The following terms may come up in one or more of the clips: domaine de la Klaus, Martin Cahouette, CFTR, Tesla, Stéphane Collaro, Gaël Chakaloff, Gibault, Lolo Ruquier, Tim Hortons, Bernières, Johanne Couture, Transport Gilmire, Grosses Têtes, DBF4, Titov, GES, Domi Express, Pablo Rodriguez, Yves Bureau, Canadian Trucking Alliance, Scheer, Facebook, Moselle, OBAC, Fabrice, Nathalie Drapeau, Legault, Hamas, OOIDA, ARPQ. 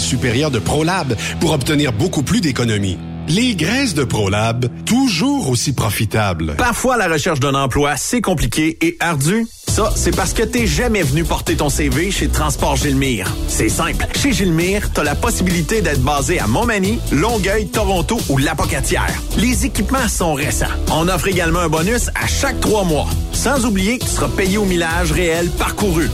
supérieure de ProLab pour obtenir beaucoup plus d'économies. Les graisses de ProLab, toujours aussi profitables. Parfois, la recherche d'un emploi, c'est compliqué et ardu. Ça, c'est parce que t'es jamais venu porter ton CV chez Transport Gilmire. C'est simple. Chez Gilmire, t'as la possibilité d'être basé à Montmagny, Longueuil, Toronto ou Lapocatière. Les équipements sont récents. On offre également un bonus à chaque 3 mois. Sans oublier que tu seras payé au millage réel parcouru.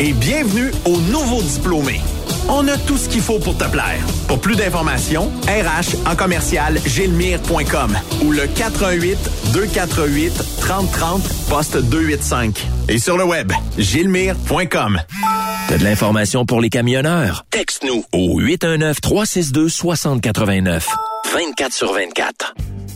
Et bienvenue aux nouveaux diplômés. On a tout ce qu'il faut pour te plaire. Pour plus d'informations, rh@gilmire.com ou le 418-248-3030 poste 285. Et sur le web, gilmire.com. T'as de l'information pour les camionneurs? Texte-nous au 819-362-6089. 24/24.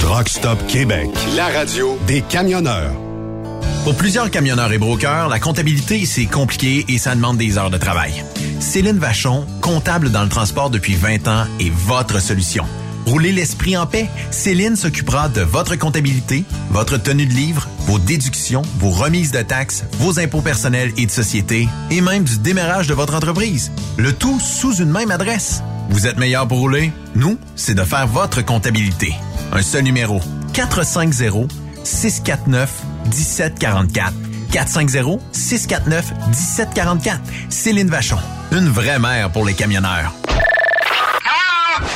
Truck Stop Québec. La radio des camionneurs. Pour plusieurs camionneurs et brokers, la comptabilité, c'est compliqué et ça demande des heures de travail. Céline Vachon, comptable dans le transport depuis 20 ans, est votre solution. Roulez l'esprit en paix. Céline s'occupera de votre comptabilité, votre tenue de livre, vos déductions, vos remises de taxes, vos impôts personnels et de société, et même du démarrage de votre entreprise. Le tout sous une même adresse. Vous êtes meilleur pour rouler? Nous, c'est de faire votre comptabilité. Un seul numéro. 450-649-1744. 450-649-1744. Céline Vachon, une vraie mère pour les camionneurs.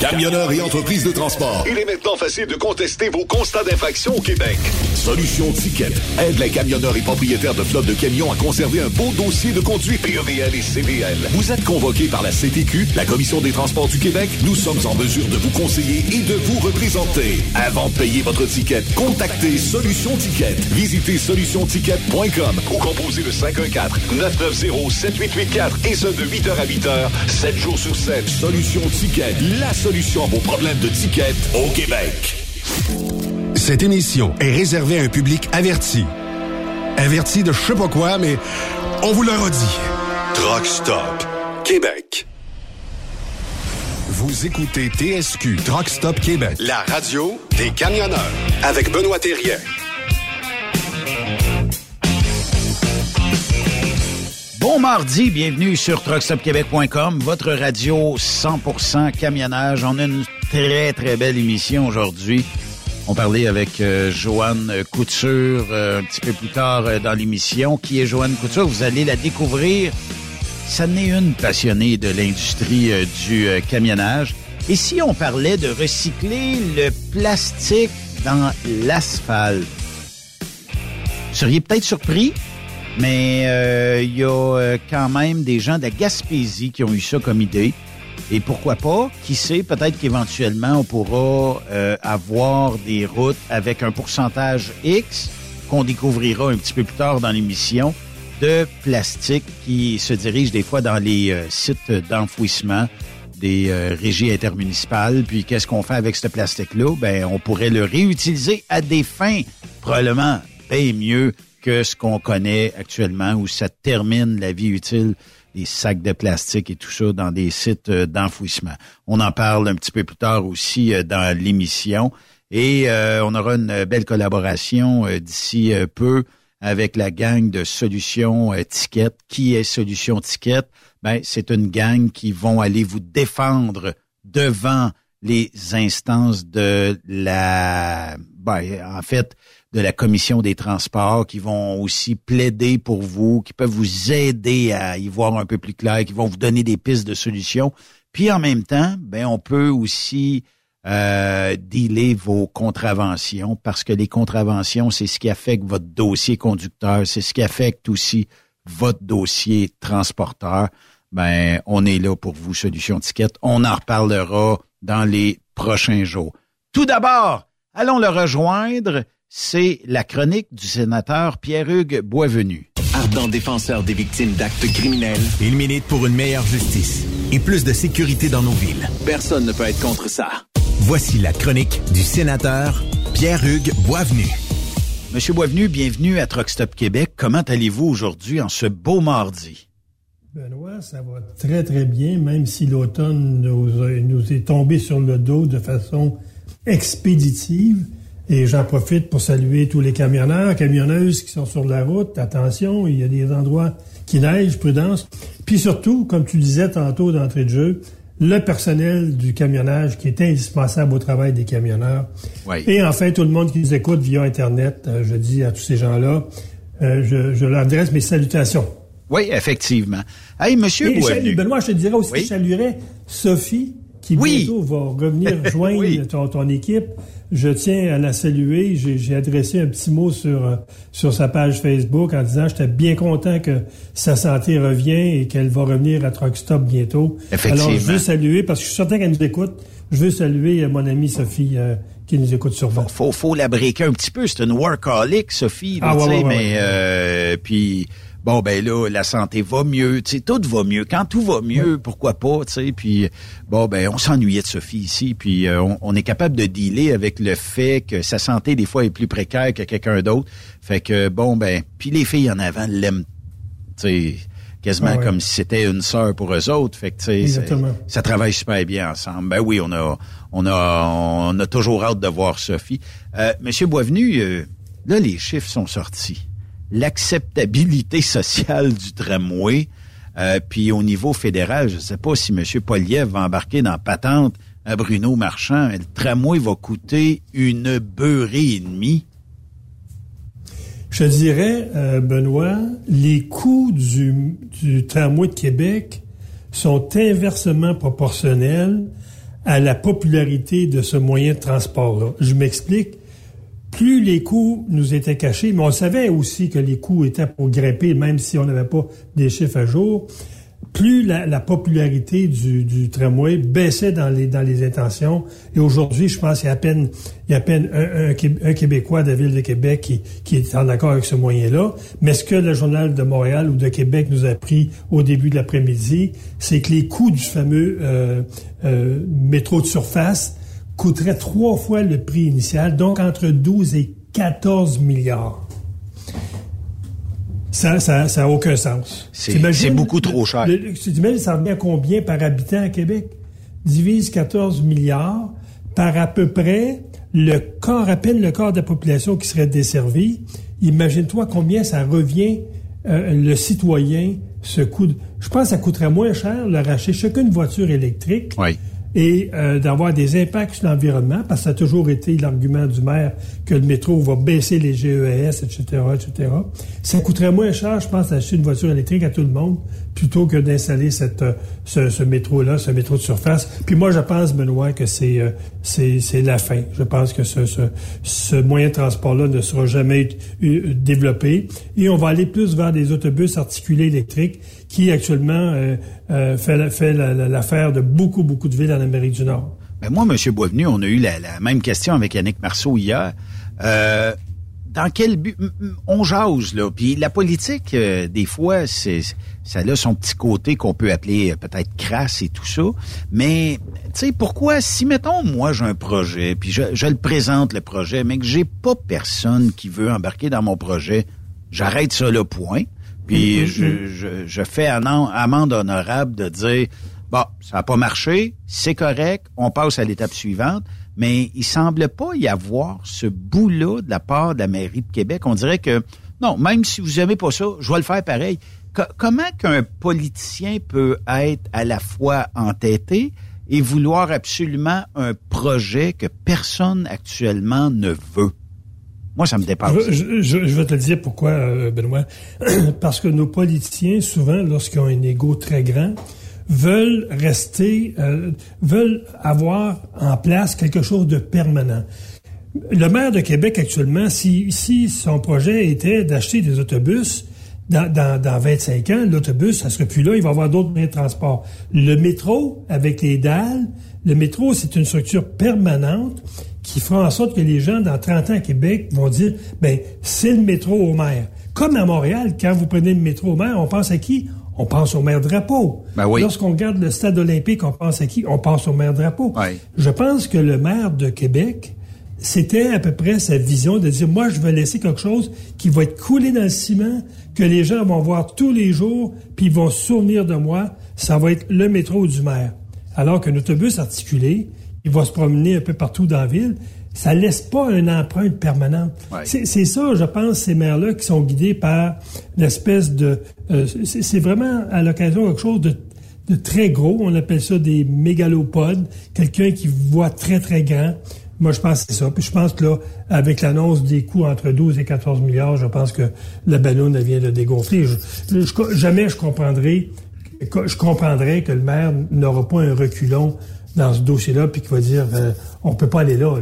Camionneurs et entreprises de transport. Il est maintenant facile de contester vos constats d'infraction au Québec. Solution Ticket aide les camionneurs et propriétaires de flottes de camions à conserver un beau dossier de conduite PEVL et CVL. Vous êtes convoqués par la CTQ, la Commission des transports du Québec. Nous sommes en mesure de vous conseiller et de vous représenter. Avant de payer votre ticket, contactez Solution Ticket. Visitez solutionticket.com ou composez le 514-990-7884 et ce de 8h à 8h, 7 jours sur 7. Solution Ticket, la solution à vos problèmes de tickets au Québec. Cette émission est réservée à un public averti. Averti de je sais pas quoi, mais on vous le redit. Truck Stop Québec. Vous écoutez TSQ Truck Stop Québec, la radio des camionneurs avec Benoît Thérien. Bon mardi, bienvenue sur truckstopquebec.com, votre radio 100% camionnage. On a une très, très belle émission aujourd'hui. On parlait avec Johanne Couture un petit peu plus tard dans l'émission. Qui est Johanne Couture? Vous allez la découvrir ça n'est une passionnée de l'industrie du camionnage. Et si on parlait de recycler le plastique dans l'asphalte? Vous seriez peut-être surpris, mais il y a quand même des gens de la Gaspésie qui ont eu ça comme idée. Et pourquoi pas? Qui sait, peut-être qu'éventuellement, on pourra avoir des routes avec un pourcentage X qu'on découvrira un petit peu plus tard dans l'émission de plastique qui se dirige des fois dans les sites d'enfouissement des régies intermunicipales. Puis qu'est-ce qu'on fait avec ce plastique-là? Ben, on pourrait le réutiliser à des fins probablement bien mieux que ce qu'on connaît actuellement où ça termine la vie utile des sacs de plastique et tout ça dans des sites d'enfouissement. On en parle un petit peu plus tard aussi dans l'émission. Et on aura une belle collaboration d'ici peu avec la gang de Solution Ticket. Qui est Solution Ticket? Ben, c'est une gang qui vont aller vous défendre devant les instances de la... Ben, en fait, de la Commission des transports, qui vont aussi plaider pour vous, qui peuvent vous aider à y voir un peu plus clair, qui vont vous donner des pistes de solutions. Puis en même temps, ben on peut aussi... dealer vos contraventions, parce que les contraventions, c'est ce qui affecte votre dossier conducteur, c'est ce qui affecte aussi votre dossier transporteur. Ben, on est là pour vous, Solution Ticket. On en reparlera dans les prochains jours. Tout d'abord, allons le rejoindre. C'est la chronique du sénateur Pierre-Hugues Boisvenu. Ardent défenseur des victimes d'actes criminels, il milite pour une meilleure justice et plus de sécurité dans nos villes. Personne ne peut être contre ça. Voici la chronique du sénateur Pierre-Hugues Boisvenu. Monsieur Boisvenu, bienvenue à Truck Stop Québec. Comment allez-vous aujourd'hui en ce beau mardi? Benoît, ça va très, très bien, même si l'automne nous est tombé sur le dos de façon expéditive. Et j'en profite pour saluer tous les camionneurs, camionneuses qui sont sur la route. Attention, il y a des endroits qui neigent, prudence. Puis surtout, comme tu disais tantôt d'entrée de jeu, le personnel du camionnage qui est indispensable au travail des camionneurs. Oui. Et enfin, tout le monde qui nous écoute via Internet, je dis à tous ces gens-là, je leur adresse mes salutations. Oui, effectivement. Hey, monsieur Boisvenu. Benoît, je te dirais aussi que je saluerais Sophie, qui bientôt va revenir joindre ton équipe. Je tiens à la saluer. J'ai adressé un petit mot sur sa page Facebook en disant que j'étais bien content que sa santé revient et qu'elle va revenir à Truck Stop bientôt. Effectivement. Alors, je veux saluer, parce que je suis certain qu'elle nous écoute, je veux saluer mon amie Sophie qui nous écoute sur vente. Faut la breaker un petit peu. C'est une workaholic, Sophie. Là, mais puis... Bon, ben là, la santé va mieux, tu sais, tout va mieux. Quand tout va mieux, pourquoi pas, tu sais, puis bon, ben on s'ennuyait de Sophie ici, puis on est capable de dealer avec le fait que sa santé, des fois, est plus précaire que quelqu'un d'autre. Fait que, bon, ben, puis les filles en avant l'aiment, tu sais, quasiment comme si c'était une sœur pour eux autres. Fait que, tu sais, ça travaille super bien ensemble. Ben oui, on a toujours hâte de voir Sophie. Monsieur Boisvenu, là, les chiffres sont sortis. L'acceptabilité sociale du tramway, puis au niveau fédéral, je ne sais pas si M. Poilievre va embarquer dans patente à Bruno Marchand, mais le tramway va coûter une beurrée et demie. Je dirais, Benoît, les coûts du tramway de Québec sont inversement proportionnels à la popularité de ce moyen de transport-là. Je m'explique. Plus les coûts nous étaient cachés, mais on savait aussi que les coûts étaient pour grimper, même si on n'avait pas des chiffres à jour, plus la popularité du tramway baissait dans les intentions. Et aujourd'hui, je pense qu'il y a à peine un Québécois de la Ville de Québec qui est en accord avec ce moyen-là. Mais ce que le Journal de Montréal ou de Québec nous a appris au début de l'après-midi, c'est que les coûts du fameux métro de surface coûterait 3 fois le prix initial, donc entre 12 et 14 milliards. Ça n'a aucun sens. C'est beaucoup trop cher. Tu t'imagines, ça revient à combien par habitant à Québec? Divise 14 milliards par à peu près à peine le quart de la population qui serait desservie. Imagine-toi combien ça revient le citoyen, ce coût. Je pense que ça coûterait moins cher leur acheter chacune voiture électrique. Oui. Et d'avoir des impacts sur l'environnement, parce que ça a toujours été l'argument du maire que le métro va baisser les GES, etc., etc. Ça coûterait moins cher, je pense, d'acheter une voiture électrique à tout le monde plutôt que d'installer ce métro-là, ce métro de surface. Puis moi, je pense, Benoît, que c'est la fin. Je pense que ce moyen de transport-là ne sera jamais développé. Et on va aller plus vers des autobus articulés électriques qui, actuellement, fait l'affaire de beaucoup, beaucoup de villes en Amérique du Nord. Ben moi, M. Boisvenu, on a eu la même question avec Yannick Marceau hier. Dans quel but on jase là, puis la politique des fois ça a son petit côté qu'on peut appeler peut-être crasse et tout ça, mais tu sais pourquoi si mettons moi j'ai un projet puis je le présente le projet mais que j'ai pas personne qui veut embarquer dans mon projet, j'arrête ça le point, puis je fais amende honorable de dire bon, ça a pas marché, c'est correct, on passe à l'étape suivante. Mais il semble pas y avoir ce bout-là de la part de la mairie de Québec. On dirait que, non, même si vous aimez pas ça, je vais le faire pareil. Comment qu'un politicien peut être à la fois entêté et vouloir absolument un projet que personne actuellement ne veut? Moi, ça me dépasse. Je vais te le dire pourquoi, Benoît. Parce que nos politiciens, souvent, lorsqu'ils ont un égo très grand, veulent rester, veulent avoir en place quelque chose de permanent. Le maire de Québec actuellement, si son projet était d'acheter des autobus, dans 25 ans, l'autobus, ça serait plus là, il va y avoir d'autres moyens de transport. Le métro, avec les dalles, le métro, c'est une structure permanente qui fera en sorte que les gens, dans 30 ans à Québec, vont dire, ben, c'est le métro au maire. Comme à Montréal, quand vous prenez le métro au maire, on pense à qui? On pense au maire Drapeau. Ben oui. Lorsqu'on regarde le stade olympique, on pense à qui? On pense au maire Drapeau. Oui. Je pense que le maire de Québec, c'était à peu près sa vision de dire, moi, je vais laisser quelque chose qui va être coulé dans le ciment, que les gens vont voir tous les jours, puis ils vont se souvenir de moi. Ça va être le métro du maire. Alors qu'un autobus articulé, il va se promener un peu partout dans la ville. Ça laisse pas une empreinte permanente. Ouais. C'est ça, je pense, ces maires-là qui sont guidés par l'espèce de... c'est vraiment à l'occasion quelque chose de très gros. On appelle ça des mégalopodes. Quelqu'un qui voit très, très grand. Moi, je pense que c'est ça. Puis je pense que là, avec l'annonce des coûts entre 12 et 14 milliards, je pense que la ballonne vient de dégonfler. Jamais je comprendrais que le maire n'aura pas un reculon dans ce dossier-là, puis qui va dire on peut pas aller là.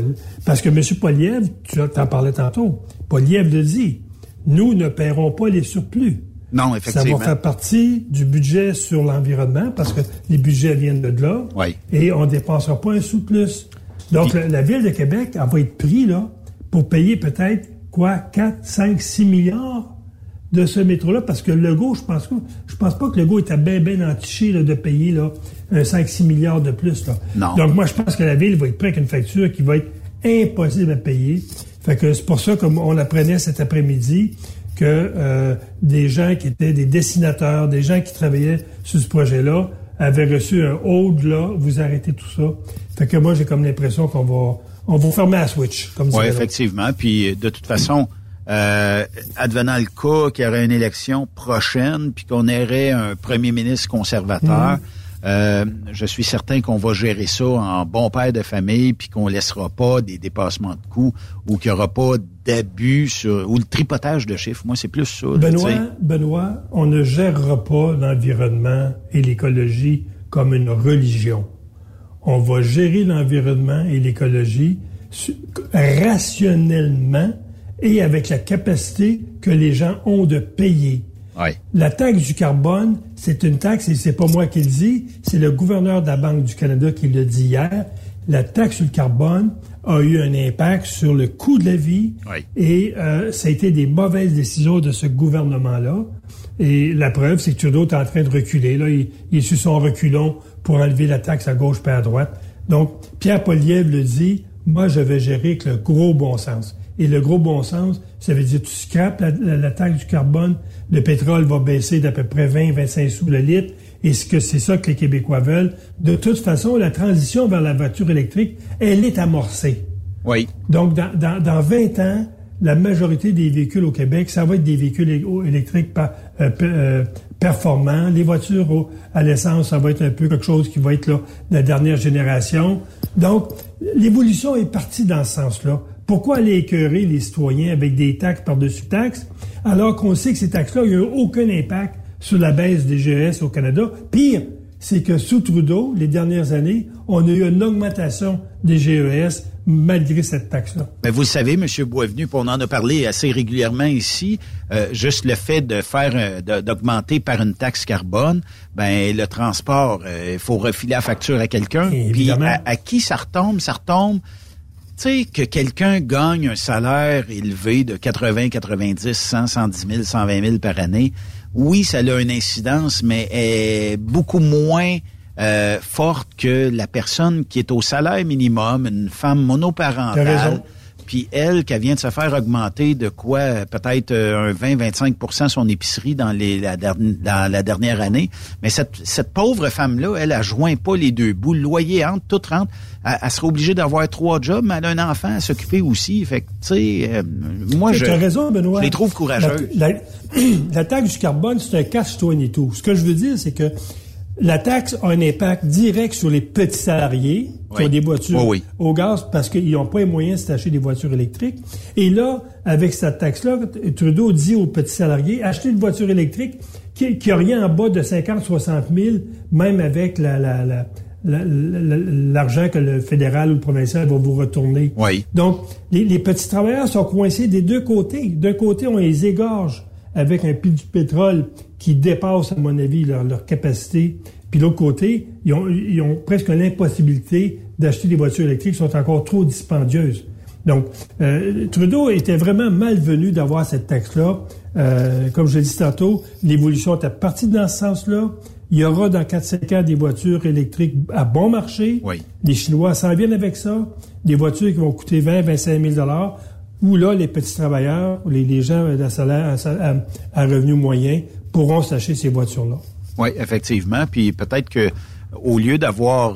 Parce que M. Poilievre, tu en parlais tantôt, Poilievre le dit, nous ne paierons pas les surplus. Non, effectivement. Ça va faire partie du budget sur l'environnement, parce que les budgets viennent de là, oui. Et on ne dépensera pas un sou de plus. Donc, puis, la Ville de Québec, elle va être prise là, pour payer peut-être, 4, 5, 6 milliards de ce métro-là, parce que Legault, je pense pas que Legault était bien entiché là, de payer là, 5-6 milliards de plus. Là. Non. Donc, moi, je pense que la Ville va être prête avec une facture qui va être impossible à payer. Fait que c'est pour ça, comme on apprenait cet après-midi, que des gens qui étaient des dessinateurs, des gens qui travaillaient sur ce projet-là, avaient reçu un hold, là, vous arrêtez tout ça. Fait que moi, j'ai comme l'impression qu'on va... On va fermer la switch, comme ça. Oui, effectivement. Puis, de toute façon... advenant le cas qu'il y aurait une élection prochaine puis qu'on aurait un premier ministre conservateur, je suis certain qu'on va gérer ça en bon père de famille puis qu'on laissera pas des dépassements de coûts ou qu'il y aura pas d'abus sur ou le tripotage de chiffres. Moi, c'est plus ça. Benoît, on ne gérera pas l'environnement et l'écologie comme une religion. On va gérer l'environnement et l'écologie rationnellement et avec la capacité que les gens ont de payer. Oui. La taxe du carbone, c'est une taxe, et c'est pas moi qui le dis, c'est le gouverneur de la Banque du Canada qui le dit hier. La taxe sur le carbone a eu un impact sur le coût de la vie, oui. Et ça a été des mauvaises décisions de ce gouvernement-là. Et la preuve, c'est que Trudeau est en train de reculer. Là, il est sur son reculon pour enlever la taxe à gauche puis à droite. Donc, Pierre Poilievre le dit, moi, je vais gérer avec le gros bon sens. Et le gros bon sens, ça veut dire tu scrapes la taxe du carbone, le pétrole va baisser d'à peu près 20-25 sous le litre, et c'est ça que les Québécois veulent. De toute façon, la transition vers la voiture électrique, elle est amorcée. Oui. Donc, dans 20 ans, la majorité des véhicules au Québec, ça va être des véhicules électriques performants. Les voitures à l'essence, ça va être un peu quelque chose qui va être là de la dernière génération. Donc, l'évolution est partie dans ce sens-là. Pourquoi aller écœurer les citoyens avec des taxes par-dessus taxes, alors qu'on sait que ces taxes-là n'ont aucun impact sur la baisse des GES au Canada. Pire, c'est que sous Trudeau, les dernières années, on a eu une augmentation des GES malgré cette taxe-là. Mais vous le savez, M. Boisvenu, on en a parlé assez régulièrement ici, juste le fait de faire d'augmenter par une taxe carbone, ben le transport, il faut refiler la facture à quelqu'un. Puis à qui ça retombe? Ça retombe. Tu sais, que quelqu'un gagne un salaire élevé de 80, 90, 100, 110 000, 120 000 par année, oui, ça a une incidence, mais est beaucoup moins forte que la personne qui est au salaire minimum, une femme monoparentale, puis elle qui vient de se faire augmenter de quoi, peut-être un 20-25% son épicerie dans la dernière année. Mais cette pauvre femme-là, elle joint pas les deux bouts. Le loyer entre, tout rentre. Elle sera obligée d'avoir 3 jobs, mais elle a un enfant à s'occuper aussi. Fait que, tu sais, moi, je les trouve courageuses. La taxe du carbone, c'est un catch-22. Ce que je veux dire, c'est que la taxe a un impact direct sur les petits salariés qui ont des voitures au gaz parce qu'ils n'ont pas les moyens de s'acheter des voitures électriques. Et là, avec cette taxe-là, Trudeau dit aux petits salariés, achetez une voiture électrique qui n'a rien en bas de 50-60 000, même avec l'argent que le fédéral ou le provincial va vous retourner. Oui. Donc, les petits travailleurs sont coincés des deux côtés. D'un côté, on les égorge avec un prix du pétrole qui dépasse, à mon avis, leur capacité. Puis de l'autre côté, ils ont presque l'impossibilité d'acheter des voitures électriques qui sont encore trop dispendieuses. Donc, Trudeau était vraiment malvenu d'avoir cette taxe-là. Comme je l'ai dit tantôt, l'évolution est partie dans ce sens-là. Il y aura dans 4-5 ans des voitures électriques à bon marché. Oui. Les Chinois s'en viennent avec ça. Des voitures qui vont coûter 20-25 000 où là, les petits travailleurs, les gens à salaire, à revenu moyen, pourront s'acheter ces voitures-là. Oui, effectivement. Puis peut-être que au lieu d'avoir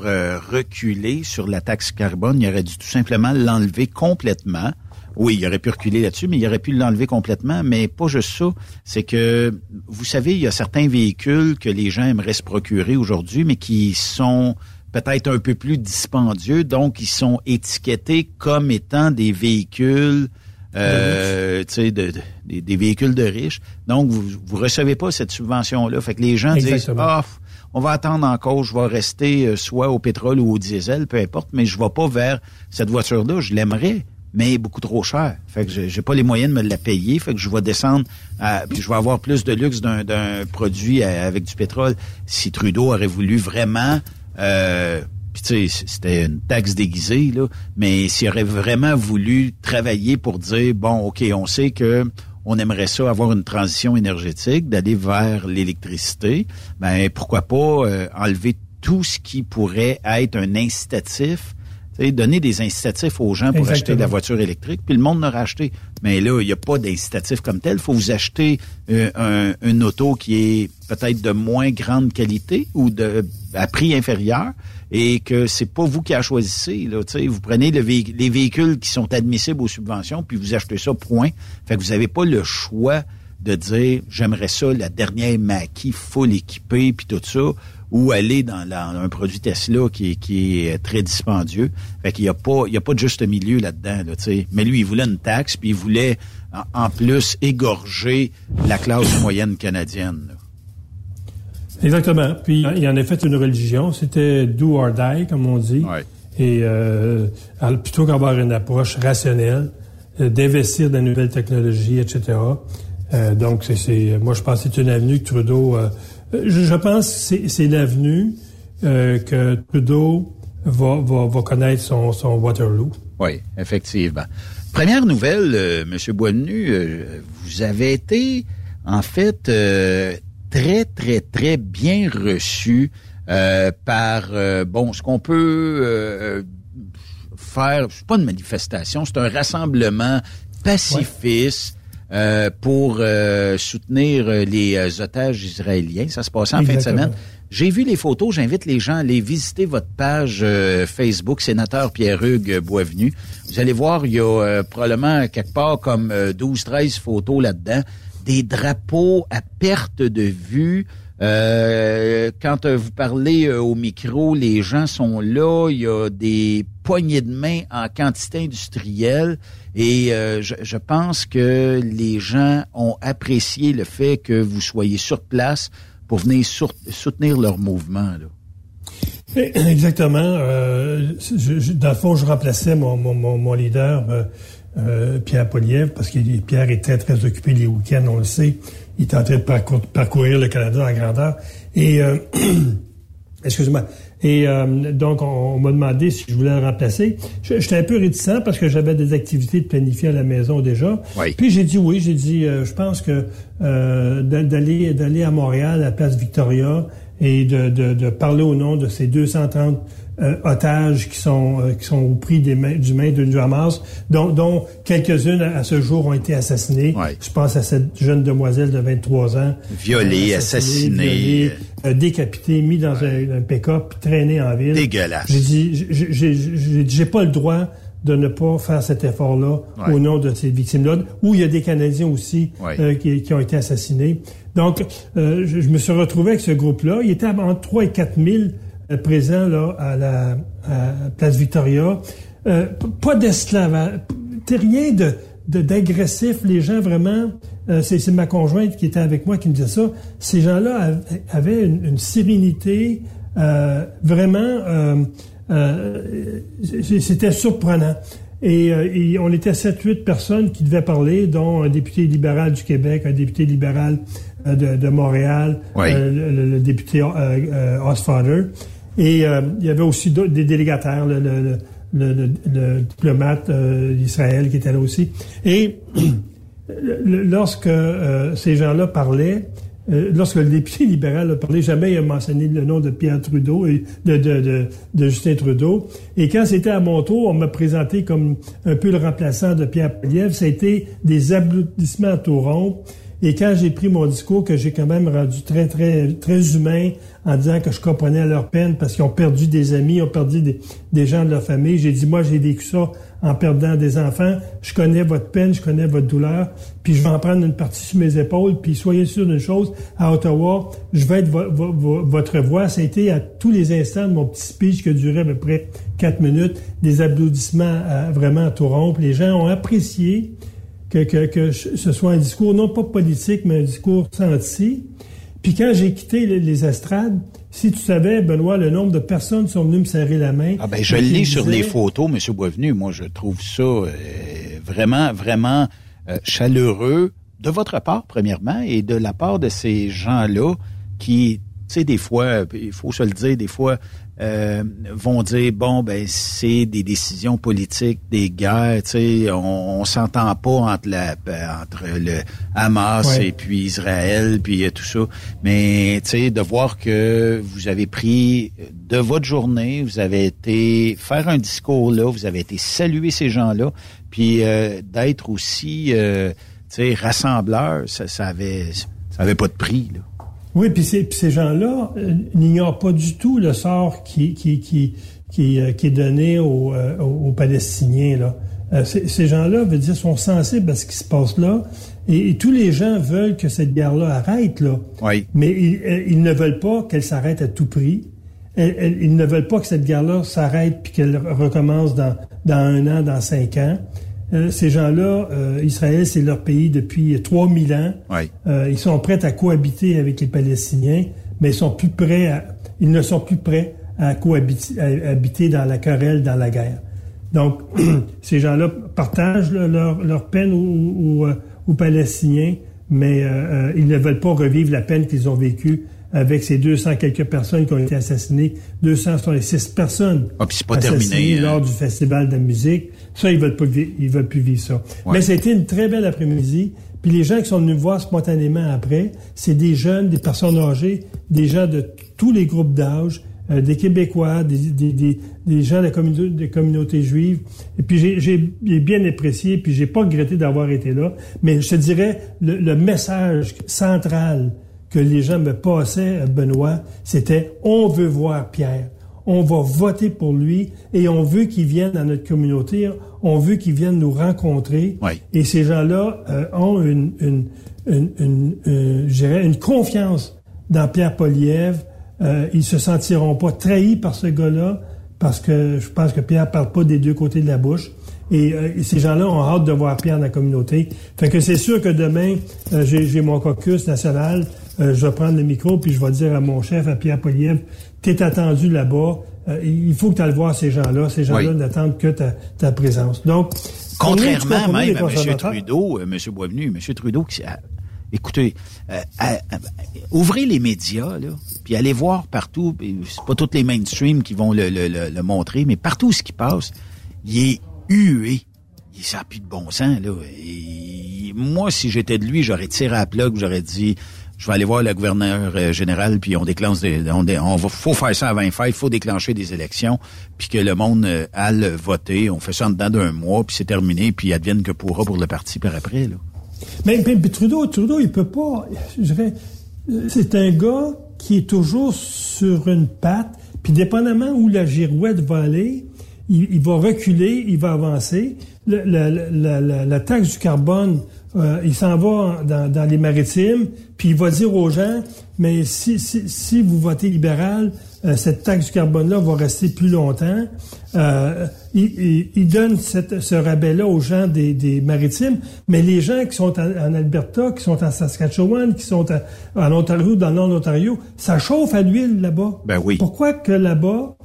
reculé sur la taxe carbone, il aurait dû tout simplement l'enlever complètement. Oui, il aurait pu reculer là-dessus, mais il aurait pu l'enlever complètement. Mais pas juste ça, c'est que, vous savez, il y a certains véhicules que les gens aimeraient se procurer aujourd'hui, mais qui sont peut-être un peu plus dispendieux, donc ils sont étiquetés comme étant des véhicules tu sais, des véhicules de riches. Donc, vous recevez pas cette subvention-là. Fait que les gens disent, on va attendre encore, je vais rester soit au pétrole ou au diesel, peu importe, mais je vais pas vers cette voiture-là. Je l'aimerais, mais beaucoup trop cher. Fait que j'ai pas les moyens de me la payer. Fait que je vais descendre, puis je vais avoir plus de luxe d'un produit avec du pétrole. Si Trudeau aurait voulu vraiment... puis tu sais, c'était une taxe déguisée, là, mais s'il aurait vraiment voulu travailler pour dire, bon, OK, on sait que on aimerait ça avoir une transition énergétique, d'aller vers l'électricité, ben pourquoi pas enlever tout ce qui pourrait être un incitatif, tu sais, donner des incitatifs aux gens pour acheter de la voiture électrique, puis le monde n'aurait acheté. Mais là, il n'y a pas d'incitatif comme tel. Il faut vous acheter une auto qui est peut-être de moins grande qualité ou à prix inférieur et que c'est pas vous qui la choisissez. Là, vous prenez les véhicules qui sont admissibles aux subventions puis vous achetez ça, point. Fait que vous n'avez pas le choix de dire « J'aimerais ça, la dernière Mackie full équipée puis tout ça » ou aller dans un produit Tesla qui est très dispendieux. Fait qu'il y a pas de juste milieu là-dedans, là, tu sais. Mais lui, il voulait une taxe, puis il voulait, en plus, égorger la classe moyenne canadienne, là. Exactement. Puis, il en a fait une religion. C'était « do or die », comme on dit. Ouais. Et plutôt qu'avoir une approche rationnelle, d'investir dans de nouvelles technologies, etc. Donc, moi, je pense que c'est une avenue que Trudeau... Je pense que c'est l'avenue que Trudeau va connaître son Waterloo. Oui, effectivement. Première nouvelle, M. Boisvenu, vous avez été, en fait, très, très, très bien reçu par, bon, ce qu'on peut faire, c'est pas une manifestation, c'est un rassemblement pacifiste. Ouais. Pour soutenir les otages israéliens. Ça se passait en fin de semaine. J'ai vu les photos. J'invite les gens à aller visiter votre page Facebook, sénateur Pierre-Hugues Boisvenu. Vous allez voir, il y a probablement quelque part comme 12-13 photos là-dedans. Des drapeaux à perte de vue, Quand vous parlez au micro, les gens sont là, il y a des poignées de main en quantité industrielle et je pense que les gens ont apprécié le fait que vous soyez sur place pour venir soutenir leur mouvement, là. Exactement. Dans le fond, je remplaçais mon leader, Pierre Poilievre, parce que Pierre était très occupé les week-ends, on le sait. Il tentait de parcourir le Canada en grandeur. Et excusez-moi. Et donc, on m'a demandé si je voulais le remplacer. J'étais un peu réticent parce que j'avais des activités de planifier à la maison déjà. Oui. Puis j'ai dit oui. J'ai dit, je pense que d'aller à Montréal, à la place Victoria, et de parler au nom de ces 230 otages qui sont au prix du main de Hamas, dont quelques-unes à ce jour ont été assassinées. Ouais. Je pense à cette jeune demoiselle de 23 ans. Violée, assassinée. Décapitée, mise dans un pick-up, traînée en ville. Dégueulasse. J'ai dit, j'ai pas le droit de ne pas faire cet effort-là au nom de ces victimes-là, où il y a des Canadiens aussi qui ont été assassinés. Donc, je me suis retrouvé avec ce groupe-là. Il était entre 3 et 4 000 présents là, à Place Victoria. Pas d'esclavage, rien d'agressif. Les gens, vraiment, c'est ma conjointe qui était avec moi qui me disait ça. Ces gens-là avaient une sérénité vraiment... c'était surprenant. Et on était 7-8 personnes qui devaient parler, dont un député libéral du Québec, un député libéral de Montréal, le député Osfather. Et il y avait aussi des délégataires, le diplomate d'Israël qui était là aussi. Et lorsque ces gens-là parlaient, lorsque le député libéral a parlé, jamais il a mentionné le nom de Pierre Trudeau et de Justin Trudeau. Et quand c'était à mon tour, on m'a présenté comme un peu le remplaçant de Pierre Poilievre. Ça a été des applaudissements à tout rond. Et quand j'ai pris mon discours, que j'ai quand même rendu très, très, très humain, en disant que je comprenais leur peine parce qu'ils ont perdu des amis, ont perdu des gens de leur famille. J'ai dit, moi, j'ai vécu ça en perdant des enfants. Je connais votre peine, je connais votre douleur, puis je vais en prendre une partie sur mes épaules, puis soyez sûrs d'une chose, à Ottawa, je vais être votre voix. Ça a été à tous les instants de mon petit speech qui durait à peu près 4 minutes, des applaudissements vraiment à tout rompre. Les gens ont apprécié que ce soit un discours non pas politique, mais un discours senti. Puis quand j'ai quitté les estrades, si tu savais, Benoît, le nombre de personnes sont venues me serrer la main. Ah ben, je le lis sur les photos, M. Boisvenu. Moi, je trouve ça vraiment, vraiment chaleureux de votre part, premièrement, et de la part de ces gens-là qui, tu sais, des fois, il faut se le dire, des fois, vont dire, bon, ben c'est des décisions politiques, des guerres, tu sais, on s'entend pas entre le Hamas et puis Israël, puis tout ça. Mais, tu sais, de voir que vous avez pris de votre journée, vous avez été faire un discours là, vous avez été saluer ces gens-là, puis d'être aussi, tu sais, rassembleur, ça avait pas de prix, là. Oui, puis ces gens-là n'ignorent pas du tout le sort qui est donné aux Palestiniens, là. Ces gens-là, veut dire, sont sensibles à ce qui se passe là, et tous les gens veulent que cette guerre-là arrête, là. Oui. Mais ils ne veulent pas qu'elle s'arrête à tout prix. Ils ne veulent pas que cette guerre-là s'arrête puis qu'elle recommence dans 1 an, dans 5 ans. Ces gens-là, Israël, c'est leur pays depuis 3000 ans. Oui. Ils sont prêts à cohabiter avec les Palestiniens, mais ils ne sont plus prêts à cohabiter, à habiter dans la querelle, dans la guerre. Donc, ces gens-là partagent leur peine aux Palestiniens, mais ils ne veulent pas revivre la peine qu'ils ont vécue avec ces 200 quelques personnes qui ont été assassinées, 206 personnes assassinées lors du festival de musique. Ça, ils veulent plus vivre ça. Ouais. Mais c'était une très belle après-midi. Puis les gens qui sont venus me voir spontanément après, c'est des jeunes, des personnes âgées, des gens de tous les groupes d'âge, des Québécois, des gens de la communauté juive. Et puis j'ai bien apprécié, puis j'ai pas regretté d'avoir été là. Mais je te dirais, le message central que les gens me passaient, Benoît, c'était « On veut voir Pierre ». On va voter pour lui et on veut qu'il vienne à notre communauté, on veut qu'il vienne nous rencontrer. Oui. Et ces gens-là ont une confiance dans Pierre Poilievre. Ils se sentiront pas trahis par ce gars-là, parce que je pense que Pierre parle pas des deux côtés de la bouche. Et ces gens-là ont hâte de voir Pierre dans la communauté. Fait que c'est sûr que demain, j'ai mon caucus national, je vais prendre le micro puis je vais dire à mon chef, à Pierre Poilievre, t'es attendu là-bas, il faut que tu ailles voir ces gens-là. Ces gens-là n'attendent que ta présence. Donc, contrairement même à M. Trudeau, M. Boisvenu, M. Trudeau, écoutez, ouvrez les médias, là, puis allez voir partout, c'est pas toutes les mainstream qui vont le montrer, mais partout ce qui passe, il est hué. Ça n'a plus de bon sens, là. Et moi, si j'étais de lui, j'aurais tiré à la plug, j'aurais dit, je vais aller voir le gouverneur général, puis on déclenche, faut faire ça avant les fêtes, faut déclencher des élections, puis que le monde aille voter, on fait ça en dedans d'un mois, puis c'est terminé, puis advienne que pourra pour le parti par après, là. Mais Trudeau, il peut pas, c'est un gars qui est toujours sur une patte, puis dépendamment où la girouette va aller, il va reculer, il va avancer. La taxe du carbone, il s'en va dans les maritimes, puis il va dire aux gens, mais si vous votez libéral, cette taxe du carbone-là va rester plus longtemps. Il donne ce rabais-là aux gens des maritimes, mais les gens qui sont en Alberta, qui sont en Saskatchewan, qui sont en Ontario, dans le nord de l'Ontario, ça chauffe à l'huile là-bas. Ben oui. Pourquoi que là-bas,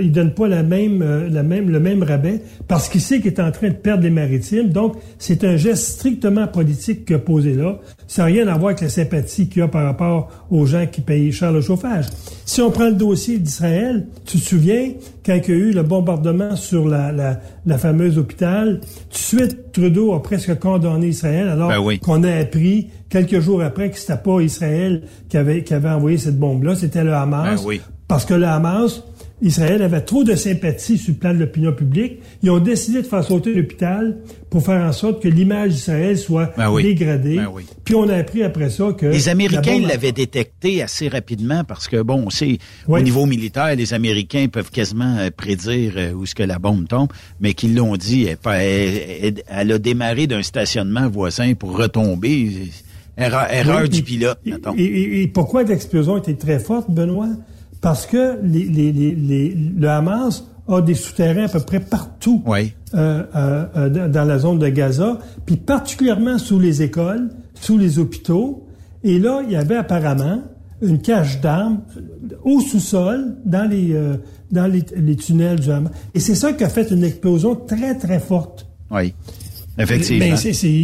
ils donnent pas le même rabais? Parce qu'il sait qu'il est en train de perdre les maritimes. Donc, c'est un geste strictement politique qu'il a posé là. Ça n'a rien à voir avec la sympathie qu'il y a par rapport aux gens qui payent cher le chauffage. Si on prend le dossier d'Israël, tu te souviens, quand il y a eu le bombardement sur la fameuse hôpital, tout de suite, Trudeau a presque condamné Israël, alors qu'on a appris quelques jours après que c'était pas Israël qui avait envoyé cette bombe-là, c'était le Hamas. Parce que le Hamas, Israël avait trop de sympathie sur le plan de l'opinion publique. Ils ont décidé de faire sauter l'hôpital pour faire en sorte que l'image d'Israël soit dégradée. Puis on a appris après ça que... Les Américains l'avaient détecté assez rapidement parce que, bon, on sait, au niveau militaire, les Américains peuvent quasiment prédire où est-ce que la bombe tombe, mais qu'ils l'ont dit, elle a démarré d'un stationnement voisin pour retomber. Erreur du pilote, mettons. Et pourquoi l'explosion était très forte, Benoît? Parce que le Hamas a des souterrains à peu près partout dans la zone de Gaza, puis particulièrement sous les écoles, sous les hôpitaux. Et là, il y avait apparemment une cache d'armes au sous-sol, dans les tunnels du Hamas. Et c'est ça qui a fait une explosion très, très forte. Oui, effectivement. Mais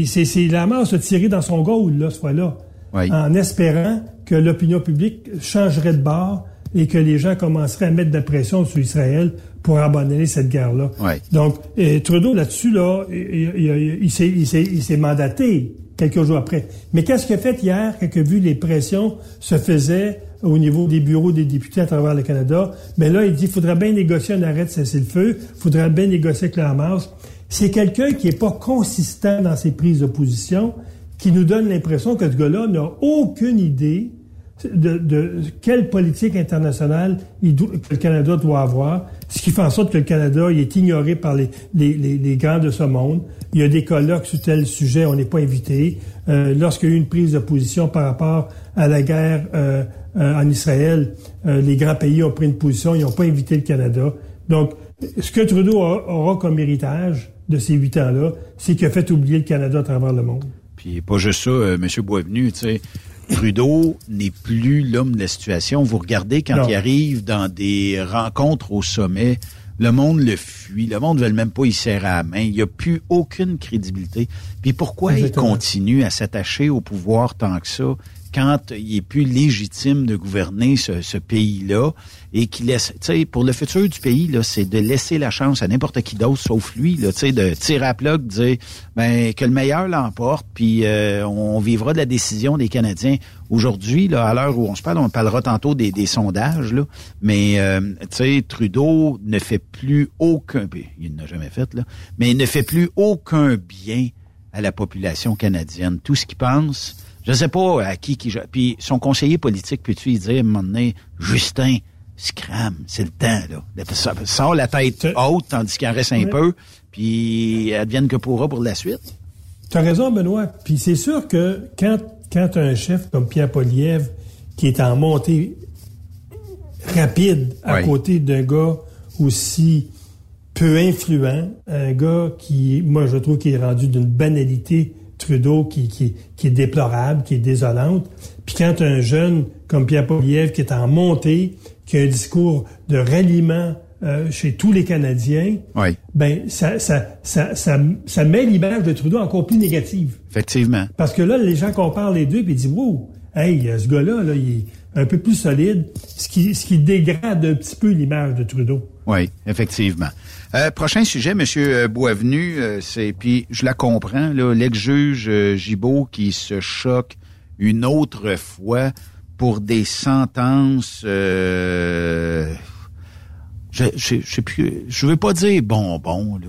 c'est le Hamas a tiré dans son goal, là, ce fois-là, en espérant que l'opinion publique changerait de bord et que les gens commenceraient à mettre de la pression sur Israël pour abandonner cette guerre-là. Donc, Trudeau, là-dessus, là, il s'est mandaté quelques jours après. Mais qu'est-ce qu'il a fait hier, quand il a vu les pressions se faisaient au niveau des bureaux des députés à travers le Canada? Mais là, il dit, il faudrait bien négocier un arrêt de cessez-le-feu, il faudrait bien négocier avec le Hamas. C'est quelqu'un qui n'est pas consistant dans ses prises de position, qui nous donne l'impression que ce gars-là n'a aucune idée de quelle politique internationale que le Canada doit avoir, ce qui fait en sorte que le Canada il est ignoré par les grands de ce monde. Il y a des colloques sur tel sujet, on n'est pas invité. Lorsqu'il y a eu une prise de position par rapport à la guerre en Israël, les grands pays ont pris une position, ils n'ont pas invité le Canada. Donc, ce que Trudeau aura comme héritage de ces 8 ans-là, c'est qu'il a fait oublier le Canada à travers le monde. Puis pas juste ça, M. Boisvenu, tu sais, Trudeau n'est plus l'homme de la situation. Vous regardez quand il arrive dans des rencontres au sommet, le monde le fuit, le monde ne veut même pas y serrer à la main. Il n'y a plus aucune crédibilité. Puis pourquoi il continue à s'attacher au pouvoir tant que ça quand il n'est plus légitime de gouverner ce pays-là et qu'il laisse, tu sais, pour le futur du pays, là, c'est de laisser la chance à n'importe qui d'autre sauf lui, là, tu sais, de tirer à plug, dire, ben, que le meilleur l'emporte, puis on vivra de la décision des Canadiens. Aujourd'hui, là, à l'heure où on se parle, on parlera tantôt des sondages, là, mais, tu sais, Trudeau ne fait plus aucun, il n'a jamais fait, là, mais il ne fait plus aucun bien à la population canadienne. Tout ce qu'il pense, je sais pas à qui... Puis son conseiller politique, peux-tu lui dire, à un moment donné, Justin, scram, c'est le temps, là. Sors la tête haute, tandis qu'il en reste un peu, puis advienne que pourra pour la suite. T'as raison, Benoît. Puis c'est sûr que quand un chef comme Pierre Poilievre qui est en montée rapide à côté d'un gars aussi peu influent, un gars qui, moi, je trouve qu'il est rendu d'une banalité, Trudeau, qui est déplorable, qui est désolante. Puis quand un jeune comme Pierre Poilievre qui est en montée, qui a un discours de ralliement chez tous les Canadiens, ben ça met l'image de Trudeau encore plus négative. Effectivement. Parce que là, les gens comparent les deux puis ils disent « Wow, hey, ce gars-là, là, il est un peu plus solide », ce qui dégrade un petit peu l'image de Trudeau. Oui, effectivement. Prochain sujet, Monsieur Boisvenu, c'est, puis je la comprends, là, l'ex-juge Gibault qui se choque une autre fois pour des sentences, je veux pas dire bonbon, là,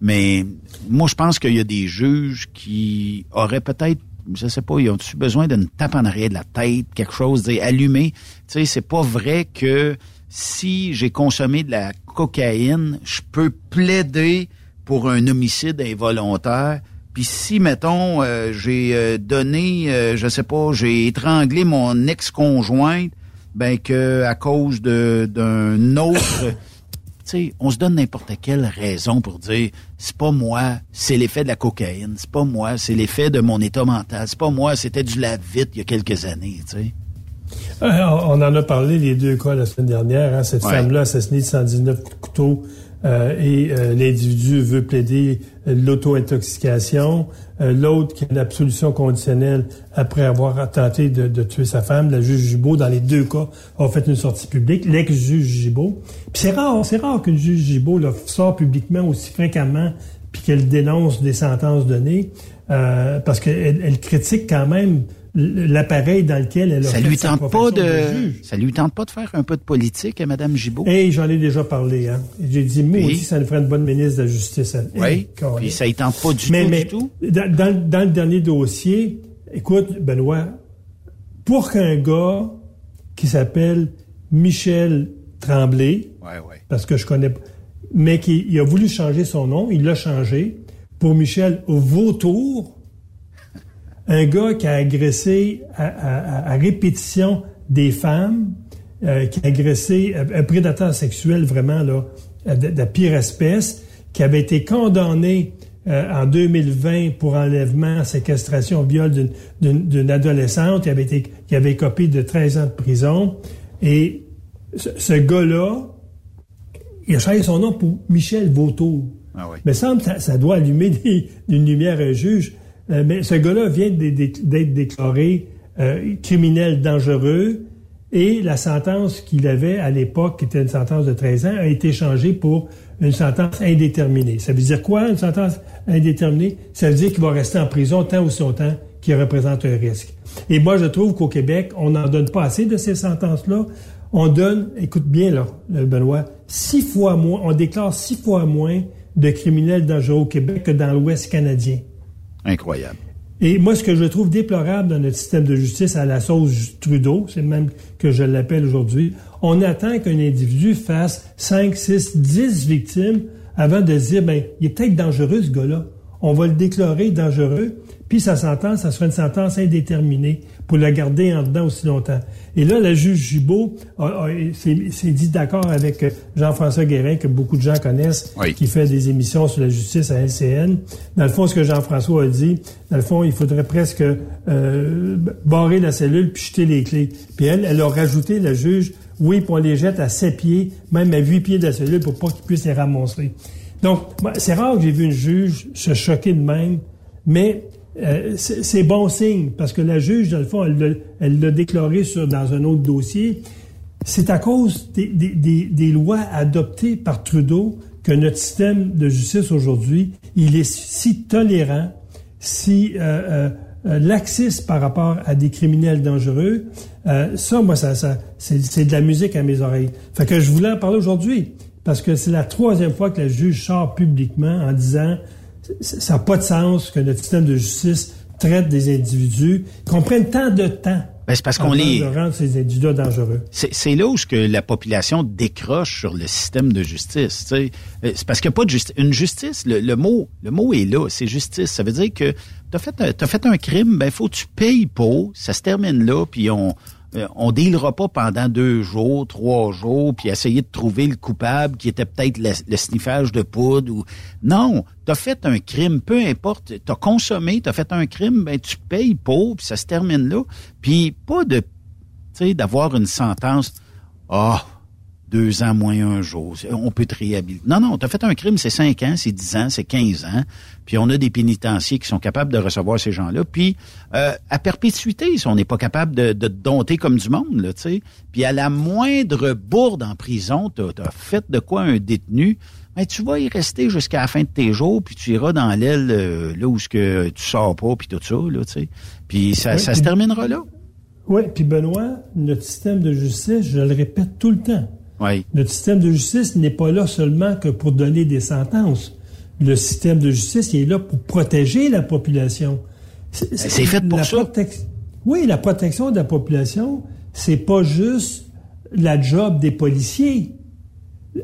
mais moi je pense qu'il y a des juges qui auraient peut-être, je sais pas, ils ont-tu besoin d'une tape en arrière de la tête, quelque chose, allumé. Tu sais, c'est pas vrai que si j'ai consommé de la cocaïne, je peux plaider pour un homicide involontaire. Puis si, mettons, j'ai donné, je sais pas, j'ai étranglé mon ex-conjointe, ben que à cause d'un autre, tu sais, on se donne n'importe quelle raison pour dire c'est pas moi, c'est l'effet de la cocaïne, c'est pas moi, c'est l'effet de mon état mental, c'est pas moi, c'était du lave-vite il y a quelques années, tu sais. On en a parlé les deux cas la semaine dernière, hein, cette femme-là assassinée de 119 coups de couteau et l'individu veut plaider l'auto-intoxication, l'autre qui a l'absolution conditionnelle après avoir tenté de tuer sa femme. La juge Gibault, dans les deux cas, a fait une sortie publique, l'ex-juge Gibault. Puis c'est rare qu'une juge Gibault là, sort publiquement aussi fréquemment puis qu'elle dénonce des sentences données parce qu'elle critique quand même l'appareil dans lequel elle a fait sa profession de juge. Ça lui tente pas de faire un peu de politique à Mme Gibault? J'en ai déjà parlé. Hein. J'ai dit, mais aussi, ça nous ferait une bonne ministre de la Justice. Oui, puis ça lui tente pas du tout. Dans le dernier dossier, écoute, Benoît, pour qu'un gars qui s'appelle Michel Tremblay, parce que je connais pas, mais il a voulu changer son nom, il l'a changé, pour Michel Vautour, un gars qui a agressé à répétition des femmes, qui a agressé un prédateur sexuel vraiment là de la pire espèce, qui avait été condamné en 2020 pour enlèvement, séquestration, viol d'une adolescente, qui avait écopé de 13 ans de prison. Et ce gars-là, il a changé son nom pour Michel Vautour. Mais ça doit allumer une lumière à un juge. Mais ce gars-là vient d'être déclaré criminel dangereux et la sentence qu'il avait à l'époque, qui était une sentence de 13 ans, a été changée pour une sentence indéterminée. Ça veut dire quoi, une sentence indéterminée? Ça veut dire qu'il va rester en prison tant ou si longtemps qu'il représente un risque. Et moi, je trouve qu'au Québec, on n'en donne pas assez de ces sentences-là. On donne, écoute bien là, Benoît, 6 fois moins, on déclare 6 fois moins de criminels dangereux au Québec que dans l'Ouest canadien. Incroyable. Et moi, ce que je trouve déplorable dans notre système de justice à la sauce Trudeau, c'est même que je l'appelle aujourd'hui, on attend qu'un individu fasse 5, 6, 10 victimes avant de dire, il est peut-être dangereux ce gars-là. On va le déclarer dangereux, puis sa sentence, ça sera une sentence indéterminée pour la garder en dedans aussi longtemps. Et là, la juge Gibault s'est dit d'accord avec Jean-François Guérin, que beaucoup de gens connaissent, qui fait des émissions sur la justice à LCN. Dans le fond, ce que Jean-François a dit, dans le fond, il faudrait presque barrer la cellule puis jeter les clés. Puis elle a rajouté, la juge, puis on les jette à 7 pieds, même à 8 pieds de la cellule pour pas qu'ils puissent les ramoncer. Donc, c'est rare que j'ai vu une juge se choquer de même, mais... c'est bon signe, parce que la juge, dans le fond, elle l'a déclaré dans un autre dossier. C'est à cause des lois adoptées par Trudeau que notre système de justice aujourd'hui, il est si tolérant, si laxiste par rapport à des criminels dangereux. C'est de la musique à mes oreilles. Fait que je voulais en parler aujourd'hui, parce que c'est la 3e fois que la juge sort publiquement en disant... Ça n'a pas de sens que notre système de justice traite des individus, qu'on prenne tant de temps de rendre ces individus dangereux. C'est là où ce que la population décroche sur le système de justice. T'sais. C'est parce qu'il n'y a pas de justice. Une justice, le mot est là, c'est justice. Ça veut dire que tu as fait un crime, faut que tu payes pour, ça se termine là, puis on... on dealera pas pendant 2 jours, 3 jours, puis essayer de trouver le coupable qui était peut-être le sniffage de poudre. Ou... Non, t'as fait un crime, peu importe, t'as consommé, t'as fait un crime, ben tu payes pour, puis ça se termine là. Puis pas de, tu sais, d'avoir une sentence, 2 ans moins 1 jour, on peut te réhabiliter. Non, non, t'as fait un crime, c'est 5 ans, c'est 10 ans, c'est 15 ans, puis on a des pénitenciers qui sont capables de recevoir ces gens-là, puis à perpétuité, si on n'est pas capable de dompter comme du monde, là, tu sais. Puis à la moindre bourde en prison, t'as fait de quoi un détenu, ben, tu vas y rester jusqu'à la fin de tes jours, puis tu iras dans l'aile là où ce que tu sors pas, puis tout ça, là, tu sais. Puis ça, ouais, ça se terminera là. Oui, puis Benoît, notre système de justice, je le répète tout le temps, oui. Notre système de justice n'est pas là seulement que pour donner des sentences. Le système de justice est là pour protéger la population. C'est fait pour ça. Oui, la protection de la population, c'est pas juste la job des policiers.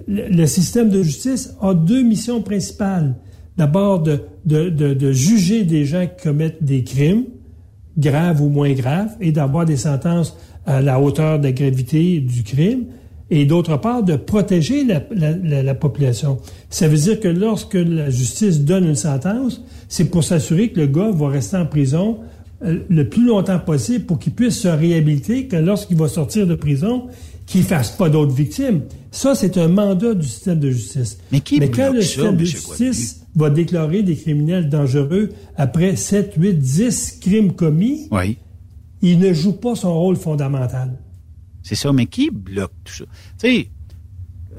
Le système de justice a 2 missions principales. D'abord, de juger des gens qui commettent des crimes, graves ou moins graves, et d'avoir des sentences à la hauteur de la gravité du crime. Et d'autre part, de protéger la population. Ça veut dire que lorsque la justice donne une sentence, c'est pour s'assurer que le gars va rester en prison le plus longtemps possible pour qu'il puisse se réhabiliter, que lorsqu'il va sortir de prison, qu'il fasse pas d'autres victimes. Ça, c'est un mandat du système de justice. Mais quand le système de justice va déclarer des criminels dangereux après 7, 8, 10 crimes commis, oui, il ne joue pas son rôle fondamental. C'est ça, mais qui bloque tout ça? Tu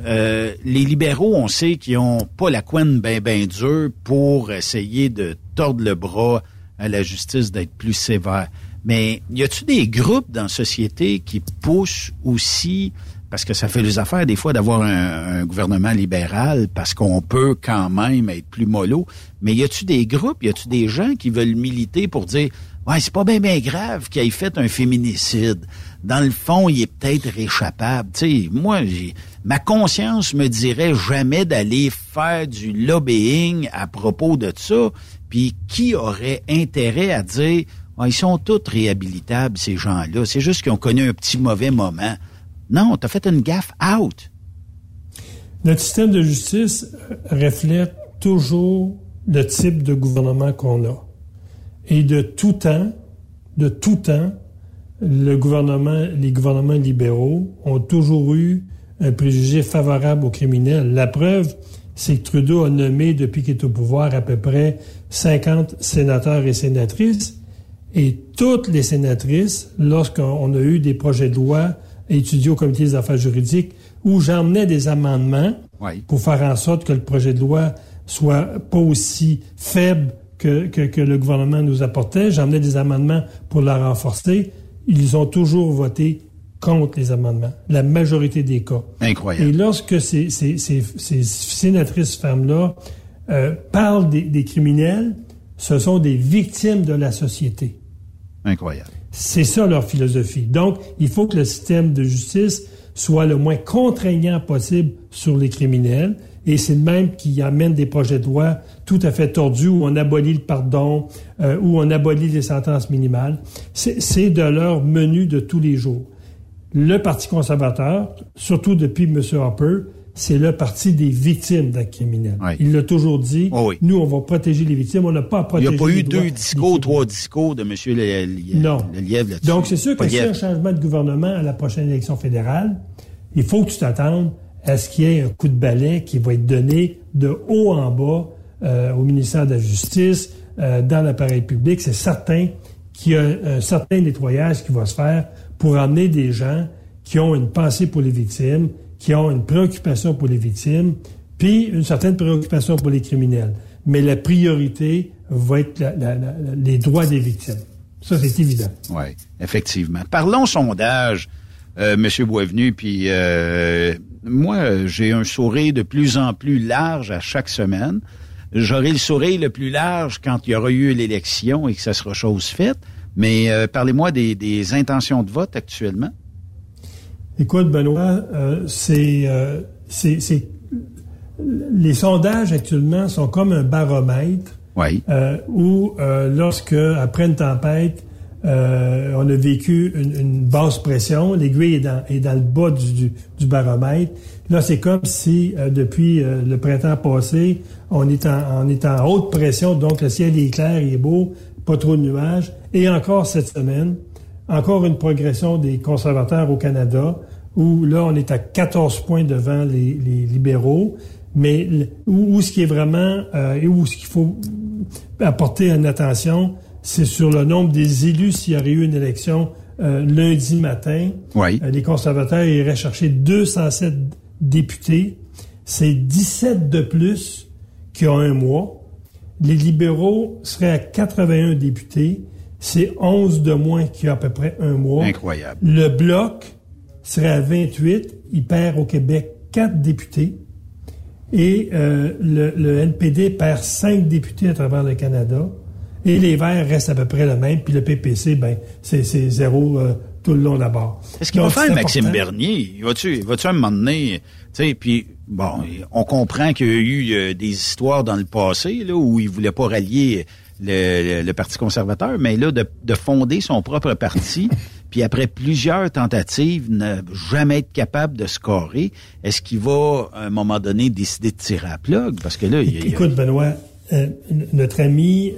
sais, les libéraux, on sait qu'ils ont pas la couenne ben dure pour essayer de tordre le bras à la justice d'être plus sévère. Mais y a-tu des groupes dans la société qui poussent aussi, parce que ça fait les affaires des fois d'avoir un gouvernement libéral, parce qu'on peut quand même être plus mollo, mais y a-tu des groupes, y a-tu des gens qui veulent militer pour dire... Ouais, c'est pas bien ben grave qu'il ait fait un féminicide. Dans le fond, il est peut-être réchappable. Tu sais, moi, ma conscience me dirait jamais d'aller faire du lobbying à propos de ça. Puis qui aurait intérêt à dire, ouais, ils sont tous réhabilitables, ces gens-là. C'est juste qu'ils ont connu un petit mauvais moment. Non, t'as fait une gaffe out. Notre système de justice reflète toujours le type de gouvernement qu'on a. Et de tout temps, les gouvernements libéraux ont toujours eu un préjugé favorable aux criminels. La preuve, c'est que Trudeau a nommé, depuis qu'il est au pouvoir, à peu près 50 sénateurs et sénatrices. Et toutes les sénatrices, lorsqu'on a eu des projets de loi étudiés au comité des affaires juridiques, où j'emmenais des amendements pour faire en sorte que le projet de loi soit pas aussi faible que le gouvernement nous apportait. J'emmenais des amendements pour la renforcer. Ils ont toujours voté contre les amendements, la majorité des cas. Incroyable. Et lorsque ces sénatrices femmes-là parlent des criminels, ce sont des victimes de la société. Incroyable. C'est ça leur philosophie. Donc, il faut que le système de justice soit le moins contraignant possible sur les criminels. Et c'est le même qui amène des projets de loi tout à fait tordus où on abolit le pardon, où on abolit les sentences minimales. C'est de leur menu de tous les jours. Le Parti conservateur, surtout depuis M. Harper, c'est le parti des victimes d'actes criminels. Oui. Il l'a toujours dit. Oh oui. Nous, on va protéger les victimes. On n'a pas à protéger les droits. Il n'y a pas eu 2 discours, 3 discours de M. Lelièvre là-dessus. Donc, c'est sûr que si un changement de gouvernement à la prochaine élection fédérale, il faut que tu t'attendes à ce qu'il y ait un coup de balai qui va être donné de haut en bas au ministère de la Justice, dans l'appareil public. C'est certain qu'il y a un certain nettoyage qui va se faire pour amener des gens qui ont une pensée pour les victimes, qui ont une préoccupation pour les victimes, puis une certaine préoccupation pour les criminels. Mais la priorité va être les droits des victimes. Ça, c'est évident. Oui, effectivement. Parlons sondage, M. Boisvenu, puis... moi, j'ai un sourire de plus en plus large à chaque semaine. J'aurai le sourire le plus large quand il y aura eu l'élection et que ça sera chose faite. Mais parlez-moi des intentions de vote actuellement. Écoute, Benoît, c'est les sondages actuellement sont comme un baromètre où lorsque après une tempête, On a vécu une basse pression, l'aiguille est dans le bas du baromètre. Là, c'est comme si depuis le printemps passé, on est en haute pression, donc le ciel est clair, il est beau, pas trop de nuages. Et encore cette semaine, encore une progression des conservateurs au Canada, où là, on est à 14 points devant les libéraux, mais où ce qui est vraiment, et où ce qu'il faut apporter une attention, c'est sur le nombre des élus s'il y aurait eu une élection lundi matin. Oui. Les conservateurs iraient chercher 207 députés. C'est 17 de plus qu'il y a un mois. Les libéraux seraient à 81 députés. C'est 11 de moins qu'il y a à peu près un mois. Incroyable. Le Bloc serait à 28. Il perd au Québec 4 députés. Et le NPD perd 5 députés à travers le Canada. Et les Verts restent à peu près le même. Puis le PPC, ben, c'est zéro tout le long d'abord. Est-ce qu'il va faire Maxime Bernier? Va-tu à un moment donné... Tu sais, puis bon, on comprend qu'il y a eu des histoires dans le passé là où il voulait pas rallier le Parti conservateur, mais là, de fonder son propre parti... Puis après plusieurs tentatives, ne jamais être capable de scorer, est-ce qu'il va, à un moment donné, décider de tirer à plug? Parce que là, écoute, Benoît, notre ami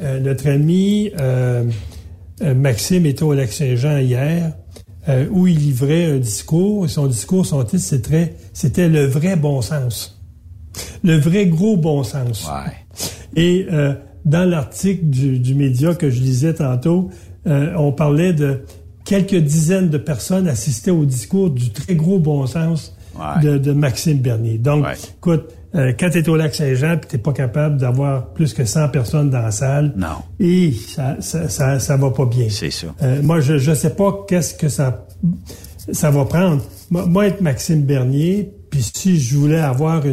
Maxime était au Lac-Saint-Jean hier, où il livrait un discours. Son discours, son titre, c'était le vrai bon sens. Le vrai gros bon sens. Ouais. Et dans l'article du média que je lisais tantôt, on parlait de... Quelques dizaines de personnes assistaient au discours du très gros bon sens de Maxime Bernier. Donc, écoute, quand t'es au Lac-Saint-Jean pis t'es pas capable d'avoir plus que 100 personnes dans la salle, et ça va pas bien. C'est sûr. Moi, je sais pas qu'est-ce que ça va prendre. Moi, être Maxime Bernier, puis si je voulais avoir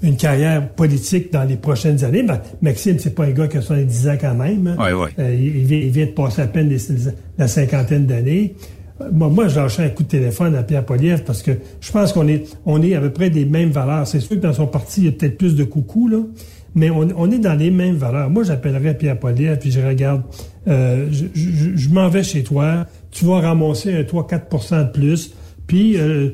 une carrière politique dans les prochaines années. Ben, Maxime, c'est pas un gars qui a 70 ans quand même. Hein? Oui. Il vient de passer à peine la cinquantaine d'années. Moi, je lâchais un coup de téléphone à Pierre Poilievre parce que je pense qu'on est à peu près des mêmes valeurs. C'est sûr que dans son parti, il y a peut-être plus de coucou, là, mais on est dans les mêmes valeurs. Moi, j'appellerais Pierre Poilievre puis je regarde, je m'en vais chez toi, tu vas ramasser un 3-4% de plus. Puis, je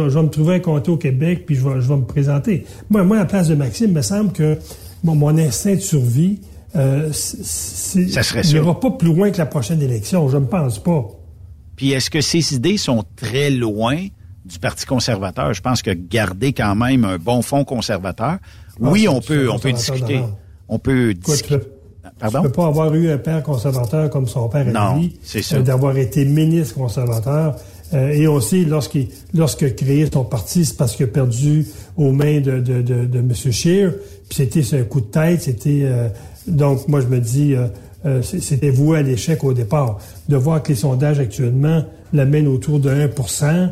vais me trouver un compte au Québec, puis je vais me présenter. Moi, à la place de Maxime, il me semble que mon instinct de survie, ça serait ça. Il n'ira pas plus loin que la prochaine élection, je ne pense pas. Puis, est-ce que ces idées sont très loin du Parti conservateur? Je pense que garder quand même un bon fond conservateur, oui, on peut discuter. On peut discuter. Pardon? Tu ne peux pas avoir eu un père conservateur comme son père a dit, c'est sûr. D'avoir été ministre conservateur. Et aussi, lorsque créé son parti, c'est parce qu'il a perdu aux mains de M. Scheer. Puis c'était un coup de tête. C'était donc moi je me dis c'était voué à l'échec au départ. De voir que les sondages actuellement l'amènent autour de 1%,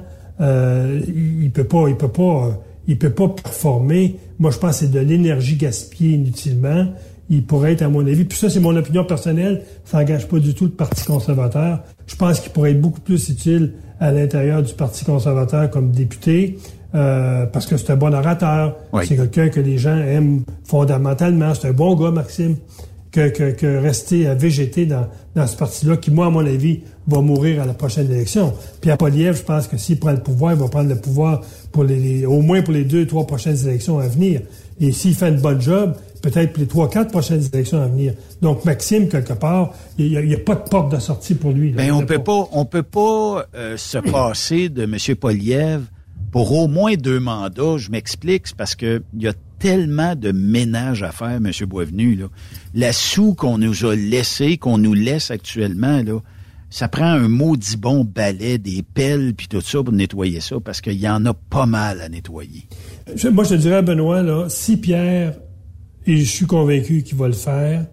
il peut pas performer. Moi je pense que c'est de l'énergie gaspillée inutilement. Il pourrait être, à mon avis, puis ça, c'est mon opinion personnelle, ça n'engage pas du tout le Parti conservateur. Je pense qu'il pourrait être beaucoup plus utile à l'intérieur du Parti conservateur comme député, parce que c'est un bon orateur. Oui. C'est quelqu'un que les gens aiment fondamentalement. C'est un bon gars, Maxime, que rester à végéter dans ce parti-là, qui, moi, à mon avis, va mourir à la prochaine élection. Pierre Poilievre, je pense que s'il prend le pouvoir, il va prendre le pouvoir pour au moins pour les 2-3 prochaines élections à venir. Et s'il fait une bonne job, peut-être pour les 3-4 prochaines élections à venir. Donc, Maxime, quelque part, il n'y a pas de porte de sortie pour lui. Bien, on peut pas se passer de M. Poilievre pour au moins 2 mandats. Je m'explique, c'est parce qu'il y a tellement de ménage à faire, M. Boisvenu, là. La soue qu'on nous a laissée, qu'on nous laisse actuellement, là, ça prend un maudit bon balai, des pelles, puis tout ça pour nettoyer ça, parce qu'il y en a pas mal à nettoyer. Moi, je te dirais, Benoît, là, si Pierre... et je suis convaincu qu'il va le faire,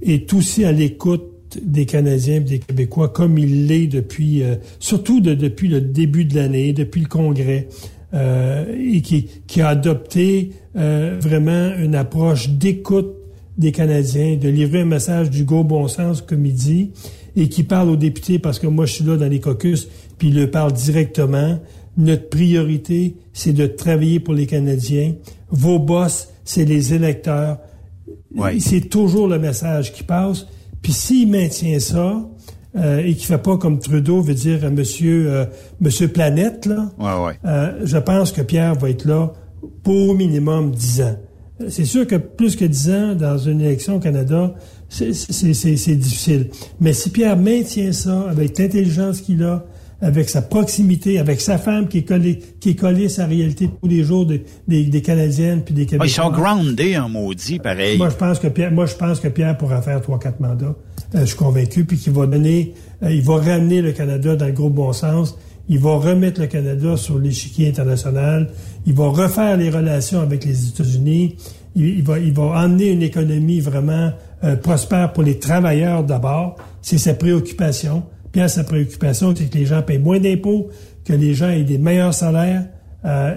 est aussi à l'écoute des Canadiens et des Québécois, comme il l'est depuis, surtout depuis le début de l'année, depuis le Congrès, et qui a adopté vraiment une approche d'écoute des Canadiens, de livrer un message du gros bon sens, comme il dit, et qui parle aux députés, parce que moi, je suis là dans les caucus, puis il leur parle directement. Notre priorité, c'est de travailler pour les Canadiens. Vos boss, c'est les électeurs. Ouais. C'est toujours le message qui passe. Puis s'il maintient ça et qu'il ne fait pas comme Trudeau veut dire à Monsieur Planète, là, ouais. Je pense que Pierre va être là pour au minimum 10 ans. C'est sûr que plus que 10 ans dans une élection au Canada, c'est difficile. Mais si Pierre maintient ça avec l'intelligence qu'il a, avec sa proximité, avec sa femme qui est collée à sa réalité tous les jours des Canadiennes puis des Québécois. Ils sont groundés en maudit, pareil. Moi, je pense que Pierre pourra faire 3-4 mandats. Je suis convaincu. Puis qu'il va donner, il va ramener le Canada dans le gros bon sens. Il va remettre le Canada sur l'échiquier international. Il va refaire les relations avec les États-Unis. Il va emmener une économie vraiment prospère pour les travailleurs d'abord. C'est sa préoccupation. Pierre, sa préoccupation, c'est que les gens payent moins d'impôts, que les gens aient des meilleurs salaires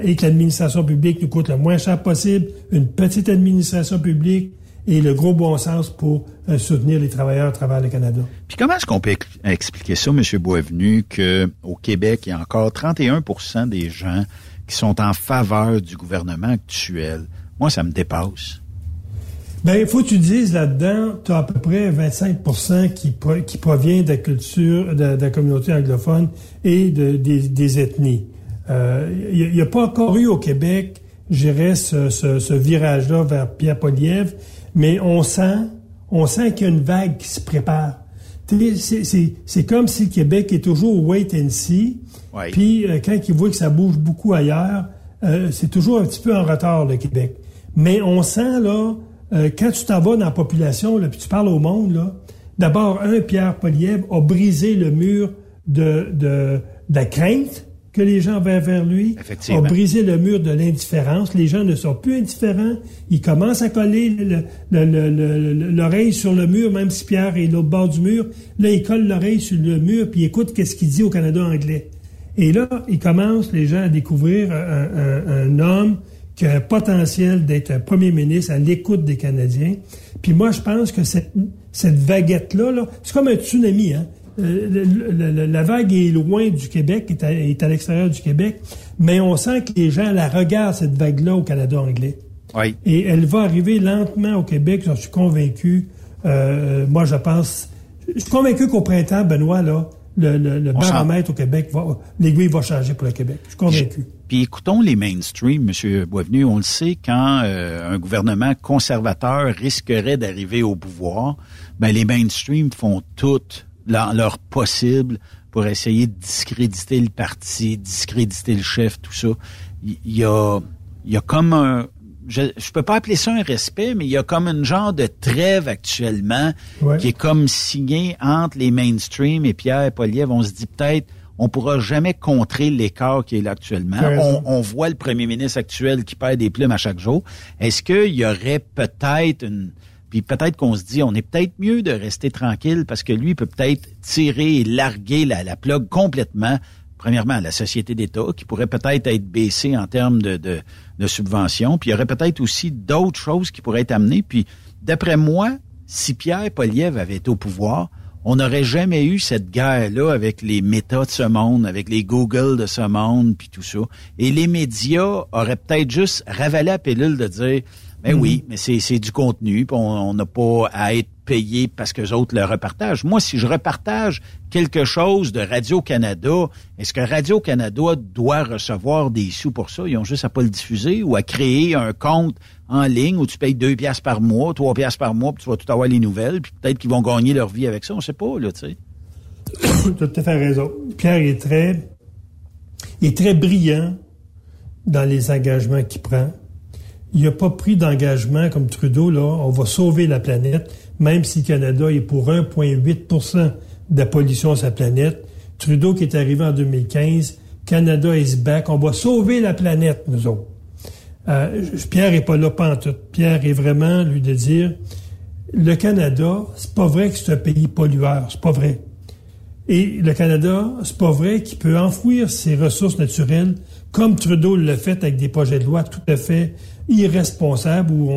et que l'administration publique nous coûte le moins cher possible, une petite administration publique et le gros bon sens pour soutenir les travailleurs à travers le Canada. Puis comment est-ce qu'on peut expliquer ça, M. Boisvenu, qu'au Québec, il y a encore 31% des gens qui sont en faveur du gouvernement actuel? Moi, ça me dépasse. Bien, il faut que tu dises là-dedans, tu as à peu près 25% qui provient de la culture, de la communauté anglophone et des ethnies. Il n'y a pas encore eu au Québec, je dirais, ce virage-là vers Pierre Poilievre, mais on sent qu'il y a une vague qui se prépare. C'est comme si le Québec est toujours wait and see, ouais. Puis quand il voit que ça bouge beaucoup ailleurs, c'est toujours un petit peu en retard, le Québec. Mais on sent, là, quand tu t'en vas dans la population, là, puis tu parles au monde, là, d'abord, Pierre Poilievre a brisé le mur de la crainte que les gens avaient vers lui, a brisé le mur de l'indifférence. Les gens ne sont plus indifférents. Ils commencent à coller l'oreille sur le mur, même si Pierre est de l'autre bord du mur. Là, ils collent l'oreille sur le mur, puis ils écoutent qu'est-ce qu'il dit au Canada anglais. Et là, ils commencent, les gens, à découvrir un homme qui a un potentiel d'être un premier ministre à l'écoute des Canadiens. Puis moi, je pense que cette vaguette-là, là, c'est comme un tsunami. Hein? La vague est loin du Québec, est à l'extérieur du Québec, mais on sent que les gens la regardent, cette vague-là, au Canada anglais. Oui. Et elle va arriver lentement au Québec, j'en suis convaincu. Moi, je pense... Je suis convaincu qu'au printemps, Benoît, là, le baromètre au Québec, l'aiguille va changer pour le Québec. Je suis convaincu. Puis écoutons les mainstream, M. Boisvenu. On le sait, quand un gouvernement conservateur risquerait d'arriver au pouvoir, ben les mainstream font tout leur possible pour essayer de discréditer le parti, discréditer le chef, tout ça. Il y a comme un... Je peux pas appeler ça un respect, mais il y a comme une genre de trêve actuellement, ouais, qui est comme signée entre les mainstream et Pierre Poilievre. On se dit peut-être, on pourra jamais contrer l'écart qui est là actuellement. On voit le premier ministre actuel qui perd des plumes à chaque jour. Est-ce qu'il y aurait peut-être puis peut-être qu'on se dit, on est peut-être mieux de rester tranquille parce que lui peut peut-être tirer et larguer la plug complètement. Premièrement, la société d'État qui pourrait peut-être être baissée en termes de subventions. Puis il y aurait peut-être aussi d'autres choses qui pourraient être amenées. Puis d'après moi, si Pierre Poilievre avait été au pouvoir, on n'aurait jamais eu cette guerre-là avec les métas de ce monde, avec les Google de ce monde, puis tout ça. Et les médias auraient peut-être juste ravalé la pilule de dire, ben oui, mais c'est du contenu, puis on n'a pas à être payé parce qu'eux autres le repartagent. Moi, si je repartage quelque chose de Radio-Canada, est-ce que Radio-Canada doit recevoir des sous pour ça? Ils ont juste à pas le diffuser ou à créer un compte en ligne où tu payes 2$ par mois, 3$ par mois, puis tu vas tout avoir les nouvelles, puis peut-être qu'ils vont gagner leur vie avec ça. On sait pas, là, tu sais. Tu as tout à fait raison. Pierre est très brillant dans les engagements qu'il prend. Il n'a pas pris d'engagement comme Trudeau, là, on va sauver la planète, même si le Canada est pour 1,8% de la pollution de sa planète. Trudeau qui est arrivé en 2015, Canada is back, on va sauver la planète, nous autres. Pierre n'est pas là pantoute. Pierre est vraiment, lui, de dire, le Canada, c'est pas vrai que c'est un pays pollueur, c'est pas vrai. Et le Canada, c'est pas vrai qu'il peut enfouir ses ressources naturelles comme Trudeau l'a fait avec des projets de loi tout à fait irresponsables où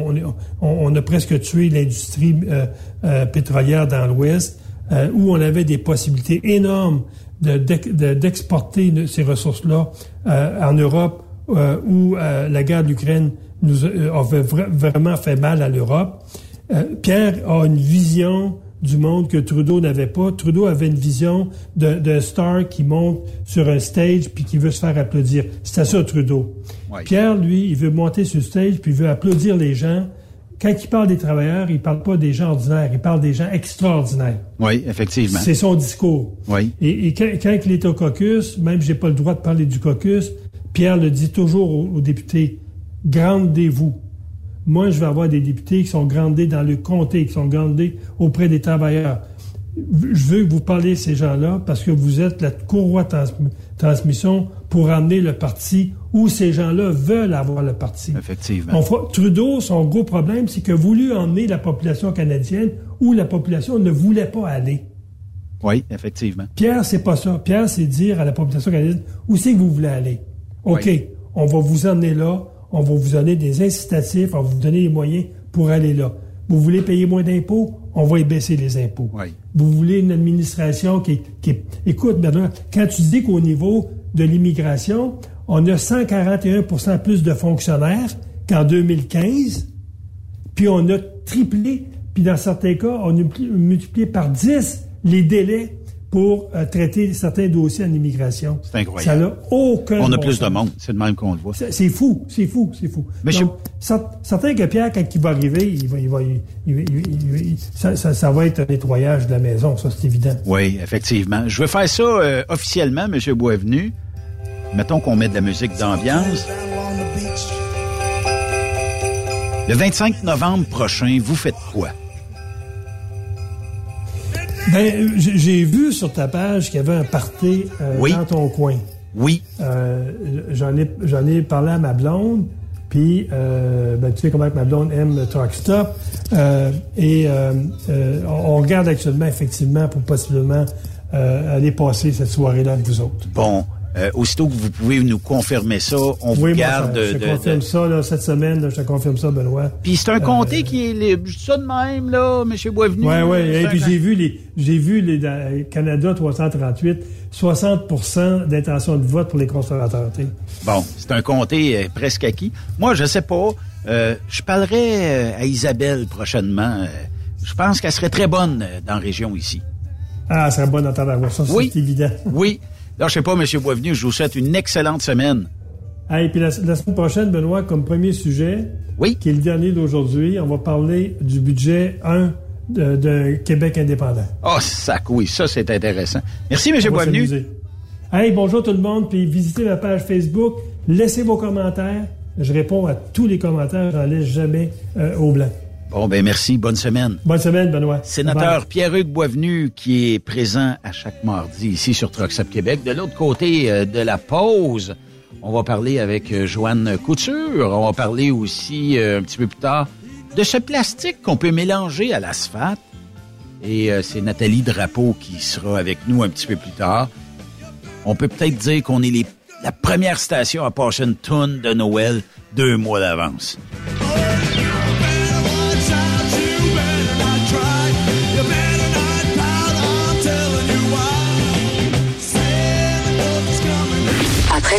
on a presque tué l'industrie pétrolière dans l'Ouest, où on avait des possibilités énormes d'exporter ces ressources-là en Europe, où la guerre de l'Ukraine nous a vraiment fait mal à l'Europe. Pierre a une vision du monde que Trudeau n'avait pas. Trudeau avait une vision de star qui monte sur un stage puis qui veut se faire applaudir. C'était ça, Trudeau. Ouais. Pierre, lui, il veut monter sur le stage puis il veut applaudir les gens. Quand il parle des travailleurs, il parle pas des gens ordinaires, il parle des gens extraordinaires. Oui, effectivement. C'est son discours. Oui. Et quand il est au caucus, même j'ai pas le droit de parler du caucus, Pierre le dit toujours aux députés, grandez-vous. Moi, je vais avoir des députés qui sont grandés dans le comté, qui sont grandés auprès des travailleurs. Je veux que vous parliez de ces gens-là parce que vous êtes la courroie de transmission pour amener le parti où ces gens-là veulent avoir le parti. Effectivement. Trudeau, son gros problème, c'est qu'il a voulu emmener la population canadienne où la population ne voulait pas aller. Oui, effectivement. Pierre, c'est pas ça. Pierre, c'est dire à la population canadienne où c'est que vous voulez aller. OK, oui. On va vous emmener là. On va vous donner des incitatifs, on va vous donner les moyens pour aller là. Vous voulez payer moins d'impôts? On va y baisser les impôts. Oui. Vous voulez une administration qui... Écoute, Bernard, quand tu dis qu'au niveau de l'immigration, on a 141 % plus de fonctionnaires qu'en 2015, puis on a triplé, puis dans certains cas, on a multiplié par 10 les délais pour traiter certains dossiers en immigration. C'est incroyable. Ça n'a aucun... On a plus de monde. C'est de même qu'on le voit. C'est fou. Mais donc, certain que Pierre, quand il va arriver, ça va être un nettoyage de la maison. Ça, c'est évident. Oui, effectivement. Je veux faire ça officiellement, M. Boisvenu. Mettons qu'on met de la musique d'ambiance. Le 25 novembre prochain, vous faites quoi? Ben, j'ai vu sur ta page qu'il y avait un party oui. Dans ton coin. Oui. J'en ai parlé à ma blonde, puis ben, tu sais comment ma blonde aime le Truck Stop. On regarde actuellement, effectivement, pour possiblement aller passer cette soirée-là avec vous autres. Bon. Aussitôt que vous pouvez nous confirmer ça, on vous garde... Oui, je te confirme ça, là, cette semaine, là, je te confirme ça, Benoît. Puis c'est un comté qui est libre, ça de même, là, M. Boisvenu. Oui, oui, et puis j'ai vu les Canada 338, 60% d'intention de vote pour les conservateurs. T'sais. Bon, c'est un comté presque acquis. Moi, je sais pas, je parlerai à Isabelle prochainement. Je pense qu'elle serait très bonne dans la région ici. Ah, elle serait bonne dans Tabarouette, ça, oui, c'est évident. Oui. Là, je sais pas, M. Boisvenu, je vous souhaite une excellente semaine. Ah, et puis la semaine prochaine, Benoît, comme premier sujet, oui, qui est le dernier d'aujourd'hui, on va parler du budget 1 de Québec indépendant. Ah, oh, sac, oui, ça, c'est intéressant. Merci, M. Boisvenu. Hey, bonjour tout le monde, puis visitez ma page Facebook, laissez vos commentaires, je réponds à tous les commentaires, j'en laisse jamais au blanc. Bon, ben merci. Bonne semaine. Bonne semaine, Benoît. Sénateur Pierre-Hugues Boisvenu, qui est présent à chaque mardi ici sur Truck Stop Québec. De l'autre côté de la pause, on va parler avec Johanne Couture. On va parler aussi, un petit peu plus tard, de ce plastique qu'on peut mélanger à l'asphalte. Et c'est Nathalie Drapeau qui sera avec nous un petit peu plus tard. On peut peut-être dire qu'on est la première station à passer une toune de Noël 2 mois d'avance. Après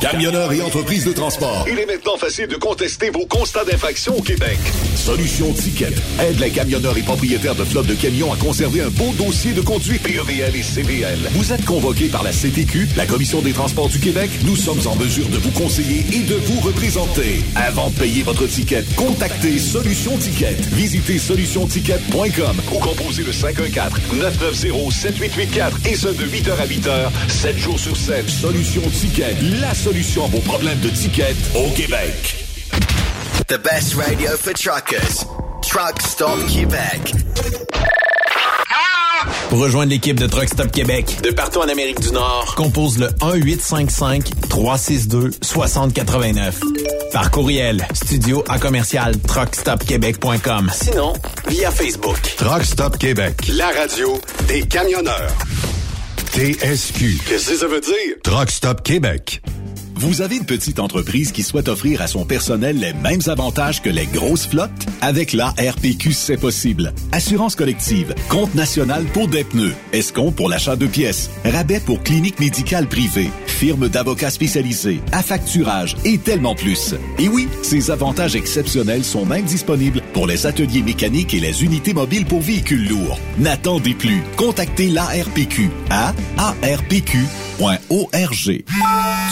Camionneurs et entreprises de transport. Il est maintenant facile de contester vos constats d'infraction au Québec. Solution Ticket aide les camionneurs et propriétaires de flottes de camions à conserver un beau dossier de conduite PEVL et CVL. Vous êtes convoqués par la CTQ, la Commission des transports du Québec. Nous sommes en mesure de vous conseiller et de vous représenter. Avant de payer votre ticket, contactez Solution Ticket. Visitez solutionticket.com ou composez le 514-990-7884 et ce de 8h à 8h, 7 jours sur 7. Solution Ticket, la solution à vos problèmes de ticket au Québec. The best radio for truckers. Truck Stop Québec. Pour rejoindre l'équipe de Truck Stop Québec, de partout en Amérique du Nord, compose le 1-855-362-6089. Par courriel, studio@truckstopquebec.com. Sinon, via Facebook. Truck Stop Québec, la radio des camionneurs. TSQ. Qu'est-ce que ça veut dire? Truck Stop Québec. Vous avez une petite entreprise qui souhaite offrir à son personnel les mêmes avantages que les grosses flottes? Avec l'ARPQ, c'est possible. Assurance collective, compte national pour des pneus, escompte pour l'achat de pièces, rabais pour clinique médicale privée, firme d'avocats spécialisés, affacturage et tellement plus. Et oui, ces avantages exceptionnels sont même disponibles pour les ateliers mécaniques et les unités mobiles pour véhicules lourds. N'attendez plus. Contactez l'ARPQ à arpq.org.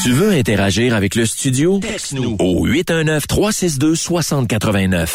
Tu veux interagir avec le studio? Texte-nous au 819-362-6089.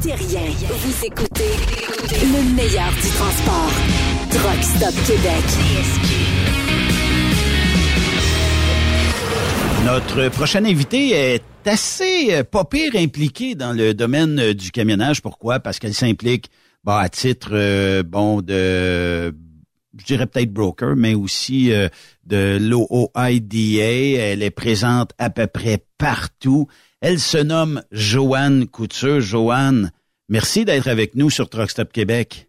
Thérien. Vous écoutez le meilleur du transport. Truck Stop Québec. Notre prochain invité est assez pas pire impliquée dans le domaine du camionnage. Pourquoi? Parce qu'elle s'implique à titre de... je dirais peut-être broker, mais aussi de l'OOIDA. Elle est présente à peu près partout. Elle se nomme Johanne Couture. Johanne, merci d'être avec nous sur Truck Stop Québec.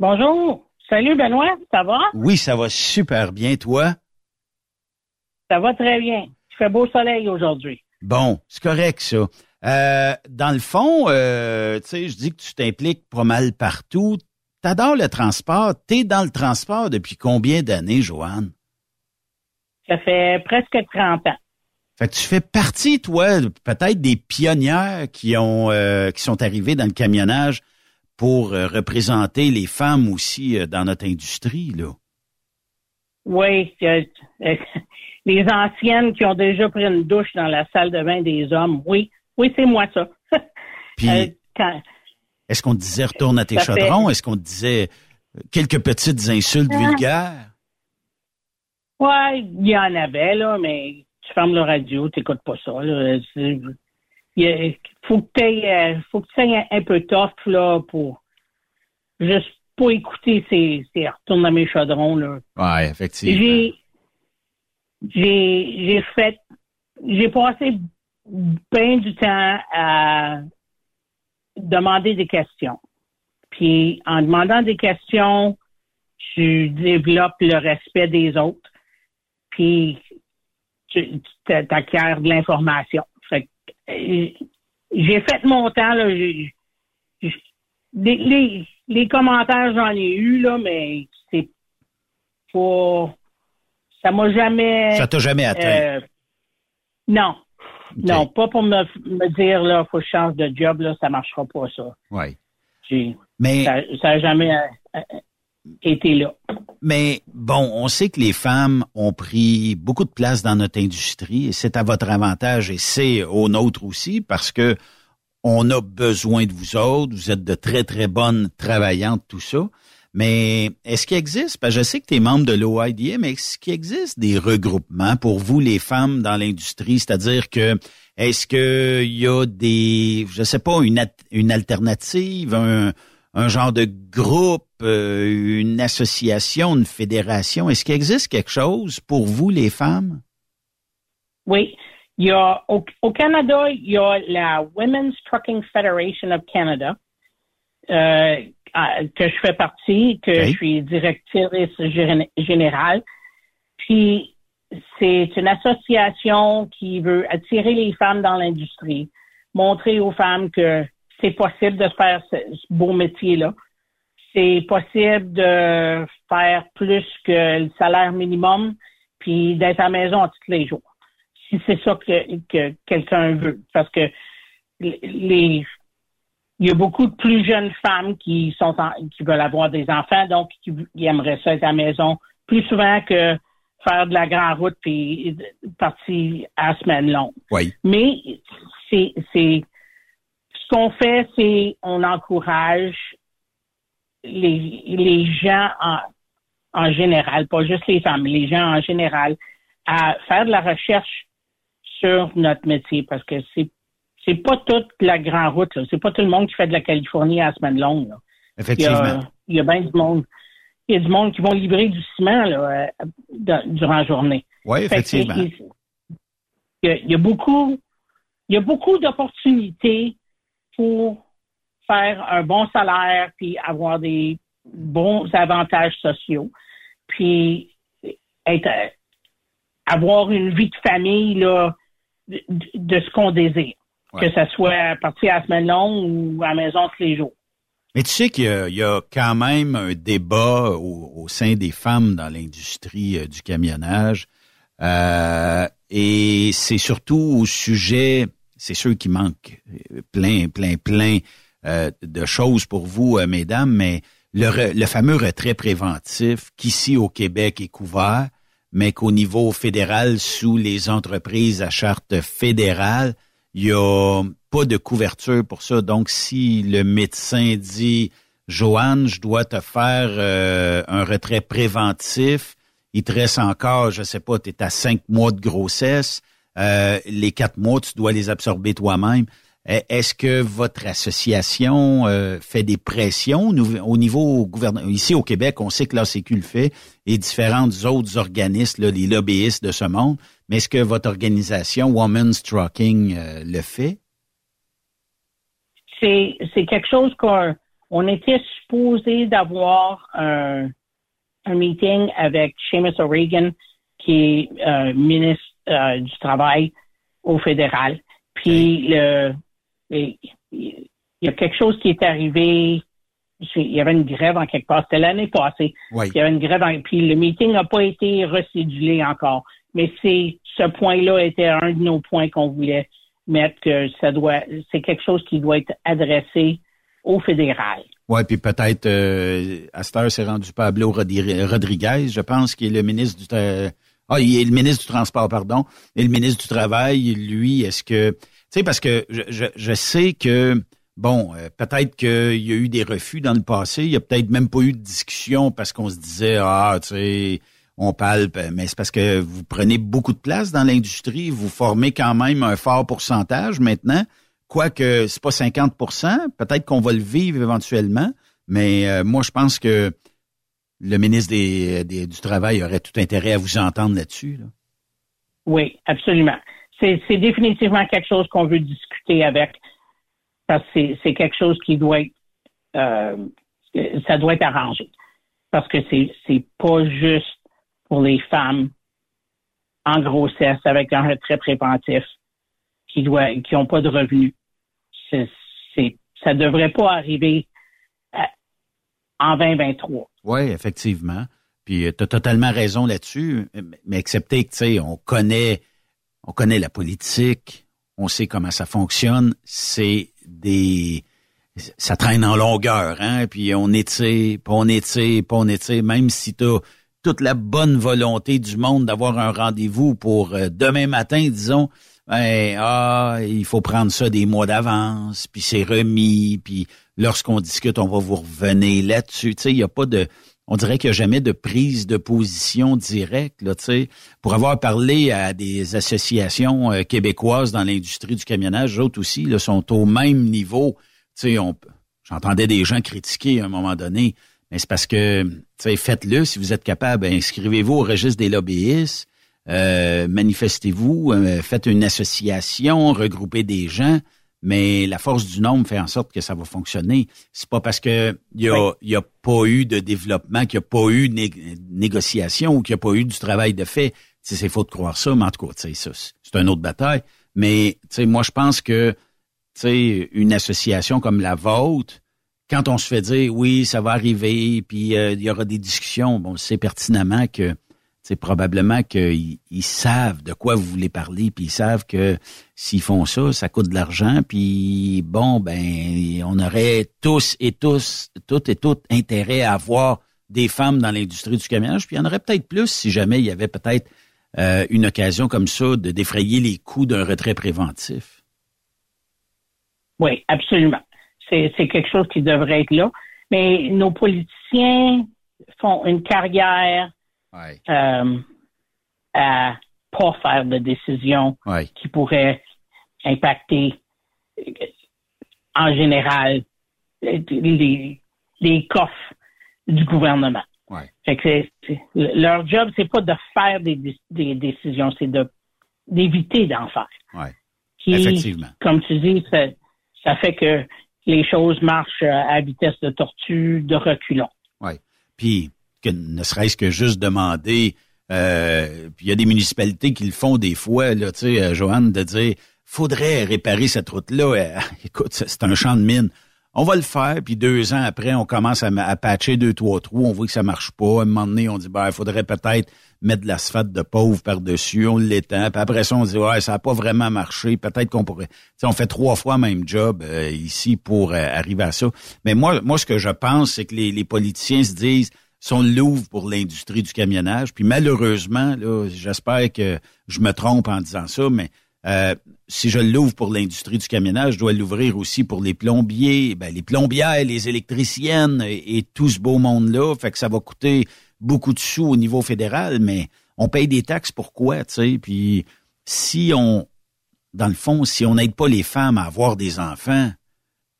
Bonjour. Salut Benoît, ça va? Oui, ça va super bien. Toi? Ça va très bien. Il fait beau soleil aujourd'hui. Bon, c'est correct ça. Dans le fond, tu sais, je dis que tu t'impliques pas mal partout. T'adores le transport. T'es dans le transport depuis combien d'années, Johanne? Ça fait presque 30 ans. Fait que tu fais partie, toi, peut-être des pionnières qui sont arrivées dans le camionnage pour représenter les femmes aussi dans notre industrie, là. Oui, les anciennes qui ont déjà pris une douche dans la salle de bain des hommes, oui, c'est moi ça. Puis, est-ce qu'on te disait retourne à tes chaudrons? Est-ce qu'on te disait quelques petites insultes vulgaires? Ouais, il y en avait, là, mais tu fermes la radio, t'écoutes pas ça. Là. Faut que tu aies un peu tough, là, pour juste pas écouter ces retournes à mes chaudrons, là. Ouais, effectivement. J'ai passé bien du temps à demander des questions. Puis, en demandant des questions, tu développes le respect des autres. Puis, tu acquiers de l'information. Fait que, j'ai fait mon temps, là. Les commentaires, j'en ai eu, là, mais c'est pas... Ça m'a jamais... Ça t'a jamais atteint? Non. Okay. Non, pas pour me dire, là, faut que je change de job, là, ça marchera pas, ça. Oui. Mais... Ça a jamais été là. Mais bon, on sait que les femmes ont pris beaucoup de place dans notre industrie et c'est à votre avantage et c'est au nôtre aussi parce que on a besoin de vous autres, vous êtes de très, très bonnes travaillantes, tout ça. Mais est-ce qu'il existe, parce que je sais que tu es membre de l'OIDA, mais est-ce qu'il existe des regroupements pour vous, les femmes, dans l'industrie? C'est-à-dire que, est-ce qu'il y a des, je sais pas, une alternative, un genre de groupe, une association, une fédération? Est-ce qu'il existe quelque chose pour vous, les femmes? Oui. Il y a, au Canada, il y a la Women's Trucking Federation of Canada, que je fais partie, que je suis directrice générale. Puis, c'est une association qui veut attirer les femmes dans l'industrie, montrer aux femmes que c'est possible de faire ce beau métier-là. C'est possible de faire plus que le salaire minimum, puis d'être à la maison tous les jours. Si c'est ça que quelqu'un veut. Parce que il y a beaucoup de plus jeunes femmes qui veulent avoir des enfants, donc qui aimeraient ça être à la maison plus souvent que faire de la grande route puis partir à la semaine longue. Oui. Mais c'est ce qu'on fait, c'est on encourage les gens en général, pas juste les femmes, mais les gens en général, à faire de la recherche sur notre métier, parce que c'est pas toute la grande route, là. C'est pas tout le monde qui fait de la Californie à la semaine longue, là. Effectivement. Il y a bien du monde. Il y a du monde qui vont livrer du ciment, là, durant la journée. Oui, effectivement. Il y a beaucoup d'opportunités pour faire un bon salaire puis avoir des bons avantages sociaux, puis avoir une vie de famille là de ce qu'on désire, ouais. Que ça soit parti à la semaine longue ou à la maison tous les jours. Mais tu sais qu'il y a quand même un débat au sein des femmes dans l'industrie du camionnage, et c'est surtout au sujet, c'est sûr qu'il manque plein de choses pour vous, mesdames, mais le fameux retrait préventif qu'ici au Québec est couvert, mais qu'au niveau fédéral, sous les entreprises à charte fédérale, il n'y a pas de couverture pour ça. Donc, si le médecin dit « Joanne, je dois te faire un retrait préventif », il te reste encore, je sais pas, tu es à 5 mois de grossesse, les 4 mois, tu dois les absorber toi-même. Est-ce que votre association fait des pressions au niveau gouvernement? Ici au Québec, on sait que l'ACQ le fait et différents autres organismes, là, les lobbyistes de ce monde, mais est-ce que votre organisation Women's Trucking le fait? C'est quelque chose qu'on était supposé d'avoir un meeting avec Seamus O'Regan, qui est ministre du Travail au fédéral. Puis il y a quelque chose qui est arrivé. Il y avait une grève en quelque part. C'était l'année passée. Oui. Il y avait une grève. Puis le meeting n'a pas été recédulé encore. Mais ce point-là était un de nos points qu'on voulait mettre. Que c'est quelque chose qui doit être adressé au fédéral. Oui, puis peut-être à cette heure, c'est rendu Pablo Rodriguez, je pense, qui est le ministre du il est le ministre du Transport, pardon, et le ministre du Travail, lui, est-ce que... Tu sais, parce que je sais que, bon, peut-être qu'il y a eu des refus dans le passé, il n'y a peut-être même pas eu de discussion parce qu'on se disait, tu sais, on palpe, mais c'est parce que vous prenez beaucoup de place dans l'industrie, vous formez quand même un fort pourcentage maintenant, quoique c'est pas 50%, peut-être qu'on va le vivre éventuellement, mais moi, je pense que le ministre du Travail aurait tout intérêt à vous entendre là-dessus, là. Oui, absolument. C'est définitivement quelque chose qu'on veut discuter avec, parce que c'est quelque chose qui doit être... ça doit être arrangé. Parce que c'est pas juste pour les femmes en grossesse avec un retrait préventif qui n'ont pas de revenus. Ça devrait pas arriver en 2023. Oui, effectivement. Puis tu as totalement raison là-dessus, mais excepté que, tu sais, on connaît la politique, on sait comment ça fonctionne, ça traîne en longueur, hein, puis on étire, même si tu as toute la bonne volonté du monde d'avoir un rendez-vous pour demain matin, disons, il faut prendre ça des mois d'avance, puis c'est remis, puis lorsqu'on discute, on va vous revenir là-dessus. Tu sais, il n'y a pas de... On dirait qu'il n'y a jamais de prise de position directe, là, tu sais. Pour avoir parlé à des associations québécoises dans l'industrie du camionnage, les autres aussi, là, sont au même niveau. Tu sais, J'entendais des gens critiquer à un moment donné, mais c'est parce que, tu sais, faites-le si vous êtes capable. Inscrivez-vous au registre des lobbyistes, manifestez-vous, faites une association, regroupez des gens, mais la force du nombre fait en sorte que ça va fonctionner. C'est pas parce que il y a pas eu de développement, qu'il n'y a pas eu de négociation ou qu'il n'y a pas eu du travail de fait. T'sais, c'est faux de croire ça, mais en tout cas, tu sais, ça, c'est une autre bataille. Mais tu sais, moi, je pense que une association comme la vôtre, quand on se fait dire oui, ça va arriver, puis il y aura des discussions, bon, c'est pertinemment que c'est probablement qu'ils savent de quoi vous voulez parler, puis ils savent que s'ils font ça, ça coûte de l'argent, puis bon, ben, on aurait toutes et tous intérêt à avoir des femmes dans l'industrie du camionnage, puis il y en aurait peut-être plus si jamais il y avait peut-être une occasion comme ça de défrayer les coûts d'un retrait préventif. Oui, absolument. C'est quelque chose qui devrait être là. Mais nos politiciens font une carrière à pas faire de décisions qui pourraient impacter en général les coffres du gouvernement. Ouais. Fait que leur job, c'est pas de faire des décisions, c'est d'éviter d'en faire. Ouais. Effectivement. Comme tu dis, ça fait que les choses marchent à vitesse de tortue, de reculons. Oui. Puis, ne serait-ce que juste demander, puis il y a des municipalités qui le font des fois, là, tu sais, Johanne, de dire, faudrait réparer cette route-là. Écoute, c'est un champ de mine. On va le faire, puis 2 ans après, on commence à patcher 2-3 trous, on voit que ça marche pas. À un moment donné, on dit, ben, il faudrait peut-être mettre de l'asphalte de pauvre par-dessus, on l'étend. Puis après ça, on dit, ouais, ça n'a pas vraiment marché, peut-être qu'on pourrait... T'sais, on fait 3 fois le même job ici pour arriver à ça. Mais moi, ce que je pense, c'est que les politiciens se disent, sont l'ouvre pour l'industrie du camionnage. Puis malheureusement, là, j'espère que je me trompe en disant ça, mais... si je l'ouvre pour l'industrie du camionnage, je dois l'ouvrir aussi pour les plombiers, ben les plombières, les électriciennes et tout ce beau monde-là. Fait que ça va coûter beaucoup de sous au niveau fédéral, mais on paye des taxes pourquoi, tu sais? Puis si on n'aide pas les femmes à avoir des enfants,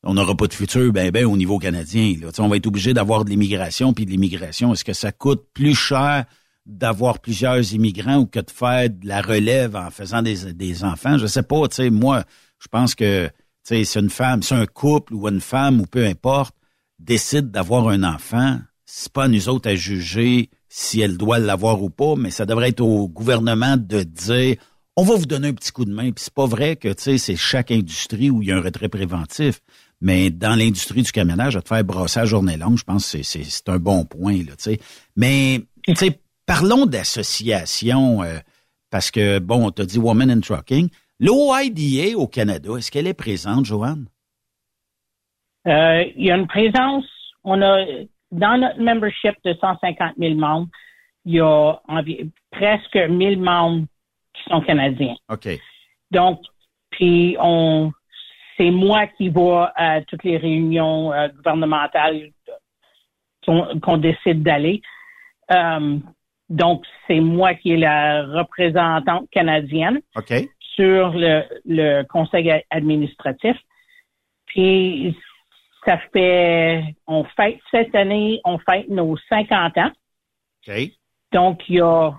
on n'aura pas de futur, ben au niveau canadien. Là, on va être obligé d'avoir de l'immigration, puis de l'immigration, est-ce que ça coûte plus cher d'avoir plusieurs immigrants ou que de faire de la relève en faisant des enfants? Je sais pas, tu sais, moi, je pense que, tu sais, si un couple ou une femme ou peu importe décide d'avoir un enfant, c'est pas à nous autres à juger si elle doit l'avoir ou pas, mais ça devrait être au gouvernement de dire, on va vous donner un petit coup de main, puis c'est pas vrai que, tu sais, c'est chaque industrie où il y a un retrait préventif, mais dans l'industrie du camionnage, à te faire brasser à journée longue, je pense que c'est un bon point, là, tu sais. Mais, tu sais, parlons d'association, parce que, bon, on t'a dit Women in Trucking. L'OOIDA au Canada, est-ce qu'elle est présente, Joanne? Il y a une présence. On a, dans notre membership de 150 000 membres, il y a presque 1000 membres qui sont canadiens. OK. Donc, puis c'est moi qui vais à toutes les réunions gouvernementales qu'on décide d'aller. Donc, c'est moi qui est la représentante canadienne sur le conseil administratif. Puis, on fête cette année, on fête nos 50 ans. Okay. Donc, il y a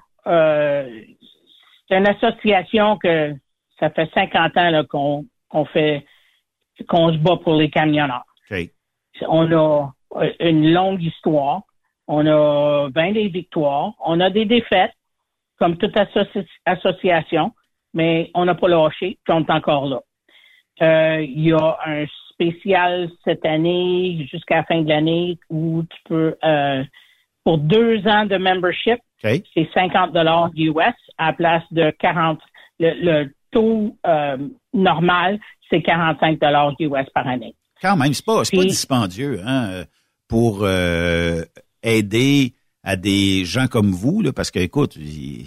c'est une association que ça fait 50 ans là, qu'on se bat pour les camionneurs. Okay. On a une longue histoire. On a bien des victoires. On a des défaites, comme toute association, mais on n'a pas lâché, puis on est encore là. Il y a un spécial cette année, jusqu'à la fin de l'année, où tu peux, pour 2 ans de membership, c'est $50 US à la place de 40. Le taux normal, c'est $45 US par année. Quand même, c'est pas dispendieux, hein, pour... aider à des gens comme vous, là, parce que, écoute, il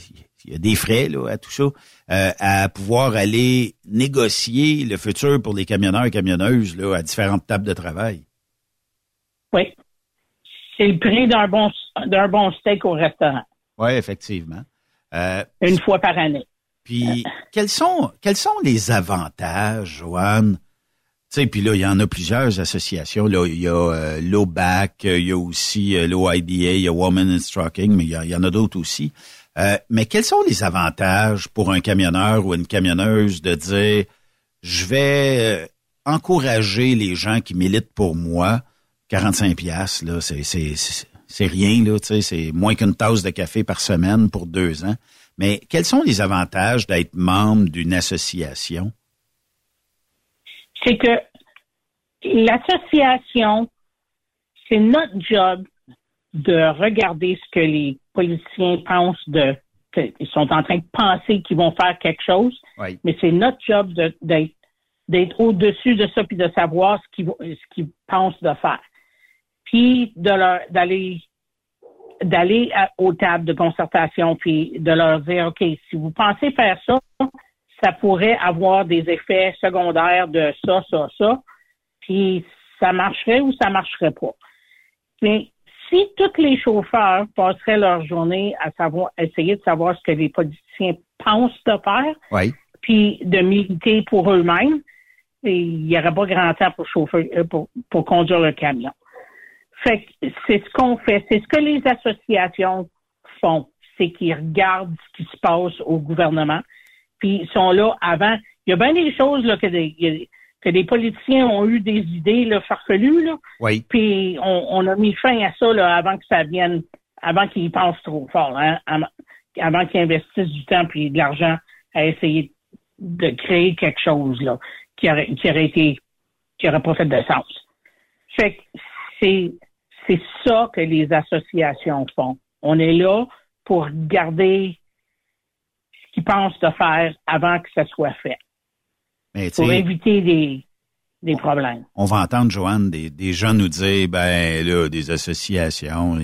y a des frais là, à tout ça, à pouvoir aller négocier le futur pour les camionneurs et camionneuses là, à différentes tables de travail. Oui. C'est le prix d'un bon steak au restaurant. Oui, effectivement. Une fois par année. Puis, quels sont les avantages, Joanne, Tu sais, puis là, il y en a plusieurs associations. Là, il y a l'OBAC, il y a aussi l'OIDA, il y a Women's Trucking, mais il y en a d'autres aussi. Mais quels sont les avantages pour un camionneur ou une camionneuse de dire « Je vais encourager les gens qui militent pour moi, 45$, là, c'est rien, là, tu sais, c'est moins qu'une tasse de café par semaine pour 2 ans. » Mais quels sont les avantages d'être membre d'une association? C'est que l'association, c'est notre job de regarder ce que les politiciens pensent qu'ils sont en train de penser qu'ils vont faire quelque chose. Oui. Mais c'est notre job d'être au-dessus de ça puis de savoir ce qu'ils pensent de faire. Puis d'aller aux tables de concertation puis de leur dire, OK, si vous pensez faire ça, ça pourrait avoir des effets secondaires de ça, ça, ça, puis ça marcherait ou ça marcherait pas. Mais si tous les chauffeurs passeraient leur journée à essayer de savoir ce que les politiciens pensent de faire, oui, puis de militer pour eux-mêmes, il n'y aurait pas grand temps pour chauffer, pour conduire le camion. Fait que c'est ce qu'on fait, c'est ce que les associations font, c'est qu'ils regardent ce qui se passe au gouvernement, puis ils sont là avant. Il y a bien des choses là, que des politiciens ont eu des idées là, farfelues, là. Oui. Puis on a mis fin à ça là, avant que ça vienne, avant qu'ils y pensent trop fort, hein, avant qu'ils investissent du temps puis de l'argent à essayer de créer quelque chose là qui aurait pas fait de sens. Fait que c'est ça que les associations font. On est là pour garder ce qu'ils pensent de faire avant que ça soit fait. Mais, pour éviter des problèmes. On va entendre, Joanne, des gens nous dire, ben là, des associations,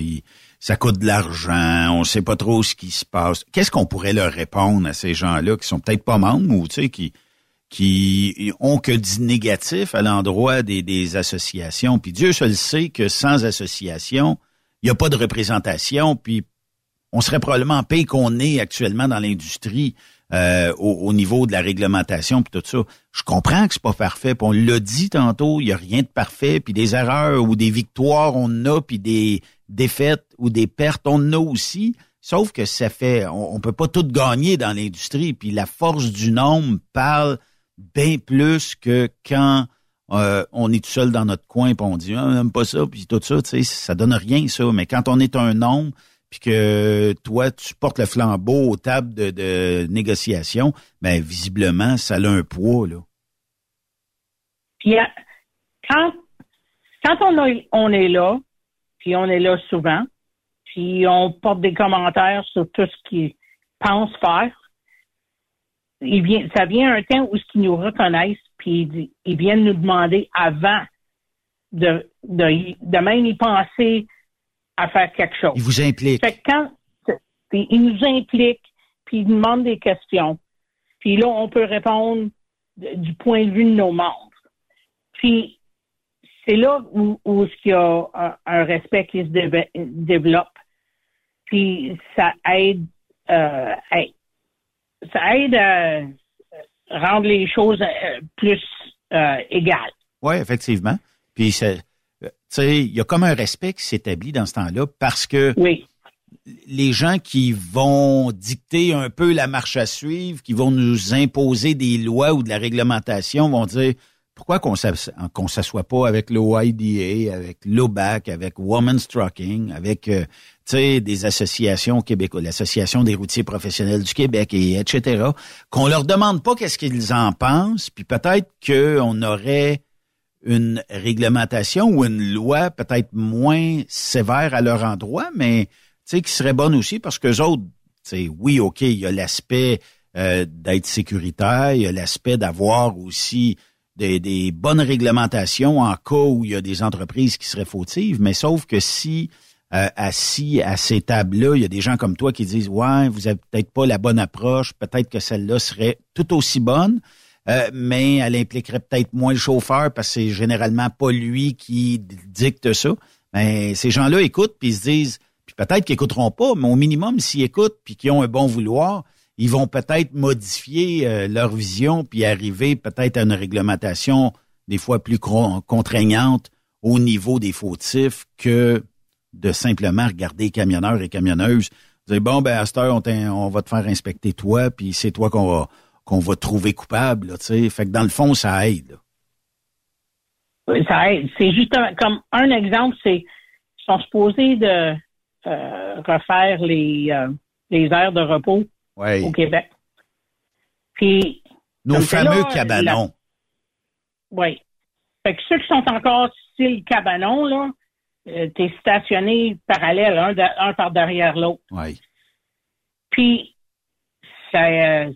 ça coûte de l'argent, on ne sait pas trop ce qui se passe. Qu'est-ce qu'on pourrait leur répondre à ces gens-là qui sont peut-être pas membres ou tu sais, qui ont que du négatif à l'endroit des associations. Puis Dieu seul sait que sans association, il n'y a pas de représentation, puis on serait probablement en paix qu'on est actuellement dans l'industrie au niveau de la réglementation puis tout ça. Je comprends que c'est pas parfait, puis on l'a dit tantôt, il n'y a rien de parfait, puis des erreurs ou des victoires, on en a, puis des défaites ou des pertes, on en a aussi. Sauf que ça fait, on peut pas tout gagner dans l'industrie, puis la force du nombre parle bien plus que quand on est tout seul dans notre coin et on dit « on n'aime pas ça », puis tout ça, tu sais, ça donne rien, ça. Mais quand on est un nombre, puis que toi, tu portes le flambeau aux tables de négociation, bien, visiblement, ça a un poids, là. Puis, quand on est là, puis on est là souvent, puis on porte des commentaires sur tout ce qu'ils pensent faire, ça vient un temps où ils nous reconnaissent, puis ils viennent nous demander avant de même y penser à faire quelque chose. Ils vous impliquent. Fait que quand ils nous impliquent, puis ils demandent des questions, puis là, on peut répondre du point de vue de nos membres. Puis c'est là où il y a un respect qui se développe, puis ça aide à rendre les choses plus égales. Oui, effectivement. Puis, tu sais, il y a comme un respect qui s'établit dans ce temps-là parce que oui, les gens qui vont dicter un peu la marche à suivre, qui vont nous imposer des lois ou de la réglementation, vont dire pourquoi qu'on s'assoit pas avec l'OIDA, avec l'OBAC, avec Women's Trucking, avec tu sais, des associations québécoises, l'Association des routiers professionnels du Québec, et etc., qu'on leur demande pas qu'est-ce qu'ils en pensent, puis peut-être qu'on aurait une réglementation ou une loi peut-être moins sévère à leur endroit, mais tu sais, qui serait bonne aussi, parce qu'eux autres, tu sais, oui, OK, il y a l'aspect d'être sécuritaire, il y a l'aspect d'avoir aussi des bonnes réglementations en cas où il y a des entreprises qui seraient fautives, mais sauf que si assis à ces tables-là, il y a des gens comme toi qui disent « ouais, vous avez peut-être pas la bonne approche, peut-être que celle-là serait tout aussi bonne, mais elle impliquerait peut-être moins le chauffeur parce que c'est généralement pas lui qui dicte ça. » Mais ces gens-là écoutent puis ils se disent, puis peut-être qu'ils écouteront pas, mais au minimum s'ils écoutent puis qu'ils ont un bon vouloir, ils vont peut-être modifier leur vision puis arriver peut-être à une réglementation des fois plus contraignantes au niveau des fautifs que de simplement regarder camionneurs et camionneuses, dire bon ben à cette heure on va te faire inspecter toi, puis c'est toi qu'on va trouver coupable, tu sais. Fait que dans le fond ça aide. Là. Oui, ça aide. C'est juste comme un exemple, c'est ils sont supposés de refaire les aires de repos au Québec. Puis nos fameux cabanons. Oui. Fait que ceux qui sont encore style cabanon, là, t'es stationné parallèle, un par derrière l'autre. Oui. Puis, ça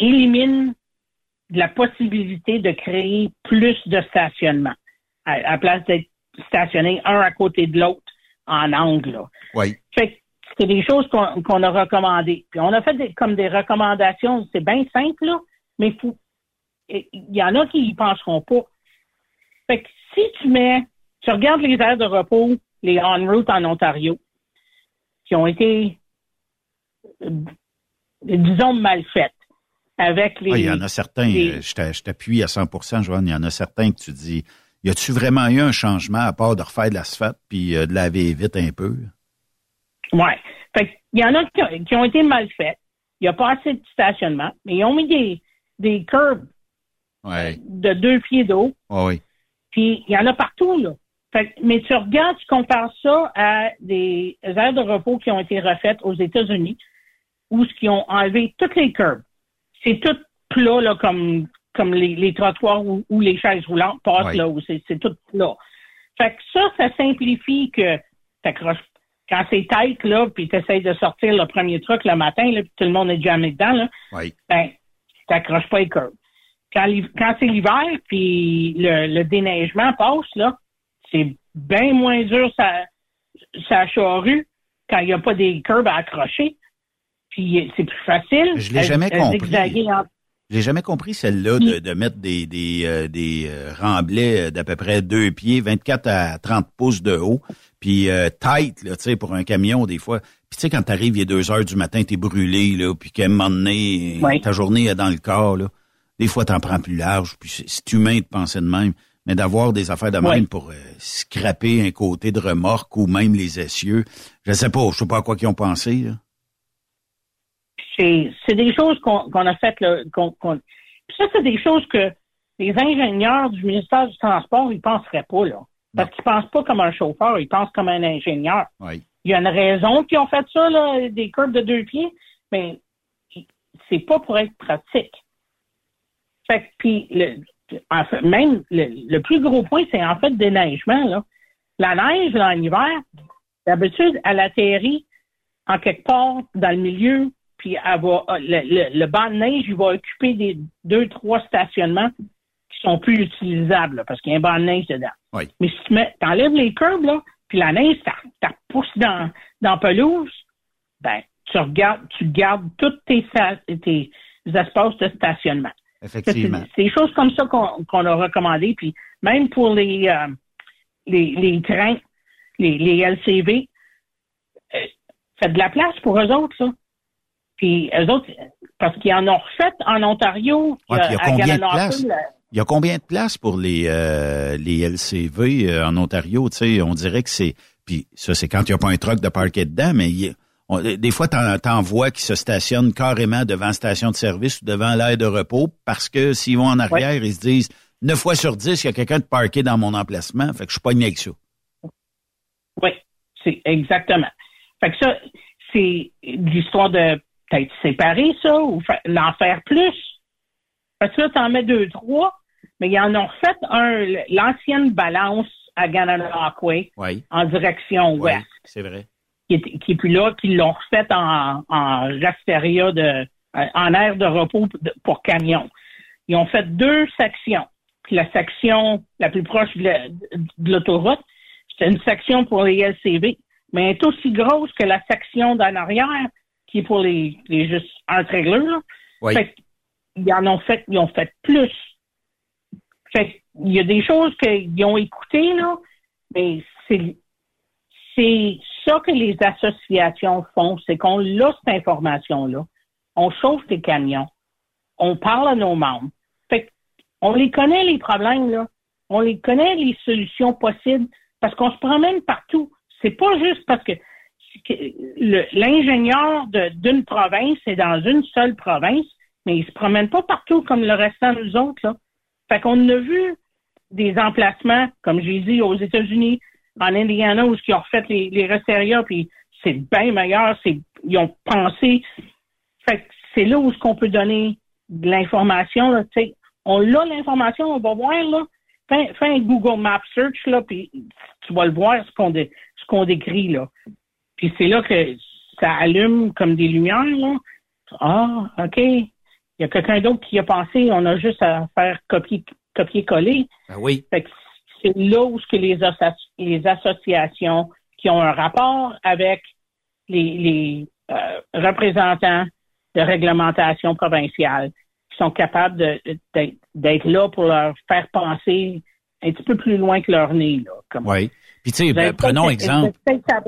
élimine la possibilité de créer plus de stationnement. À place d'être stationné un à côté de l'autre en angle, là. Oui. Fait que c'est des choses qu'on a recommandées. Puis on a fait des recommandations, c'est bien simple, là, mais il y en a qui y penseront pas. Fait que si tu regardes les aires de repos, les on-route en Ontario, qui ont été, disons, mal faites. Avec les. Ah, il y en a certains, je t'appuie à 100%, Joanne, il y en a certains que tu dis, y a-tu vraiment eu un changement à part de refaire de l'asphalte puis de laver vite un peu? Ouais. Fait qu'il y en a qui ont été mal faites. Il n'y a pas assez de stationnement, mais ils ont mis des curbs de 2 pieds d'eau. Oui. Puis, il y en a partout, là. Fait, mais tu regardes, tu compares ça à des aires de repos qui ont été refaites aux États-Unis, où ils ont enlevé toutes les curbs. C'est tout plat, là, comme les trottoirs où les chaises roulantes passent, là, où c'est tout plat. Fait que ça simplifie que t'accroches. Quand c'est tight, là, puis t'essayes de sortir le premier truc le matin, là, puis tout le monde est jamais dedans, là, ben, t'accroches pas les curbs. Quand c'est l'hiver, puis le déneigement passe, là, c'est bien moins dur ça charrue quand il n'y a pas des curbs à accrocher. Puis c'est plus facile. Je l'ai jamais compris. J'ai jamais compris celle-là de mettre des remblais d'à peu près 2 pieds, 24 à 30 pouces de haut, puis tight, là, tu sais, pour un camion, des fois. Puis tu sais, quand t'arrives, il est 2 heures du matin, t'es brûlé, là, puis qu'à un moment donné, ta journée est dans le corps, là. Des fois, t'en prends plus large, puis c'est humain de penser de même, mais d'avoir des affaires de même pour scraper un côté de remorque ou même les essieux, je sais pas à quoi qu'ils ont pensé, là. C'est des choses qu'on a faites. Puis ça, c'est des choses que les ingénieurs du ministère du Transport, ils penseraient pas, là. Parce qu'ils pensent pas comme un chauffeur, ils pensent comme un ingénieur. Oui. Il y a une raison qu'ils ont fait ça, là, des courbes de 2 pieds, mais c'est pas pour être pratique. Fait que, puis, le plus gros point, c'est en fait le déneigement, là. La neige, là, en hiver, d'habitude, elle atterrit en quelque part dans le milieu. Puis le banc de neige, il va occuper des 2-3 stationnements qui sont plus utilisables, là, parce qu'il y a un banc de neige dedans. Oui. Mais si tu enlèves les curbs, là, puis la neige, ça pousse dans pelouse, ben, tu gardes tous tes espaces de stationnement. Effectivement. C'est des choses comme ça qu'on a recommandées. Puis même pour les trains, les LCV, faites de la place pour eux autres, ça. Puis eux autres, parce qu'ils en ont refait en Ontario. Ouais, il y a combien de places? Il y a combien de places pour les LCV en Ontario? Tu sais, on dirait que c'est... Puis ça, c'est quand il n'y a pas un truck de parquet dedans, mais des fois, t'en vois qui se stationnent carrément devant la station de service ou devant l'aire de repos parce que s'ils vont en arrière, ils se disent 9 fois sur 10, il y a quelqu'un de parqué dans mon emplacement, fait que je suis pas né avec ça. Oui, c'est exactement. Fait que ça, c'est l'histoire de peut-être séparer ça ou l'en faire plus. Parce que là, tu en mets 2-3, mais ils en ont fait l'ancienne balance à Gananoquay en direction ouest. C'est vrai. Qui est plus là, qu'ils l'ont refait en rasteria, en aire de repos pour camions. Ils ont fait 2 sections. Puis la section la plus proche de l'autoroute, c'est une section pour les LCV, mais elle est aussi grosse que la section d'en arrière, qui est pour les juste un trailer, là. Oui. Fait ils ont fait plus. Fait qu'il y a des choses qu'ils ont écoutées, là, mais c'est ça que les associations font, c'est qu'on a cette information-là. On chauffe des camions. On parle à nos membres. Fait On les connaît, les problèmes, là. On les connaît, les solutions possibles, parce qu'on se promène partout. C'est pas juste parce que l'ingénieur d'une province est dans une seule province, mais il se promène pas partout comme le restant nous autres, là. Fait qu'on a vu des emplacements, comme j'ai dit, aux États-Unis, en Indiana, où ils ont refait les restérias, puis c'est bien meilleur, ils ont pensé. Fait que c'est là où ce qu'on peut donner de l'information, là, tu sais. On l'a, l'information, on va voir, là. Fais un Google Maps Search, là, puis tu vas le voir, ce qu'on décrit, là. Puis c'est là que ça allume comme des lumières, là. Ah, OK. Il y a quelqu'un d'autre qui a pensé, on a juste à faire copier-coller. Ah oui. Fait que c'est là où ce que les associations qui ont un rapport avec les représentants de réglementation provinciale qui sont capables d'être là pour leur faire penser un petit peu plus loin que leur nez, là. Comme oui. Puis, tu sais, prenons exemple. Peut-être que la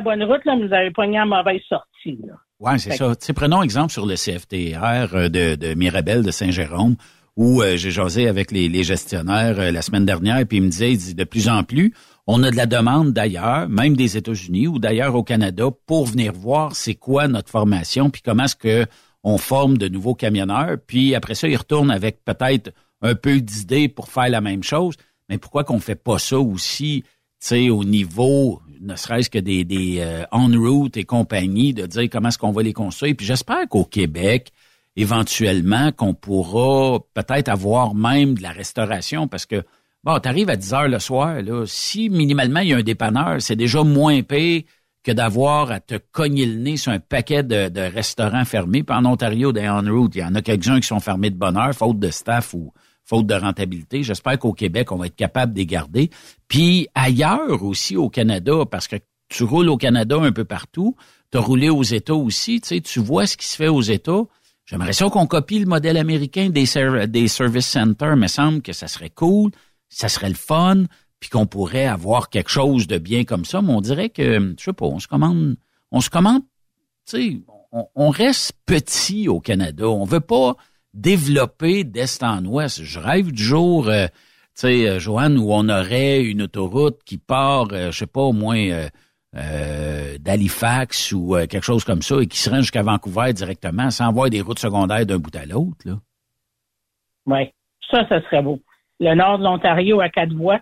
bonne route, là, mais vous avez pogné la mauvaise sortie, là. Oui, c'est ça. Tu sais, prenons exemple sur le CFTR de Mirabel de Saint-Jérôme, où j'ai jasé avec les gestionnaires la semaine dernière, puis il me disait, de plus en plus, on a de la demande d'ailleurs, même des États-Unis ou d'ailleurs au Canada, pour venir voir c'est quoi notre formation, puis comment est-ce que on forme de nouveaux camionneurs, puis après ça, ils retournent avec peut-être un peu d'idées pour faire la même chose. Mais pourquoi qu'on fait pas ça aussi, tu sais, au niveau, ne serait-ce que des on-route et compagnie, de dire comment est-ce qu'on va les construire. Puis j'espère qu'au Québec, éventuellement, qu'on pourra peut-être avoir même de la restauration parce que, bon, t'arrives à 10 heures le soir, là, si minimalement il y a un dépanneur, c'est déjà moins pire que d'avoir à te cogner le nez sur un paquet de restaurants fermés. Puis en Ontario, des on-route, il y en a quelques-uns qui sont fermés de bonne heure, faute de staff ou faute de rentabilité. J'espère qu'au Québec, on va être capable de les garder. Puis ailleurs aussi au Canada, parce que tu roules au Canada un peu partout, tu as roulé aux États aussi, tu sais, tu vois ce qui se fait aux États. J'aimerais ça qu'on copie le modèle américain des service centers. Il me semble que ça serait cool, ça serait le fun, puis qu'on pourrait avoir quelque chose de bien comme ça. Mais on dirait que, je sais pas, on se commande, tu sais, on reste petit au Canada. On veut pas développer d'est en ouest. Je rêve du jour, tu sais, Joanne, où on aurait une autoroute qui part, je sais pas, au moins d'Halifax ou quelque chose comme ça et qui se rend jusqu'à Vancouver directement sans avoir des routes secondaires d'un bout à l'autre, là. Oui, ça serait beau. Le nord de l'Ontario à 4 voies,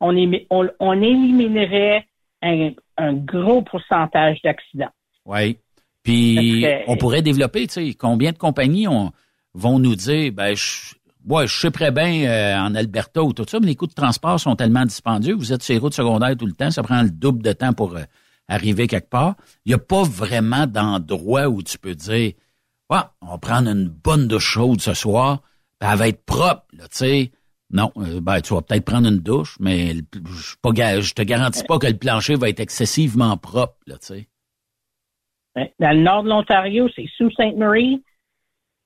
on éliminerait un gros pourcentage d'accidents. Oui, puis on pourrait développer, tu sais, combien de compagnies vont nous dire, ben, je sais très bien en Alberta ou tout ça, mais les coûts de transport sont tellement dispendieux. Vous êtes sur les routes secondaires tout le temps, ça prend le double de temps pour arriver quelque part. Il n'y a pas vraiment d'endroit où tu peux dire, ouais, on va prendre une bonne douche chaude ce soir, ben, elle va être propre, tu sais. Non, ben, tu vas peut-être prendre une douche, mais je te garantis pas que le plancher va être excessivement propre, tu sais. Dans le nord de l'Ontario, c'est Sault Ste. Marie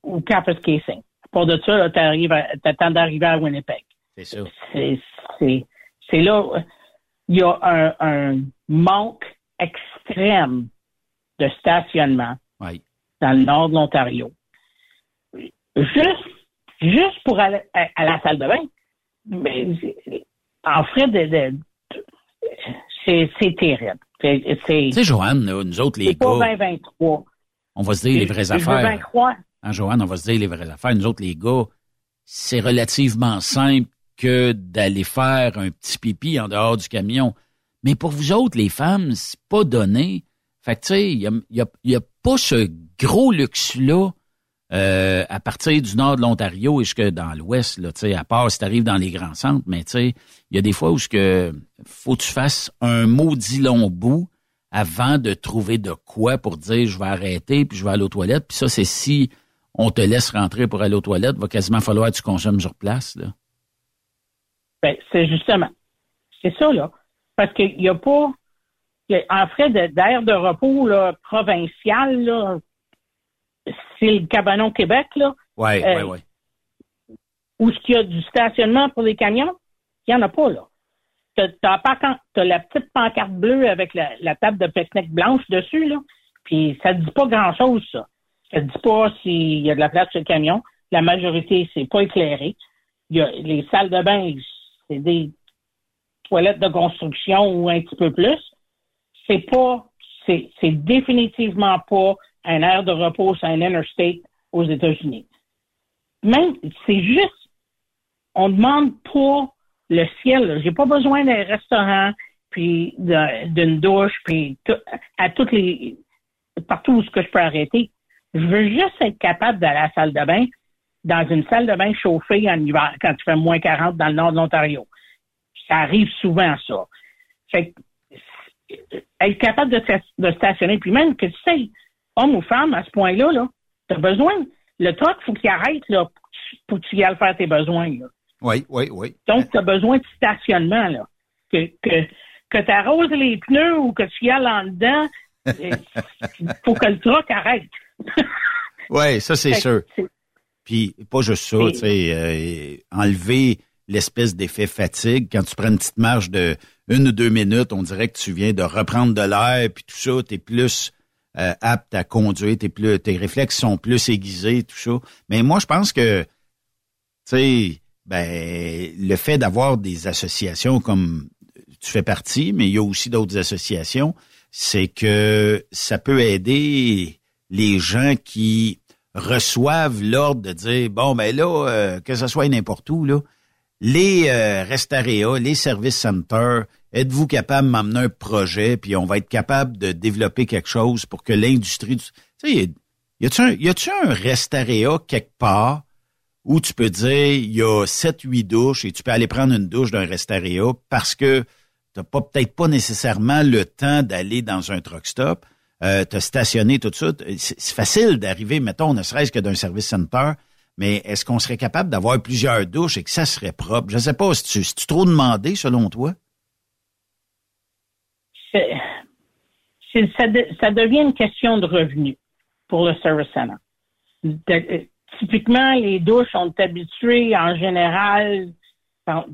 ou Kapuskasing. Pour de ça, là, t'attends d'arriver à Winnipeg. C'est sûr. C'est là, il y a un manque extrême de stationnement. Oui. Dans le nord de l'Ontario. Juste pour aller à la salle de bain. Mais, en fait, c'est terrible. Tu sais, Joanne, nous autres, les gars. C'est pas 2023. On va se dire les vraies affaires. Je veux bien croire. Hein, Joanne, on va se dire les vraies affaires. Nous autres, les gars, c'est relativement simple que d'aller faire un petit pipi en dehors du camion. Mais pour vous autres, les femmes, c'est pas donné. Fait que, tu sais, il y a pas ce gros luxe-là à partir du nord de l'Ontario et jusque dans l'ouest, là, tu sais, à part si t'arrives dans les grands centres. Mais tu sais, il y a des fois où faut que tu fasses un maudit long bout avant de trouver de quoi pour dire « je vais arrêter, puis je vais aller aux toilettes ». Puis ça, c'est si on te laisse rentrer pour aller aux toilettes, il va quasiment falloir que tu consommes sur place, là. Ben, c'est justement. C'est ça, là. Parce qu'il n'y a pas... En fait, d'air de repos là, provincial, là, c'est le Cabanon Québec, là. Oui. Où il y a du stationnement pour les camions, il n'y en a pas, là. T'as la petite pancarte bleue avec la table de pique-nique blanche dessus, là. Puis ça ne dit pas grand-chose, ça. Ça ne dit pas s'il y a de la place sur le camion. La majorité, c'est pas éclairé. Il y a les salles de bain, c'est des toilettes de construction ou un petit peu plus. C'est définitivement pas un air de repos sur un interstate aux États-Unis. Même, c'est juste, on demande pour le ciel, là. J'ai pas besoin d'un restaurant, puis d'une douche, puis à toutes les, partout où ce que je peux arrêter. Je veux juste être capable d'aller à la salle de bain, dans une salle de bain chauffée en hiver, quand il fait moins 40 dans le nord de l'Ontario. Ça arrive souvent, ça. Fait que, être capable de stationner, puis même que tu sais, homme ou femme, à ce point-là, là, t'as besoin. Le truck, il faut qu'il arrête, là, pour que tu y ailles faire tes besoins, là. Oui. Donc, t'as besoin de stationnement, là. Que t'arroses les pneus ou que tu y ailles en dedans, faut que le truck arrête. Oui, ça, c'est sûr. Puis, pas juste ça, tu sais, enlever l'espèce d'effet fatigue. Quand tu prends une petite marche de 1 ou 2 minutes, on dirait que tu viens de reprendre de l'air, puis tout ça, t'es plus apte à conduire, tes réflexes sont plus aiguisés, tout ça. Mais moi, je pense que, tu sais, ben, le fait d'avoir des associations comme tu fais partie, mais il y a aussi d'autres associations, c'est que ça peut aider les gens qui reçoivent l'ordre de dire, bon, ben là, que ce soit n'importe où, là, les restarea, les service centers, êtes-vous capable de m'amener un projet, puis on va être capable de développer quelque chose pour que l'industrie... Tu sais, y a-tu un restarea quelque part où tu peux dire, il y a 7-8 douches et tu peux aller prendre une douche d'un restarea parce que t'as pas, peut-être pas nécessairement le temps d'aller dans un truck stop, t'as stationné tout ça. C'est facile d'arriver, mettons, ne serait-ce que d'un service center, mais est-ce qu'on serait capable d'avoir plusieurs douches et que ça serait propre? Je sais pas, si tu trop demandé, selon toi? Ça devient une question de revenus pour le service center. Typiquement, les douches sont habituées en général,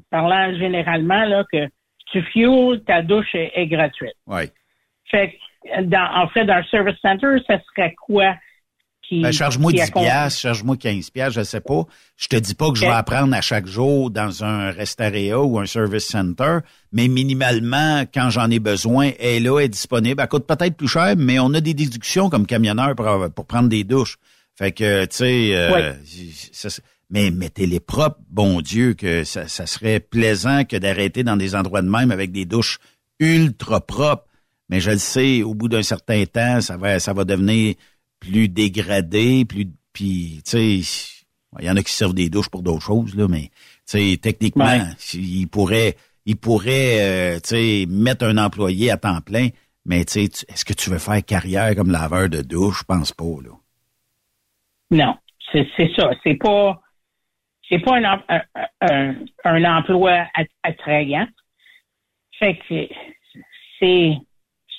parlant généralement, là, que tu fuel, ta douche est gratuite. Oui. Fait que, dans le service center, ça serait quoi? Charge-moi 10 piastres, charge-moi 15 piastres, je sais pas. Je te dis pas que je vais apprendre à chaque jour dans un restarea ou un service center, mais minimalement, quand j'en ai besoin, elle est là, elle est disponible. Elle coûte peut-être plus cher, mais on a des déductions comme camionneur pour prendre des douches. Fait que, tu sais, mais mettez-les propres, bon Dieu, que ça serait plaisant que d'arrêter dans des endroits de même avec des douches ultra propres. Mais je le sais, au bout d'un certain temps, ça va devenir plus dégradé, puis tu sais, il y en a qui servent des douches pour d'autres choses, là, mais tu sais, techniquement, ils pourraient tu sais, mettre un employé à temps plein, mais tu sais, est-ce que tu veux faire carrière comme laveur de douche? Je pense pas, là. Non, c'est ça. C'est pas un emploi attrayant. Fait que c'est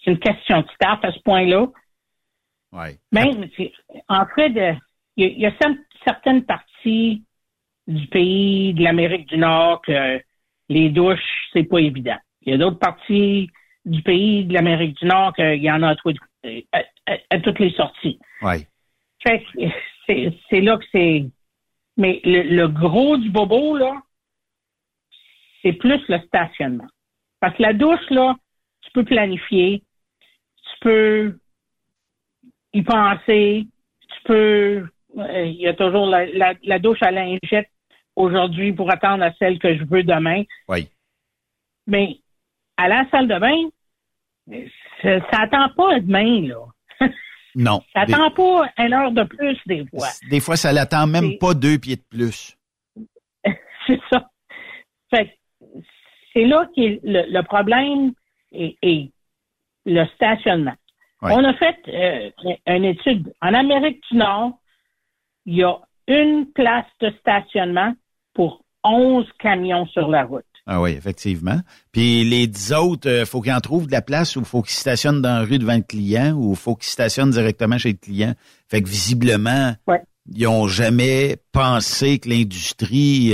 une question de staff à ce point-là. Ouais. Même, en fait, il y a certaines parties du pays, de l'Amérique du Nord, que les douches, c'est pas évident. Il y a d'autres parties du pays, de l'Amérique du Nord, qu'il y en a à toutes les sorties. Ouais. Fait que c'est là que c'est... Mais le gros du bobo, là, c'est plus le stationnement. Parce que la douche, là, tu peux planifier, tu peux... y penser, tu peux... Il y a toujours la douche à lingette aujourd'hui pour attendre à celle que je veux demain. Oui. Mais à la salle de bain, ça attend pas demain, là. Non. Ça attend pas une heure de plus, des fois. Des fois, ça l'attend même pas 2 pieds de plus. C'est ça. Fait que c'est là que le problème est le stationnement. Oui. On a fait une étude. En Amérique du Nord, il y a une place de stationnement pour 11 camions sur la route. Ah oui, effectivement. Puis les 10 autres, faut qu'ils en trouvent de la place ou faut qu'ils stationnent dans la rue devant le client ou faut qu'ils stationnent directement chez le client. Fait que visiblement, ils n'ont jamais pensé que l'industrie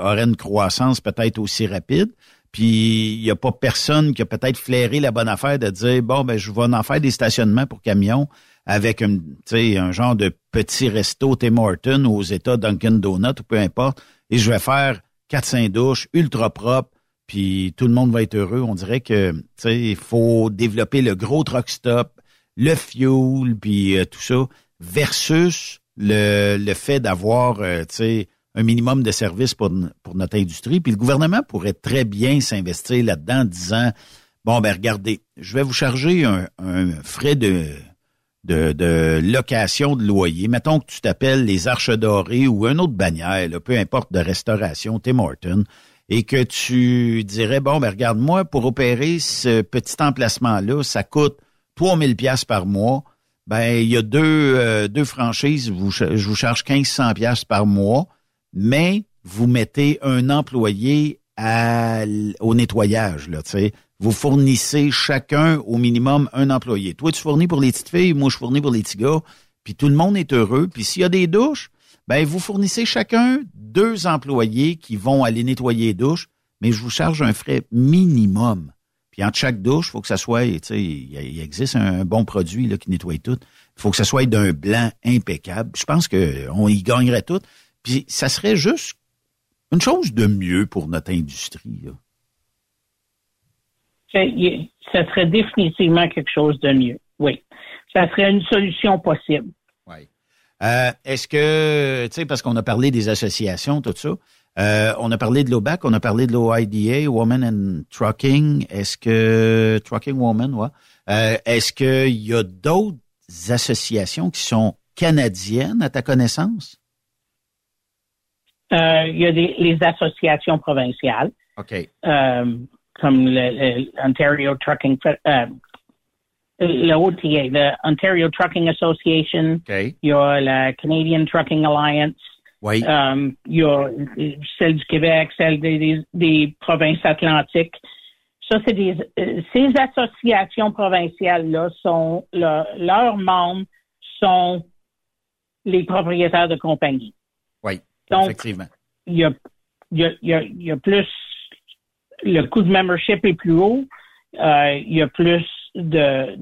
aurait une croissance peut-être aussi rapide. Puis il n'y a pas personne qui a peut-être flairé la bonne affaire de dire bon ben je vais en faire des stationnements pour camions avec un genre de petit resto Tim Hortons aux États Dunkin' Donuts ou peu importe et je vais faire 4-5 douches ultra propres puis tout le monde va être heureux. On dirait que il faut développer le gros truck stop, le fuel puis tout ça versus le fait d'avoir un minimum de services pour notre industrie. Puis le gouvernement pourrait très bien s'investir là-dedans en disant bon ben regardez, je vais vous charger un frais de location de loyer. Mettons que tu t'appelles les Arches Dorées ou un autre Bernières, là, peu importe de restauration, Tim Hortons, et que tu dirais bon ben regarde-moi, pour opérer ce petit emplacement-là, ça coûte 3 000 $ par mois. Ben il y a deux franchises, je vous charge 1 500 $ par mois, mais vous mettez un employé au nettoyage là, tu sais. Vous fournissez chacun au minimum un employé. Toi tu fournis pour les petites filles, moi je fournis pour les petits gars, puis tout le monde est heureux. Puis s'il y a des douches, ben vous fournissez chacun 2 employés qui vont aller nettoyer les douches, mais je vous charge un frais minimum. Puis entre chaque douche, faut que ça soit, tu sais, il existe un bon produit là qui nettoie tout. Il faut que ça soit d'un blanc impeccable. Je pense que on y gagnerait tout. Puis ça serait juste une chose de mieux pour notre industrie, là. Ça serait définitivement quelque chose de mieux. Oui, ça serait une solution possible. Oui. Est-ce que, tu sais, parce qu'on a parlé des associations, tout ça. On a parlé de l'OBAC, on a parlé de l'OIDA, Women in Trucking. Est-ce que Trucking Women, ouais. Est-ce qu'il y a d'autres associations qui sont canadiennes à ta connaissance? Il y a les associations provinciales. OK. Comme l'Ontario Trucking, l'OTA, l'Ontario Trucking Association. Okay. Il y a la Canadian Trucking Alliance. Oui. Il y a celle du Québec, celle des provinces atlantiques. Ça, c'est ces associations provinciales-là sont, leurs membres sont les propriétaires de compagnies. Oui, donc, effectivement. Il y a plus, le coût de membership est plus haut, il y a plus d'argent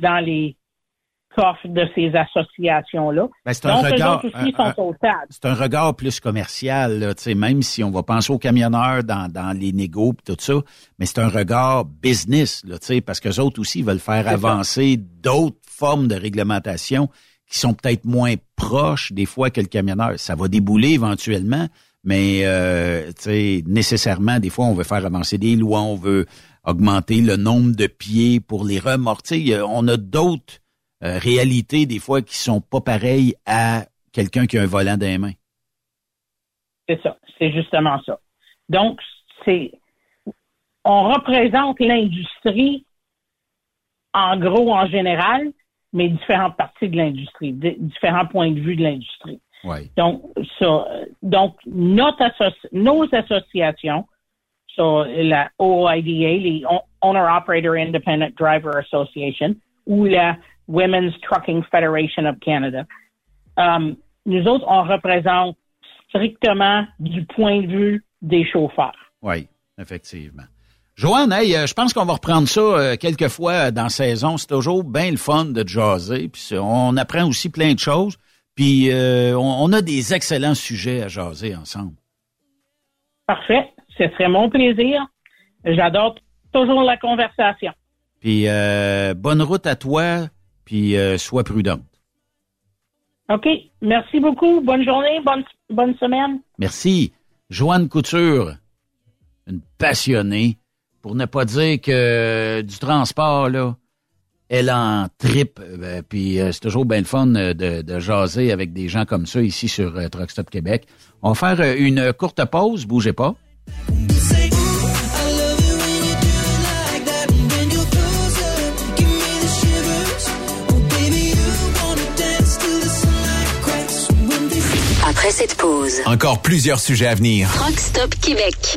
dans les coffres de ces associations-là. Ben, c'est un regard plus commercial, là, même si on va penser aux camionneurs dans les négos et tout ça, mais c'est un regard business, là, parce qu'eux autres aussi veulent faire avancer d'autres formes de réglementation qui sont peut-être moins proches des fois que le camionneur. Ça va débouler éventuellement, mais nécessairement, des fois, on veut faire avancer des lois, on veut augmenter le nombre de pieds pour les remorques. On a d'autres réalités, des fois, qui sont pas pareilles à quelqu'un qui a un volant dans les mains. C'est ça. C'est justement ça. Donc, on représente l'industrie, en gros, en général, mais différentes parties de l'industrie, différents points de vue de l'industrie. Ouais. Donc nos associations, la OOIDA, les Owner Operator Independent Driver Association, ou la Women's Trucking Federation of Canada. Nous autres, on représente strictement du point de vue des chauffeurs. Oui, effectivement. Joanne, hey, je pense qu'on va reprendre ça quelques fois dans la saison. C'est toujours bien le fun de jaser. Puis on apprend aussi plein de choses. Puis on a des excellents sujets à jaser ensemble. Parfait. Ce serait mon plaisir. J'adore toujours la conversation. Puis bonne route à toi. Puis sois prudente. OK. Merci beaucoup. Bonne journée. Bonne semaine. Merci. Johanne Couture, une passionnée. Pour ne pas dire que du transport, là, elle en tripe. Puis c'est toujours bien le fun de jaser avec des gens comme ça ici sur Truck Stop Québec. On va faire une courte pause, bougez pas. Après cette pause, encore plusieurs sujets à venir. Truck Stop Québec.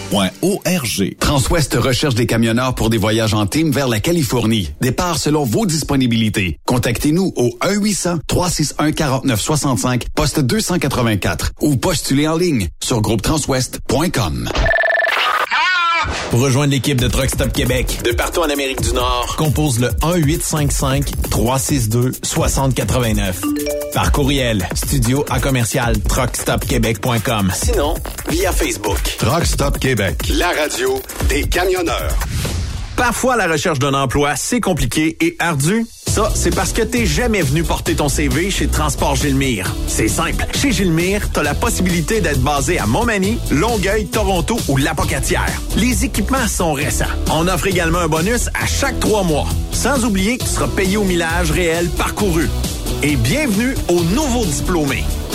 Transwest recherche des camionneurs pour des voyages en team vers la Californie. Départ selon vos disponibilités. Contactez-nous au 1-800-361-4965, poste 284 ou postulez en ligne sur groupetranswest.com. Pour rejoindre l'équipe de Truck Stop Québec, de partout en Amérique du Nord, compose le 1-855-362-6089. Par courriel, studio@truckstopquebec.com. Sinon, via Facebook. Truck Stop Québec, la radio des camionneurs. Parfois, la recherche d'un emploi, c'est compliqué et ardu. Ça, c'est parce que t'es jamais venu porter ton CV chez Transport Gilmire. C'est simple. Chez Gilmire, t'as la possibilité d'être basé à Montmagny, Longueuil, Toronto ou Lapocatière. Les équipements sont récents. On offre également un bonus à chaque 3 mois. Sans oublier que tu seras payé au millage réel parcouru. Et bienvenue aux nouveaux diplômés.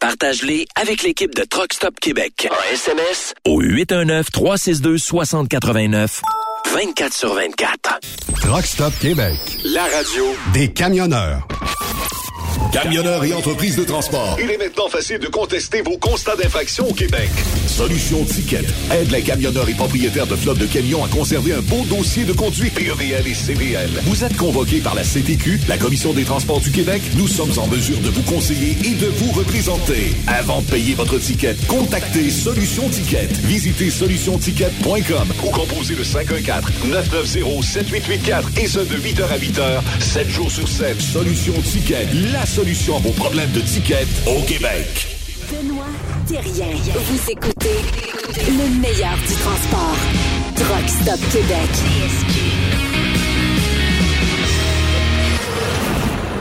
Partage-les avec l'équipe de Truck Stop Québec. En SMS au 819-362-6089, 24/24. Truck Stop Québec, la radio des camionneurs. Camionneurs et entreprises de transport. Il est maintenant facile de contester vos constats d'infraction au Québec. Solution Ticket aide les camionneurs et propriétaires de flottes de camions à conserver un beau dossier de conduite PEVL et CVL. Vous êtes convoqués par la CTQ, la Commission des transports du Québec. Nous sommes en mesure de vous conseiller et de vous représenter. Avant de payer votre ticket, contactez Solution Ticket. Visitez solutionticket.com ou composez le 514-990-7884 et ce de 8h à 8h, 7 jours sur 7. Solution Ticket, la solution à vos problèmes de tickets au Québec. Benoît Thérien, vous écoutez le meilleur du transport. Truck Stop Québec.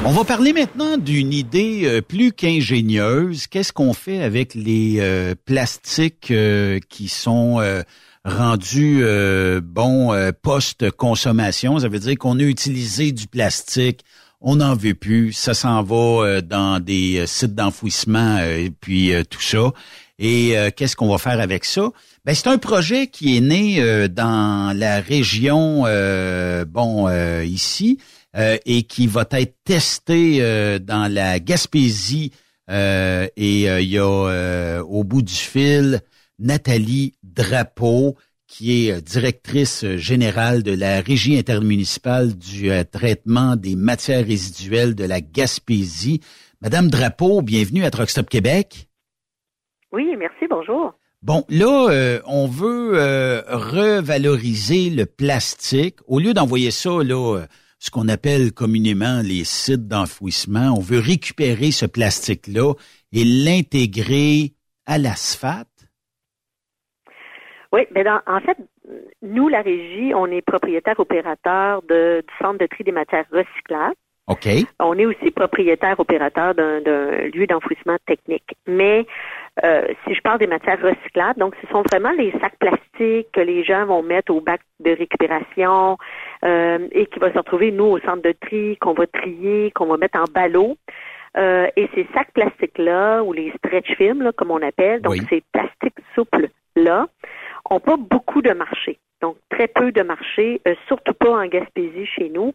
On va parler maintenant d'une idée plus qu'ingénieuse. Qu'est-ce qu'on fait avec les plastiques qui sont rendus post-consommation? Ça veut dire qu'on a utilisé du plastique. On n'en veut plus, ça s'en va dans des sites d'enfouissement et puis tout ça. Et qu'est-ce qu'on va faire avec ça? Ben, c'est un projet qui est né dans la région ici et qui va être testé dans la Gaspésie. Il y a au bout du fil Nathalie Drapeau, qui est directrice générale de la Régie intermunicipale du traitement des matières résiduelles de la Gaspésie. Madame Drapeau, bienvenue à Truck Stop Québec. Oui, merci, bonjour. Bon, là, on veut revaloriser le plastique. Au lieu d'envoyer ça, là, ce qu'on appelle communément les sites d'enfouissement, on veut récupérer ce plastique-là et l'intégrer à l'asphalte. Oui, mais en fait, nous, la Régie, on est propriétaire-opérateur du Centre de tri des matières recyclables. OK. On est aussi propriétaire-opérateur d'un lieu d'enfouissement technique. Mais Si je parle des matières recyclables, donc ce sont vraiment les sacs plastiques que les gens vont mettre au bac de récupération et qui va se retrouver, nous, au centre de tri, qu'on va trier, qu'on va mettre en ballot. Et ces sacs plastiques-là, ou les stretch films, là, comme on appelle, donc oui, ces plastiques souples-là, n'ont pas beaucoup de marché. Donc, très peu de marché, surtout pas en Gaspésie chez nous.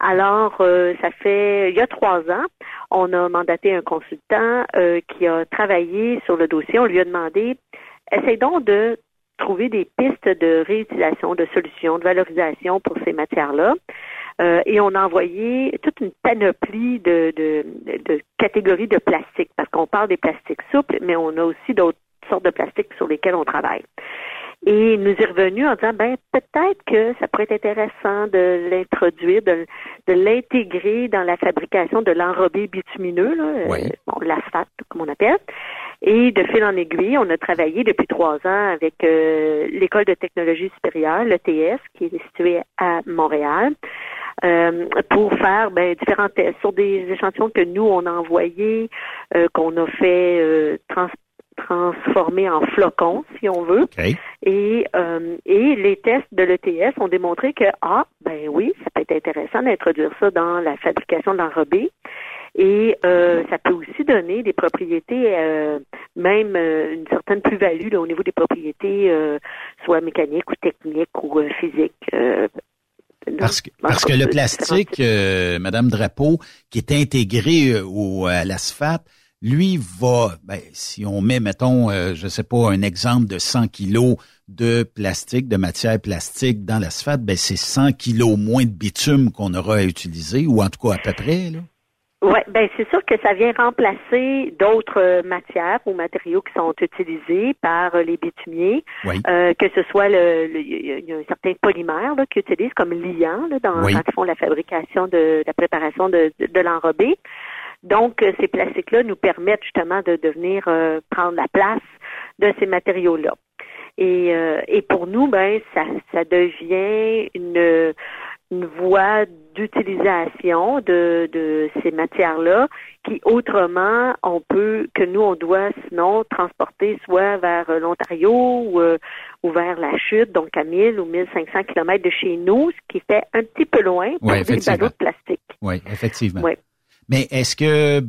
Alors, ça fait, il y a 3 ans, on a mandaté un consultant qui a travaillé sur le dossier. On lui a demandé, essaye donc de trouver des pistes de réutilisation, de solutions, de valorisation pour ces matières-là. Et on a envoyé toute une panoplie de catégories de plastiques, parce qu'on parle des plastiques souples, mais on a aussi d'autres sortes de plastiques sur lesquels on travaille. Et il nous est revenu en disant, ben peut-être que ça pourrait être intéressant de l'introduire, de l'intégrer dans la fabrication de l'enrobé bitumineux, là, oui, bon, l'asphalte, comme on appelle. Et de fil en aiguille, on a travaillé depuis 3 ans avec l'École de technologie supérieure, l'ETS, qui est située à Montréal, pour faire différents tests sur des échantillons que nous, on a envoyés, qu'on a fait transformés en flocons, si on veut. Okay. Et les tests de l'ETS ont démontré que, ça peut être intéressant d'introduire ça dans la fabrication de l'enrobé. Et ça peut aussi donner des propriétés, même une certaine plus-value là, au niveau des propriétés, soit mécaniques ou techniques ou physiques. Parce que le plastique, Madame Drapeau, qui est intégré à l'asphalte, lui va, si on met, mettons, un exemple de 100 kilos de plastique, de matière plastique dans l'asphalte, c'est 100 kilos moins de bitume qu'on aura à utiliser, ou en tout cas à peu près, là. Ouais, c'est sûr que ça vient remplacer d'autres matières ou matériaux qui sont utilisés par les bitumiers, oui, que ce soit il y a un certain polymère là qu'ils utilisent comme liant là dans, oui, quand ils font la fabrication de la préparation de l'enrobé. Donc, ces plastiques-là nous permettent justement de venir prendre la place de ces matériaux-là. Et pour nous, ça devient une voie d'utilisation de ces matières-là qui, autrement, on doit sinon transporter soit vers l'Ontario ou vers la Chute, donc à 1000 ou 1500 kilomètres de chez nous, ce qui fait un petit peu loin pour des ballots de plastique. Oui, effectivement. Ouais. Mais est-ce que,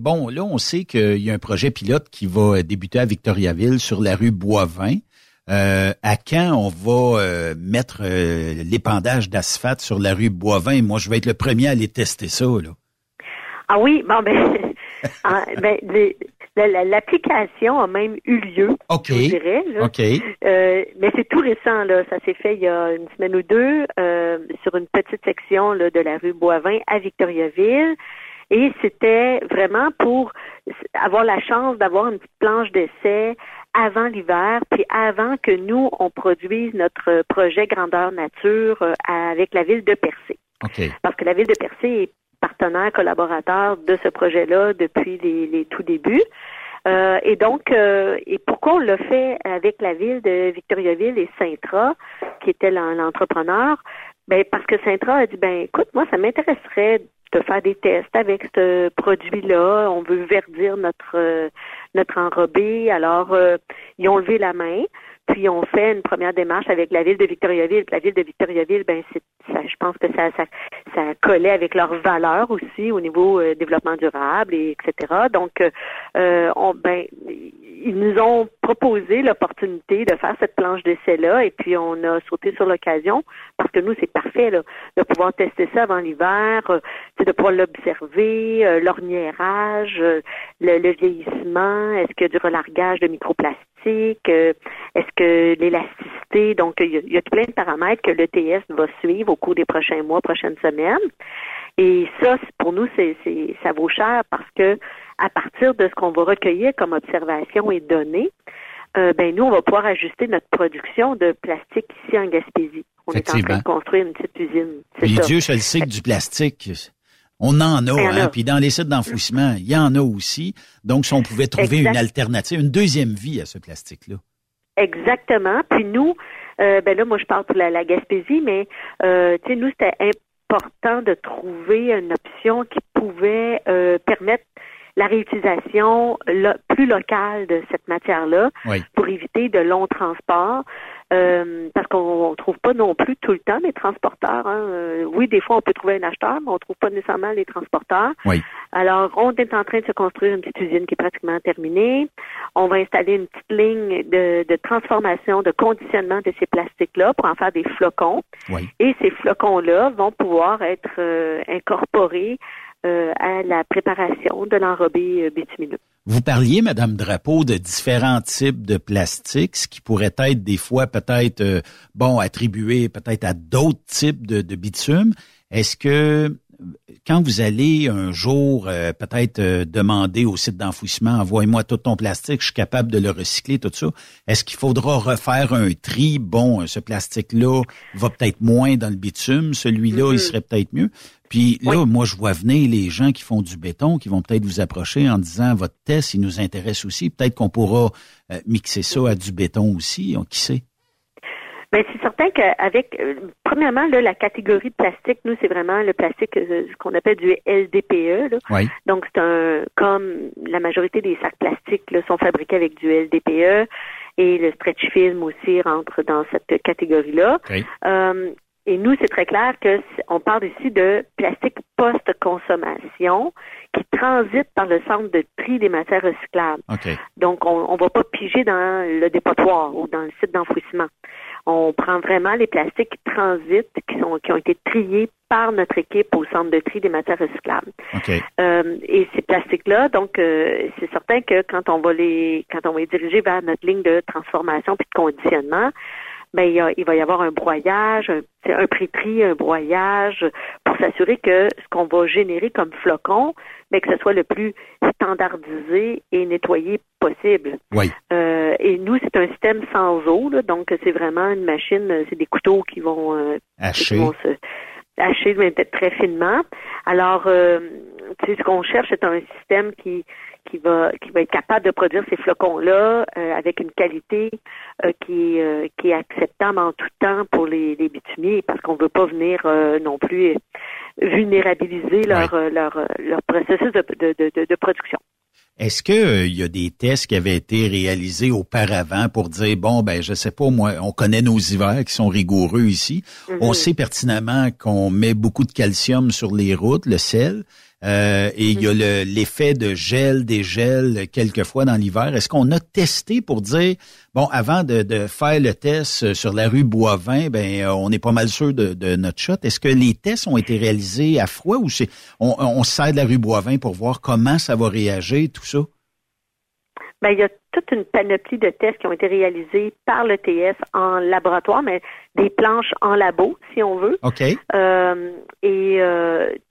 on sait qu'il y a un projet pilote qui va débuter à Victoriaville sur la rue Boivin. À quand on va mettre l'épandage d'asphalte sur la rue Boivin? Moi, je vais être le premier à aller tester ça, là. Ah oui, l'application a même eu lieu, je dirais. Là. Okay. Mais c'est tout récent, là. Ça s'est fait il y a une semaine ou deux sur une petite section là, de la rue Boivin à Victoriaville. Et c'était vraiment pour avoir la chance d'avoir une petite planche d'essai avant l'hiver, puis avant que nous, on produise notre projet Grandeur Nature avec la ville de Percé. Okay. Parce que la ville de Percé est partenaire, collaborateur de ce projet-là depuis les tout débuts. Et donc, et pourquoi on l'a fait avec la ville de Victoriaville et Sintra, qui était l'entrepreneur? Parce que Sintra a dit, écoute, moi, ça m'intéresserait de faire des tests avec ce produit-là. On veut verdir notre enrobé. Alors, ils ont levé la main, puis on fait une première démarche avec la ville de Victoriaville. La ville de Victoriaville, je pense que ça collait avec leurs valeurs aussi au niveau développement durable, et etc. Donc, ils nous ont proposé l'opportunité de faire cette planche d'essai-là, et puis on a sauté sur l'occasion, parce que nous, c'est parfait là, de pouvoir tester ça avant l'hiver, de pouvoir l'observer, l'orniérage, le vieillissement, est-ce qu'il y a du relargage de microplastiques, est-ce que l'élasticité, donc il y a plein de paramètres que l'ETS va suivre au cours des prochains mois, prochaines semaines. Et ça, pour nous, ça vaut cher parce que à partir de ce qu'on va recueillir comme observation et données, nous, on va pouvoir ajuster notre production de plastique ici en Gaspésie. On est en train de construire une petite usine. Dieu seul sait que du plastique, on en a, hein? Puis dans les sites d'enfouissement, il y en a aussi. Donc, si on pouvait trouver une alternative, une deuxième vie à ce plastique-là. Exactement. Puis nous, moi, je parle pour la Gaspésie, mais nous, c'était important de trouver une option qui pouvait permettre la réutilisation plus locale de cette matière-là, oui, pour éviter de longs transports. Parce qu'on trouve pas non plus tout le temps les transporteurs. Hein. Oui, des fois, on peut trouver un acheteur, mais on trouve pas nécessairement les transporteurs. Oui. Alors, on est en train de se construire une petite usine qui est pratiquement terminée. On va installer une petite ligne de transformation, de conditionnement de ces plastiques-là pour en faire des flocons. Oui. Et ces flocons-là vont pouvoir être incorporés à la préparation de l'enrobé bitumineux. Vous parliez, Madame Drapeau, de différents types de plastiques, ce qui pourrait être des fois peut-être attribué peut-être à d'autres types de bitume. Est-ce que quand vous allez un jour peut-être demander au site d'enfouissement, envoie-moi tout ton plastique, je suis capable de le recycler, tout ça, est-ce qu'il faudra refaire un tri? Bon, ce plastique-là va peut-être moins dans le bitume, celui-là, il serait peut-être mieux. Puis là, moi, je vois venir les gens qui font du béton, qui vont peut-être vous approcher en disant, votre test, il nous intéresse aussi, peut-être qu'on pourra mixer ça à du béton aussi, qui sait? Ben c'est certain qu'avec premièrement là la catégorie de plastique, nous c'est vraiment le plastique ce qu'on appelle du LDPE là. Oui. Donc c'est comme la majorité des sacs plastiques là, sont fabriqués avec du LDPE et le stretch film aussi rentre dans cette catégorie là. Okay. Et nous c'est très clair que on parle ici de plastique post-consommation qui transite par le centre de tri des matières recyclables. Okay. Donc on va pas piger dans le dépotoir ou dans le site d'enfouissement. On prend vraiment les plastiques qui transitent, qui ont été triés par notre équipe au centre de tri des matières recyclables. Okay. Et ces plastiques-là, donc, c'est certain que quand on va les diriger vers notre ligne de transformation puis de conditionnement, ben il va y avoir un broyage, un pré-tri, un broyage pour s'assurer que ce qu'on va générer comme flocon, mais que ce soit le plus standardisé et nettoyé possible. Oui. Et nous, c'est un système sans eau, là, donc c'est vraiment une machine, c'est des couteaux qui vont se hacher, mais peut-être très finement. Alors, ce qu'on cherche, c'est un système qui va être capable de produire ces flocons-là avec une qualité qui est acceptable en tout temps pour les bitumiers, parce qu'on ne veut pas venir non plus vulnérabiliser leur processus de production. Est-ce que il y a des tests qui avaient été réalisés auparavant pour dire je sais pas moi, on connaît nos hivers qui sont rigoureux ici, on sait pertinemment qu'on met beaucoup de calcium sur les routes, le sel, et il y a l'effet de gel, dégel quelquefois dans l'hiver. Est-ce qu'on a testé pour dire avant de faire le test sur la rue Boivin, on est pas mal sûr de notre shot. Est-ce que les tests ont été réalisés à froid ou on sert de la rue Boivin pour voir comment ça va réagir, tout ça? Il y a toute une panoplie de tests qui ont été réalisés par l'ETS en laboratoire, mais des planches en labo, si on veut. OK.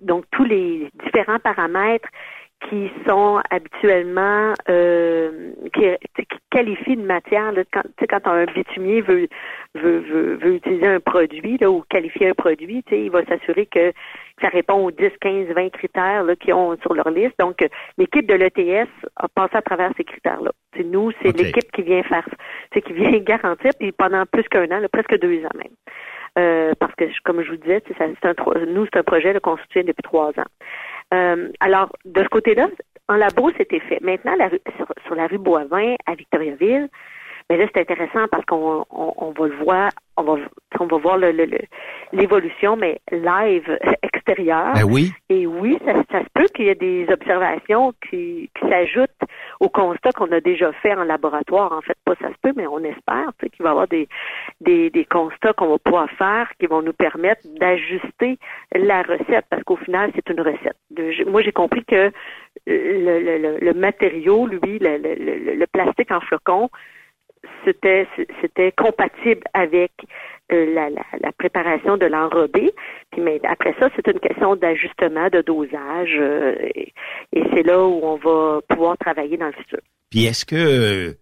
Donc, tous les différents paramètres qui sont habituellement qui qualifient une matière. Là, quand un bitumier veut utiliser un produit là, ou qualifier un produit, il va s'assurer que ça répond aux 10, 15, 20 critères là, qu'ils ont sur leur liste. Donc, l'équipe de l'ETS a passé à travers ces critères-là. Nous, c'est l'équipe qui vient faire, qui vient garantir, puis pendant plus qu'un an, là, presque 2 ans même. Parce que, comme je vous disais, c'est un projet là, constitué depuis 3 ans. Alors, de ce côté-là, en labo, c'était fait. Maintenant, sur la rue Boivin, à Victoriaville, mais là, c'est intéressant parce qu'on va le voir, on va voir l'évolution, mais live extérieure. Ben oui. Et oui, ça se peut qu'il y ait des observations qui s'ajoutent au constat qu'on a déjà fait en laboratoire. En fait, pas ça se peut, mais on espère qu'il va y avoir des constats qu'on va pouvoir faire qui vont nous permettre d'ajuster la recette, parce qu'au final, c'est une recette. Moi, j'ai compris que le matériau, lui, le plastique en flocon, c'était compatible avec la préparation de l'enrobé. Puis, mais après ça, c'est une question d'ajustement, de dosage, et c'est là où on va pouvoir travailler dans le futur. Puis est-ce que,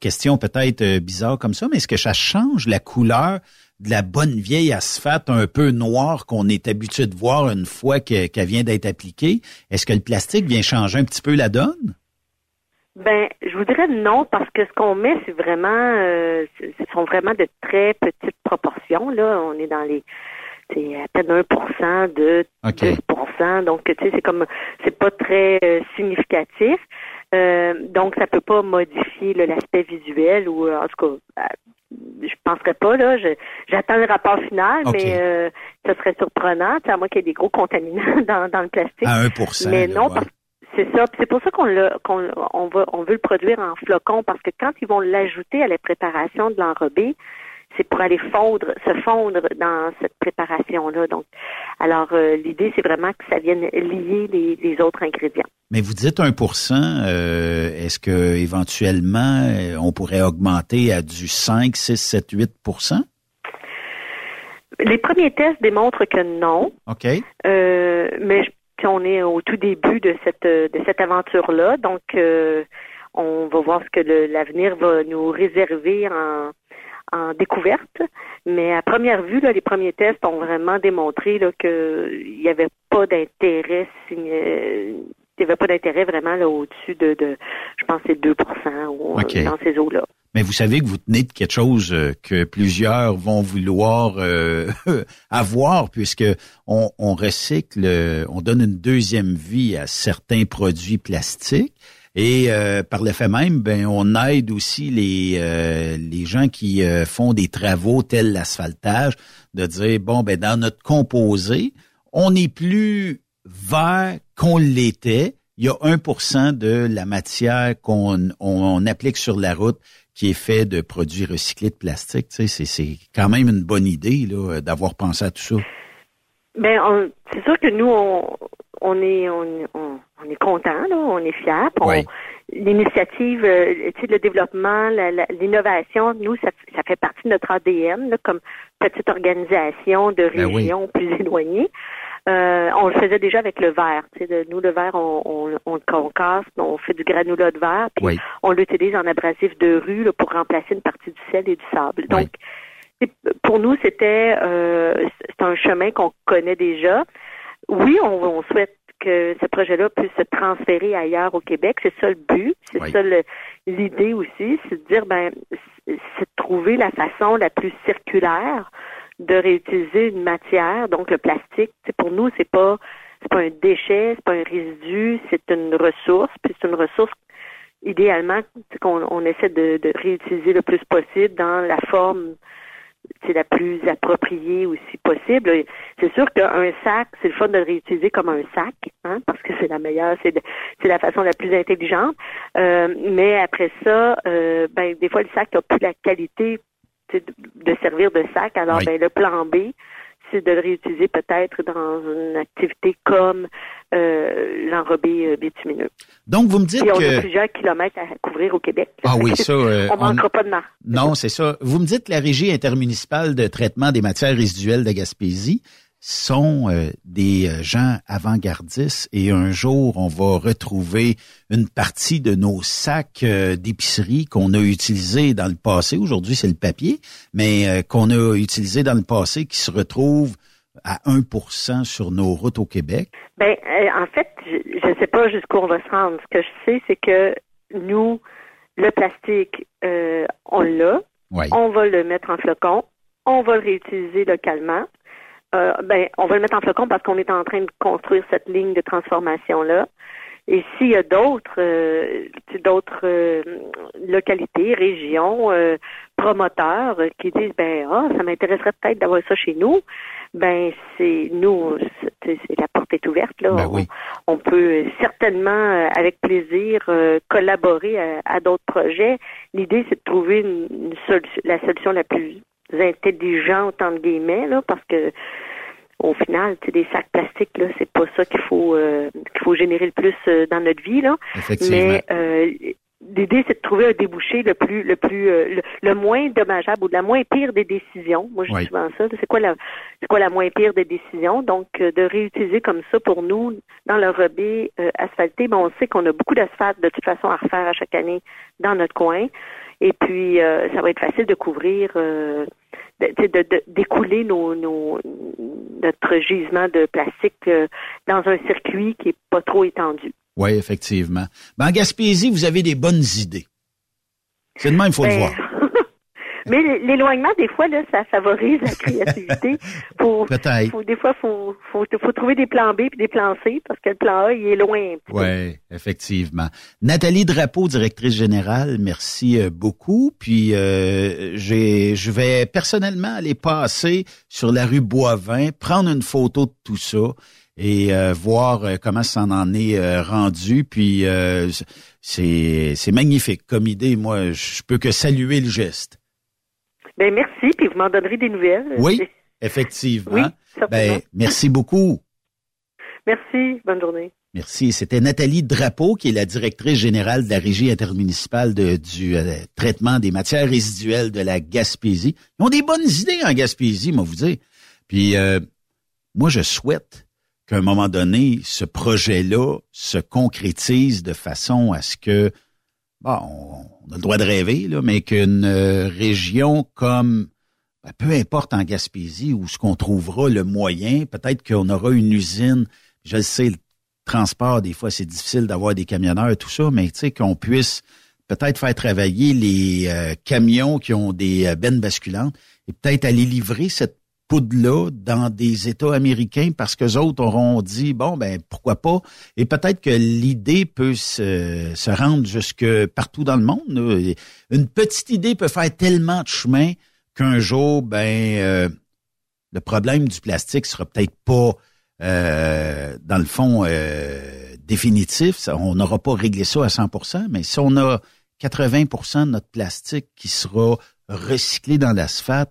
question peut-être bizarre comme ça, mais est-ce que ça change la couleur de la bonne vieille asphalte un peu noire qu'on est habitué de voir une fois qu'elle vient d'être appliquée? Est-ce que le plastique vient changer un petit peu la donne? Je vous dirais non, parce que ce qu'on met, c'est vraiment, ce sont vraiment de très petites proportions, là. On est dans les c'est à peine 1% de 10%. Donc, tu sais, c'est pas très significatif. Donc, ça peut pas modifier l'aspect visuel ou, en tout cas, je penserais pas, là. J'attends le rapport final, mais ça serait surprenant, à moins qu'il y ait des gros contaminants dans le plastique. À 1%. Mais non, parce que c'est ça. C'est pour ça qu'on veut le produire en flocons, parce que quand ils vont l'ajouter à la préparation de l'enrobé, c'est pour aller se fondre dans cette préparation-là. Donc, alors, l'idée, c'est vraiment que ça vienne lier les autres ingrédients. Mais vous dites 1%, est-ce que éventuellement on pourrait augmenter à du 5, 6, 7, 8%? Les premiers tests démontrent que non. OK. Mais on est au tout début de cette aventure-là. Donc, on va voir ce que l'avenir va nous réserver en découverte, mais à première vue, les premiers tests ont vraiment démontré qu'il n'y avait pas d'intérêt vraiment au-dessus de je pense que c'est 2% ou dans ces eaux-là. Mais vous savez que vous tenez de quelque chose que plusieurs vont vouloir avoir, puisque on recycle, on donne une deuxième vie à certains produits plastiques. Et par le fait même, on aide aussi les gens qui font des travaux tels l'asphaltage, de dire dans notre composé, on n'est plus vert qu'on l'était. Il y a 1% de la matière qu'on applique sur la route qui est fait de produits recyclés de plastique. Tu sais, c'est quand même une bonne idée là d'avoir pensé à tout ça. C'est sûr que nous on est content, là, on est fiers. L'initiative, le développement, l'innovation, nous, ça fait partie de notre ADN, là, comme petite organisation de régions plus éloignées. On le faisait déjà avec le verre. Nous, le verre, on le concasse, on fait du granulat de verre, puis on l'utilise en abrasif de rue là, pour remplacer une partie du sel et du sable. Donc, pour nous, c'est un chemin qu'on connaît déjà. Oui, on souhaite que ce projet-là puisse se transférer ailleurs au Québec. C'est ça le but, c'est ça l'idée aussi, c'est de dire, c'est de trouver la façon la plus circulaire de réutiliser une matière, donc le plastique. Pour nous, c'est pas un déchet, c'est pas un résidu, c'est une ressource, puis c'est une ressource idéalement qu'on essaie de réutiliser le plus possible dans la forme la plus appropriée aussi possible. C'est sûr qu'un sac, c'est le fun de le réutiliser comme un sac, hein, parce que c'est la meilleure, c'est la façon la plus intelligente. Mais après ça, des fois, le sac n'a plus la qualité de servir de sac. Alors, le plan B, c'est de le réutiliser peut-être dans une activité comme l'enrobé bitumineux. Donc, vous me dites on a plusieurs kilomètres à couvrir au Québec. Ah oui, ça... on ne manquera pas de marre. Non, c'est ça. Vous me dites que la Régie intermunicipale de traitement des matières résiduelles de Gaspésie sont des gens avant-gardistes et un jour, on va retrouver une partie de nos sacs d'épicerie qu'on a utilisés dans le passé. Aujourd'hui, c'est le papier, mais qu'on a utilisé dans le passé qui se retrouve à 1% sur nos routes au Québec. En fait, je ne sais pas jusqu'où on va se rendre. Ce que je sais, c'est que nous, le plastique, on l'a. On va le mettre en flocons. On va le réutiliser localement. On va le mettre en flocon parce qu'on est en train de construire cette ligne de transformation-là. Et s'il y a d'autres localités, régions, promoteurs qui disent ça m'intéresserait peut-être d'avoir ça chez nous, la porte est ouverte là. On peut certainement avec plaisir collaborer à d'autres projets. L'idée c'est de trouver la solution la plus intelligente entre guillemets là, parce que au final, des sacs plastiques là, c'est pas ça qu'il faut générer le plus dans notre vie là. Mais l'idée c'est de trouver un débouché le moins dommageable ou la moins pire des décisions. Moi, je dis souvent ça. C'est quoi la moins pire des décisions? Donc, de réutiliser comme ça pour nous dans le rebais asphalté. On sait qu'on a beaucoup d'asphalte de toute façon à refaire à chaque année dans notre coin. Et puis, ça va être facile de couvrir, d'écouler notre gisement de plastique dans un circuit qui est pas trop étendu. Oui, effectivement. En Gaspésie, vous avez des bonnes idées. C'est de même, il faut le voir. Mais l'éloignement, des fois, là, ça favorise la créativité. Des fois, faut trouver des plans B puis des plans C parce que le plan A, il est loin. Oui, effectivement. Nathalie Drapeau, directrice générale, merci beaucoup. Puis, je vais personnellement aller passer sur la rue Boivin, prendre une photo de tout ça et voir comment ça en est rendu. Puis, c'est magnifique comme idée. Moi, je peux que saluer le geste. Ben merci, puis vous m'en donnerez des nouvelles. Oui, effectivement. Oui, ben, merci beaucoup. Merci, bonne journée. Merci. C'était Nathalie Drapeau, qui est la directrice générale de la Régie intermunicipale du traitement des matières résiduelles de la Gaspésie. Ils ont des bonnes idées en Gaspésie, moi vous dire. Puis, moi, je souhaite qu'à un moment donné, ce projet-là se concrétise de façon à ce que, on a le droit de rêver, là, mais qu'une région comme, peu importe en Gaspésie, où ce qu'on trouvera le moyen, peut-être qu'on aura une usine, je le sais, le transport, des fois, c'est difficile d'avoir des camionneurs, tout ça, mais tu sais, qu'on puisse peut-être faire travailler les camions qui ont des bennes basculantes et peut-être aller livrer cette poudre-là dans des États américains parce qu'eux autres auront dit, pourquoi pas? Et peut-être que l'idée peut se rendre jusque partout dans le monde. Une petite idée peut faire tellement de chemin qu'un jour, le problème du plastique sera peut-être pas, dans le fond, définitif. On n'aura pas réglé ça à 100%, mais si on a 80% de notre plastique qui sera recyclé dans l'asphalte,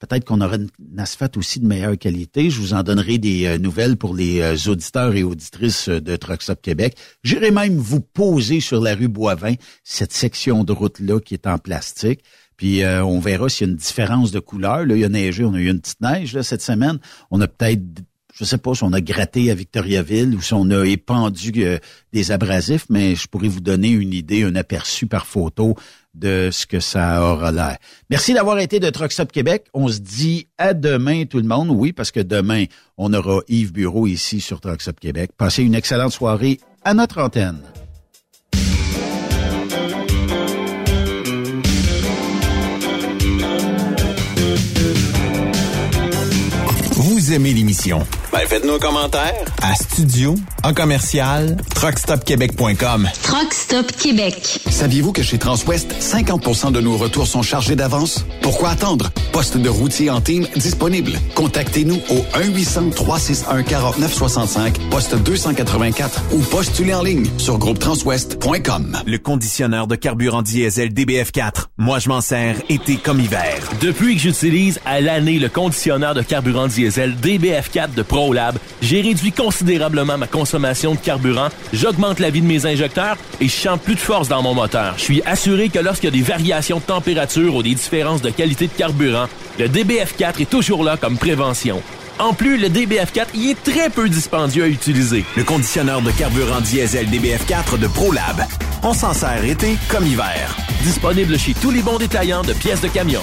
peut-être qu'on aura une asphalte aussi de meilleure qualité. Je vous en donnerai des nouvelles pour les auditeurs et auditrices de Truck Stop Québec. J'irai même vous poser sur la rue Boivin cette section de route-là qui est en plastique. Puis on verra s'il y a une différence de couleur. Là, il a neigé, on a eu une petite neige là, cette semaine. On a peut-être, je sais pas si on a gratté à Victoriaville ou si on a épandu des abrasifs, mais je pourrais vous donner une idée, un aperçu par photo de ce que ça aura l'air. Merci d'avoir été de Truck Stop Québec. On se dit à demain, tout le monde. Oui, parce que demain, on aura Yves Bureau ici sur Truck Stop Québec. Passez une excellente soirée à notre antenne. Vous aimez l'émission? Faites-nous un commentaire à studio@truckstopquebec.com. Truck Stop Québec. Saviez-vous que chez Transwest, 50% de nos retours sont chargés d'avance? Pourquoi attendre? Poste de routier en team disponible. Contactez-nous au 1-800-361-4965, poste 284 ou postulez en ligne sur groupetranswest.com. Le conditionneur de carburant diesel DBF4. Moi, je m'en sers été comme hiver. Depuis que j'utilise à l'année le conditionneur de carburant diesel DBF4 de ProLab, j'ai réduit considérablement ma consommation de carburant, j'augmente la vie de mes injecteurs et je sens plus de force dans mon moteur. Je suis assuré que lorsqu'il y a des variations de température ou des différences de qualité de carburant, le DBF4 est toujours là comme prévention. En plus, le DBF4 y est très peu dispendieux à utiliser. Le conditionneur de carburant diesel DBF4 de ProLab. On s'en sert été comme hiver. Disponible chez tous les bons détaillants de pièces de camion.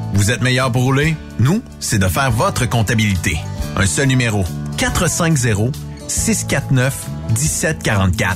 Vous êtes meilleur pour rouler? Nous, c'est de faire votre comptabilité. Un seul numéro. 450-649-1744.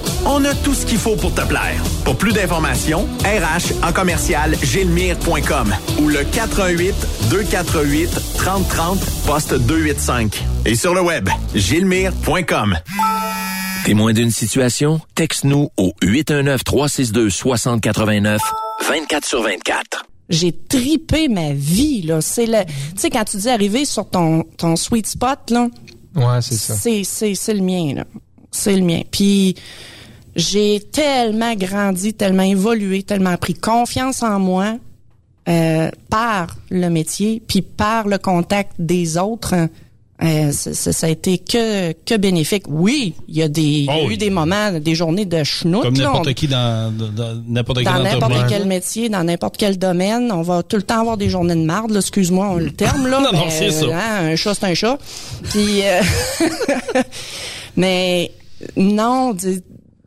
On a tout ce qu'il faut pour te plaire. Pour plus d'informations, rh@gilmire.com ou le 418-248-3030 poste 285. Et sur le web, gilmire.com. Témoin d'une situation? Texte-nous au 819-362-6089 24/24. J'ai tripé ma vie, là. C'est le, tu sais, quand tu dis arriver sur ton sweet spot, là. Ouais, c'est ça. C'est le mien, là. C'est le mien. Puis, j'ai tellement grandi, tellement évolué, tellement pris confiance en moi, par le métier, puis par le contact des autres. Ça a été que bénéfique. Oui, il y a eu des moments, des journées de schnout. Comme n'importe qui dans n'importe quel domaine. Dans n'importe quel métier, dans n'importe quel domaine, on va tout le temps avoir des journées de marde, là, excuse-moi on le terme, là. Non, c'est ça. Hein, un chat, c'est un chat. Puis, mais non,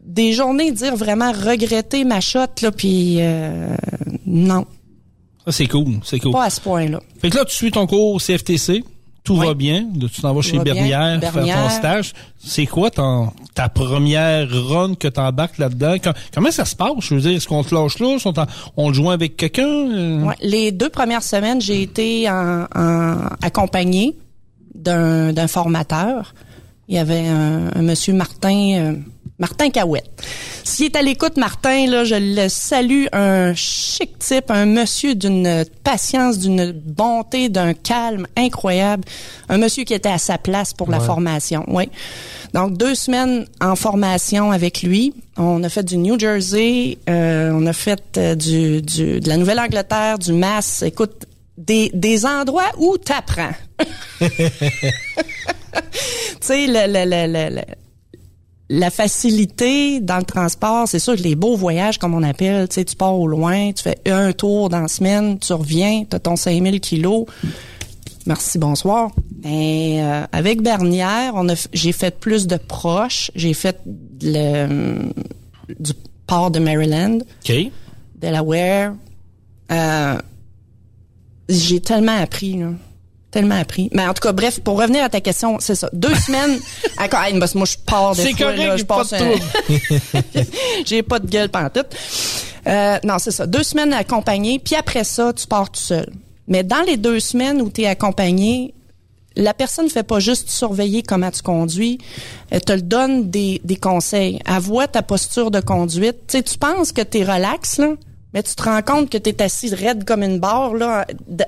des journées, dire vraiment regretter ma shot, là, puis non. Ça, c'est cool, c'est cool. Pas à ce point-là. Fait que là, tu suis ton cours au CFTC. Tout va bien. Tu t'en vas chez Bernières faire ton stage. C'est quoi ta première run que t'embarques là-dedans? Comment ça se passe? Je veux dire, est-ce qu'on te lâche là? On le joint avec quelqu'un? Ouais, les 2 premières semaines, j'ai été accompagnée d'un formateur. Il y avait un monsieur Martin Cahouette. S'il est à l'écoute, Martin, là, je le salue, un chic type, un monsieur d'une patience, d'une bonté, d'un calme incroyable. Un monsieur qui était à sa place pour la formation, oui. Donc, 2 semaines en formation avec lui. On a fait du New Jersey, on a fait de la Nouvelle-Angleterre, du Mass. Écoute, des endroits où t'apprends. Tu sais, la facilité dans le transport, c'est sûr, les beaux voyages, comme on appelle, tu sais, tu pars au loin, tu fais un tour dans la semaine, tu reviens, t'as ton 5000 kilos. Merci, bonsoir. Et, avec Bernières, j'ai fait plus de proches. J'ai fait du port de Maryland. OK. Delaware. J'ai tellement appris, là. Tellement appris. Mais en tout cas, bref, pour revenir à ta question, c'est ça. 2 semaines. Encore, moi, je pars des c'est fois. Correct, là, je passe. J'ai pas de gueule pantoute. Non, c'est ça. 2 semaines accompagnées, puis après ça, tu pars tout seul. Mais dans les 2 semaines où tu es accompagné, la personne ne fait pas juste surveiller comment tu conduis. Elle te le donne des conseils. Elle voit ta posture de conduite. Tu sais, tu penses que tu es relax, là? Mais tu te rends compte que t'es assis raide comme une barre, là,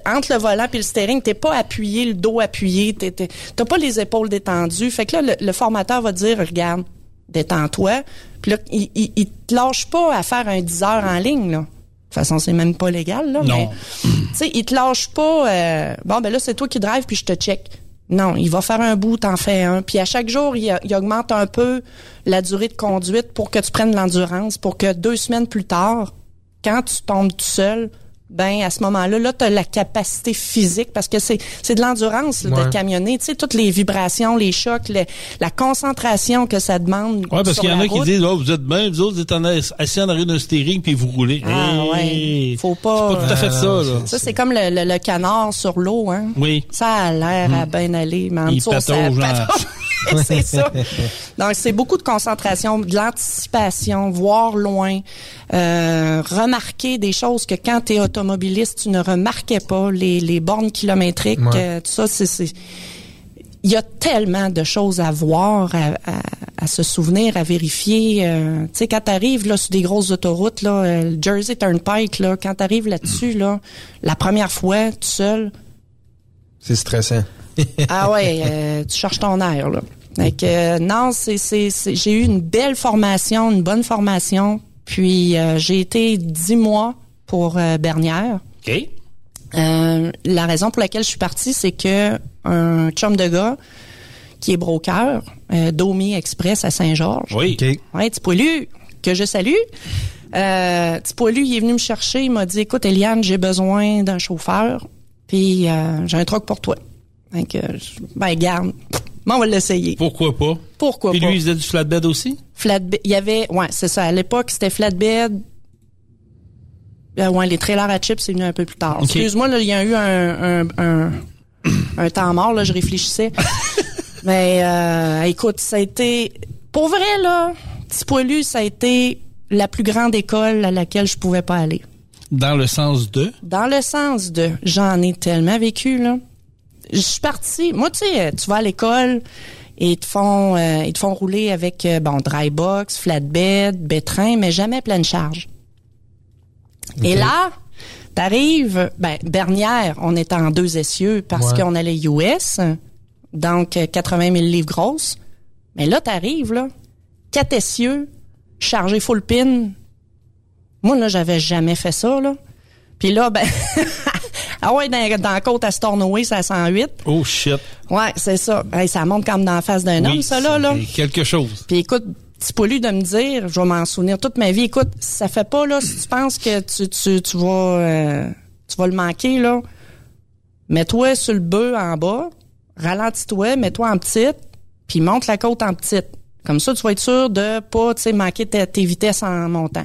entre le volant et le steering, t'es pas appuyé, le dos appuyé, t'as pas les épaules détendues. Fait que là, le formateur va te dire, regarde, détends-toi. Puis là, il te lâche pas à faire un 10 heures en ligne, là. De toute façon, c'est même pas légal, là. Non. Mais, tu sais, il te lâche pas, bon, ben là, c'est toi qui drive puis je te check. Non, il va faire un bout, t'en fais un. Puis à chaque jour, il augmente un peu la durée de conduite pour que tu prennes l'endurance, pour que 2 semaines plus tard, quand tu tombes tout seul, ben à ce moment-là, là, t'as la capacité physique parce que c'est de l'endurance là, de camionner. Tu sais, toutes les vibrations, les chocs, la concentration que ça demande. Oui, parce qu'il y en a qui disent, oh, vous êtes bien, vous autres, vous êtes assis en arrière d'un steering puis vous roulez. Ah ouais. Faut pas. C'est pas tout à fait ça. Là. Ça, c'est comme le canard sur l'eau, hein. Oui. Ça a l'air à bien aller, mais en dessous, ça patauge. C'est ça. Donc, c'est beaucoup de concentration, de l'anticipation, voir loin, remarquer des choses que quand t'es automobiliste, tu ne remarquais pas, les bornes kilométriques, tout ça, c'est... Il y a tellement de choses à voir, à se souvenir, à vérifier. Tu sais, quand t'arrives là sur des grosses autoroutes, là, Jersey Turnpike, là, quand t'arrives là-dessus, là, la première fois, tout seul... C'est stressant. Ah ouais, tu cherches ton air, là. Donc, non, j'ai eu une belle formation, une bonne formation. Puis, j'ai été 10 mois pour Bernières. OK. La raison pour laquelle je suis partie, c'est que un chum de gars qui est broker, Domi Express à Saint-Georges. Oui. OK. Ouais, Petit Poilu, que je salue. Petit Poilu, il est venu me chercher. Il m'a dit, écoute, Eliane, j'ai besoin d'un chauffeur. Puis, j'ai un truc pour toi. Donc, ben, garde. Moi, on va l'essayer. Pourquoi pas? Pourquoi pas? Puis lui, il faisait du flatbed aussi? Flatbed, il y avait, ouais, c'est ça. À l'époque, c'était flatbed. Ouais, les trailers à chips, c'est venu un peu plus tard. Okay. Excuse-moi, là, il y a eu un temps mort, là, je réfléchissais. Mais écoute, ça a été... Pour vrai, là, Petit Poilu, ça a été la plus grande école à laquelle je pouvais pas aller. Dans le sens de? Dans le sens de. J'en ai tellement vécu, là. Je suis partie... Moi, tu sais, tu vas à l'école... Et ils te font rouler avec, dry box, flatbed, bétrin, mais jamais pleine charge. Okay. Et là, t'arrives, Bernières, on était en deux essieux parce qu'on allait US, donc 80 000 livres grosses. Mais là, t'arrives, là, 4 essieux, chargés full pin. Moi, là, j'avais jamais fait ça, là. Puis là, ah ouais, dans la côte à Stornoway, c'est à 108. Oh shit. Ouais, c'est ça. Hey, ça monte comme dans la face d'un homme, ça là. C'est quelque chose. Puis écoute, Petit Poilu de me dire, je vais m'en souvenir toute ma vie. Écoute, ça fait pas là si tu penses que tu vas le manquer là. Mets-toi sur le bœuf en bas, ralentis-toi, mets-toi en petite, puis monte la côte en petite. Comme ça, tu vas être sûr de pas, tu sais, manquer tes vitesses en montant.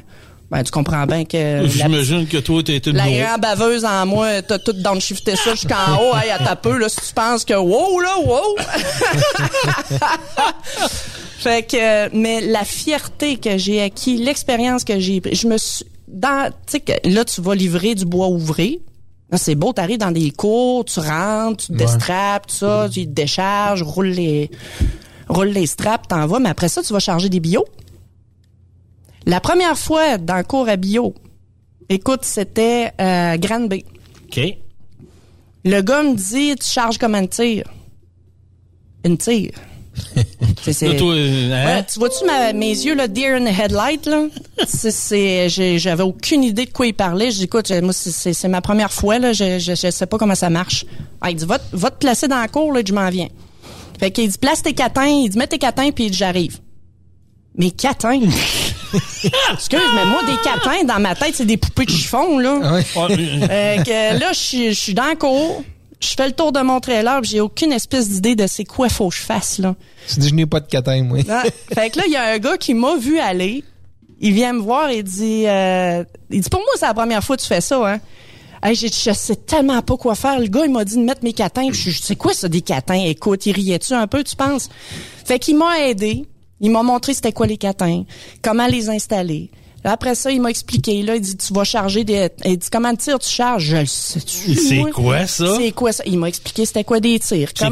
Ben, tu comprends bien que... J'imagine que toi, t'es une... La grande baveuse en moi, t'as tout downshifté ça jusqu'en haut, hey, à ta peu, là, si tu penses que... Wow, là, wow! Fait que... Mais la fierté que j'ai acquis, l'expérience que j'ai... Je me suis... Tu sais, là, tu vas livrer du bois ouvré. Là, c'est beau, t'arrives dans des cours, tu rentres, tu te déstrappes, tout ça, tu te décharges, roule les straps, t'en vas. Mais après ça, tu vas charger des bio. La première fois dans le cours à bio, écoute, c'était Grande B. OK. Le gars me dit, tu charges comme une tire. Une tire. C'est... Toi, ouais, tu vois-tu mes yeux, là, deer in the headlight, là? J'avais aucune idée de quoi il parlait. Je dis, écoute, moi, c'est ma première fois, là, je sais pas comment ça marche. Ah, il dit, va te placer dans le cours, là, je m'en viens. Fait qu'il dit, place tes catins, il dit, mets tes catins, puis il dit, j'arrive. Mes catins? Excuse, mais moi, des catins, dans ma tête, c'est des poupées de chiffon, là. Que là, je suis dans le cours, je fais le tour de mon trailer, j'ai aucune espèce d'idée de c'est quoi faut que je fasse, là. Tu dis, je n'ai pas de catin, moi. Ah, fait que là, il y a un gars qui m'a vu aller, il vient me voir et dit, pour moi, c'est la première fois que tu fais ça, hein. Hey, j'ai dit, je sais tellement pas quoi faire. Le gars, il m'a dit de mettre mes catins. Je sais quoi, ça, des catins? Écoute, il riait-tu un peu, tu penses? Fait qu'il m'a aidé. Il m'a montré c'était quoi les catins, comment les installer. Là, après ça, il m'a expliqué. Là, il dit, tu vas charger des... Il dit, comment tirs tu charges? Je le sais-tu. C'est quoi ça? Il m'a expliqué c'était quoi des tirs. Tirs?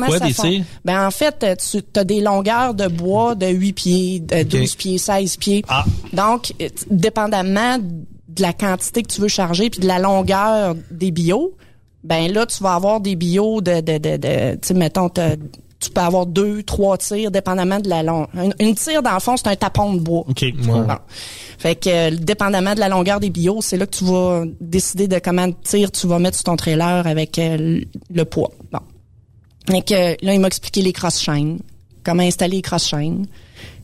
Ben, en fait, tu as des longueurs de bois de 8 pieds, de 12 pieds, 16 pieds. Ah. Donc, dépendamment de la quantité que tu veux charger puis de la longueur des bio, ben là, tu vas avoir des bio de tu sais, mettons... Tu peux avoir 2, 3 tirs, dépendamment de la longueur. Une tire, dans le fond, c'est un tapon de bois. OK. Wow. Bon. Fait que, dépendamment de la longueur des bio, c'est là que tu vas décider de comment de tir tu vas mettre sur ton trailer avec le poids. Bon. Fait que, là, il m'a expliqué les cross-chains. Comment installer les cross-chains.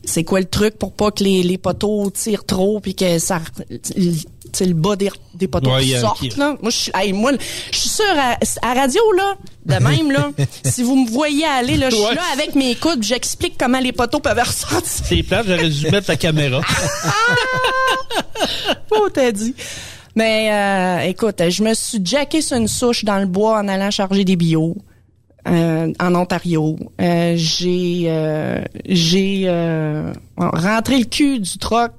C'est quoi le truc pour pas que les poteaux tirent trop puis que ça, le bas des poteaux sortent, là. Moi, je suis sûre, à radio, là, de même, là, si vous me voyez aller, là, je suis là avec mes coudes, j'explique comment les poteaux peuvent ressortir. C'est plate, j'aurais dû mettre la caméra. Oh, t'as dit. Mais, écoute, je me suis jacké sur une souche dans le bois en allant charger des bio. En Ontario, j'ai rentré le cul du truck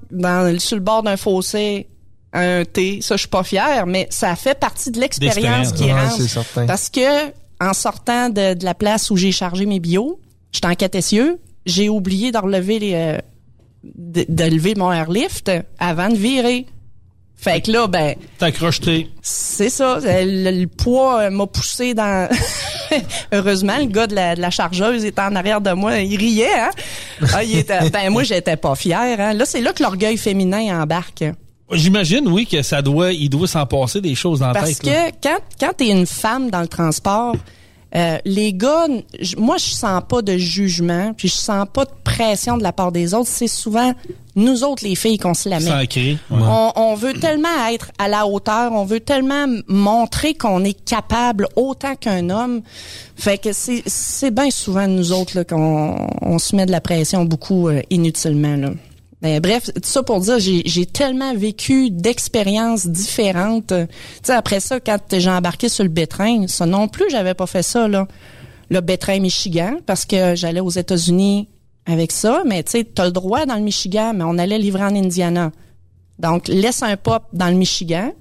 sur le bord d'un fossé à un T. Ça, je suis pas fière, mais ça fait partie de l'expérience qui rentre. Parce que en sortant de la place où j'ai chargé mes bio, j'étais en 4 essieux, j'ai oublié de relever de lever mon airlift avant de virer. Fait que là, t'accroches-t'es. C'est ça. Le poids m'a poussé dans... Heureusement, le gars de la chargeuse était en arrière de moi. Il riait, hein? Ah, moi, j'étais pas fière, hein? Là, c'est là que l'orgueil féminin embarque. J'imagine, oui, que il doit s'en passer des choses dans la tête. Parce que quand t'es une femme dans le transport, les gars, moi, je sens pas de jugement, puis je sens pas de pression de la part des autres. C'est souvent... Nous autres, les filles, qu'on se la met. Sacré, ouais. On veut tellement être à la hauteur, on veut tellement montrer qu'on est capable autant qu'un homme. Fait que c'est bien souvent nous autres là, qu'on se met de la pression beaucoup inutilement. Là. Mais bref, tout ça pour dire, j'ai tellement vécu d'expériences différentes. Tu sais, après ça, quand j'ai embarqué sur le bétrin, ça non plus, j'avais pas fait ça là. le bétail Michigan, parce que j'allais aux États-Unis avec ça, mais tu sais, t'as le droit dans le Michigan, mais on allait livrer en Indiana. Donc, laisse un pop dans le Michigan,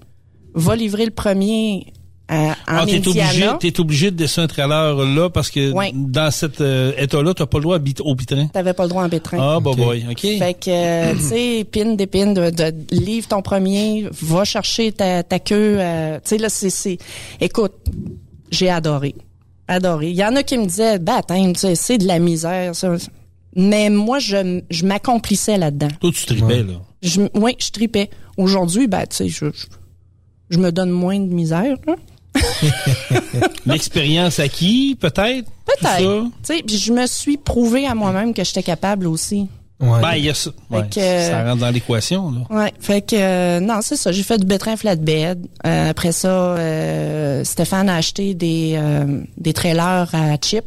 va livrer le premier en Indiana. T'es obligé de laisser un trailer là, parce que dans cet état-là, t'as pas le droit au bitrin. T'avais pas le droit en bitrin. Ah, bah boy, OK. Fait que, tu sais, livre ton premier, va chercher ta queue. Tu sais, là, c'est... Écoute, j'ai adoré. Il y en a qui me disaient, c'est de la misère, ça. Mais moi, je m'accomplissais là-dedans. Toi, tu tripais, là. Je tripais. Aujourd'hui, tu sais, je me donne moins de misère, là. L'expérience acquise, peut-être? Peut-être. Tu sais, puis je me suis prouvé à moi-même que j'étais capable aussi. Ouais. Ben, il y a ça. Ça rentre dans l'équation, là. Ouais. Fait que, non, c'est ça. J'ai fait du bétail flatbed. Après ça, Stéphane a acheté des trailers à chips.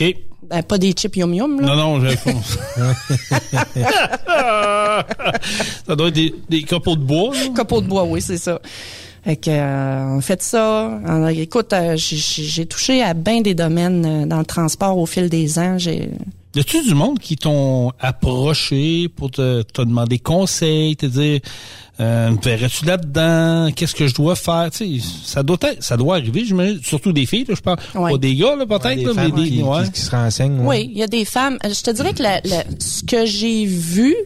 OK. Ben, pas des chips yum-yum, là. Non, j'ai réponse. Ça doit être des copeaux de bois, là. Copeaux de bois, oui, c'est ça. Fait que, on fait ça. Écoute, j'ai touché à bien des domaines dans le transport au fil des ans. Y a-tu du monde qui t'ont approché pour te demander conseil, te dire me verrais-tu là-dedans, qu'est-ce que je dois faire? Tu sais, ça doit arriver, j'imagine, surtout des filles, là, je parle. Ouais. Pas des gars, là, peut-être, qui se renseignent. Ouais. Oui, il y a des femmes. Je te dirais que ce que j'ai vu,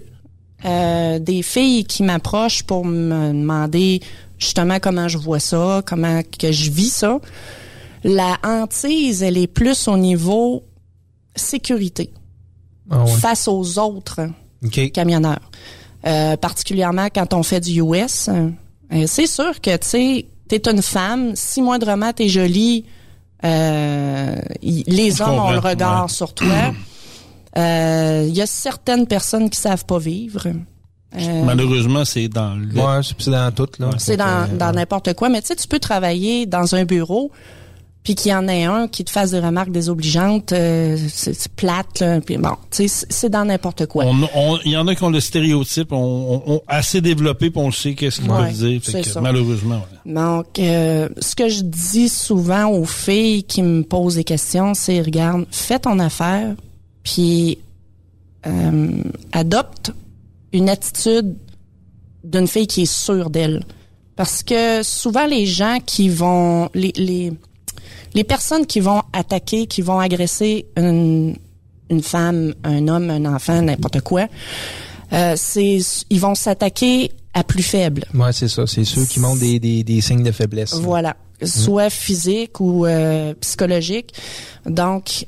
des filles qui m'approchent pour me demander justement comment je vois ça, comment que je vis ça, la hantise, elle est plus au niveau sécurité face aux autres camionneurs. Particulièrement quand on fait du US. C'est sûr que, tu sais, t'es une femme, si moindrement t'es jolie, les hommes ont le regard sur toi. Il y a certaines personnes qui savent pas vivre. Malheureusement, c'est dans le... Ouais, c'est dans tout, là. C'est dans n'importe quoi. Mais tu sais, tu peux travailler dans un bureau... Puis qu'il y en ait un qui te fasse des remarques désobligeantes, c'est plate, là, puis bon, tu sais, c'est dans n'importe quoi. Il y en a qui ont le stéréotype, on assez développé, puis on sait qu'est-ce qu'ils veulent dire, fait que, malheureusement. Ouais. Donc, ce que je dis souvent aux filles qui me posent des questions, c'est, regarde, fais ton affaire, puis adopte une attitude d'une fille qui est sûre d'elle. Parce que souvent, les gens qui vont... Les personnes qui vont attaquer, qui vont agresser une femme, un homme, un enfant, n'importe quoi, ils vont s'attaquer à plus faible. Ouais, c'est ça. C'est ceux qui montrent des signes de faiblesse. Voilà. Là. Soit physique ou psychologique. Donc,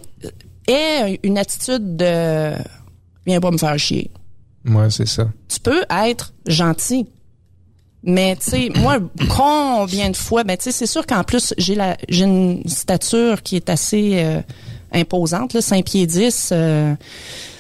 aie une attitude de « viens pas me faire chier ». Ouais, c'est ça. Tu peux être gentil. Mais tu sais, moi, combien de fois, ben tu sais, c'est sûr qu'en plus j'ai une stature qui est assez imposante, là, 5 pieds 10.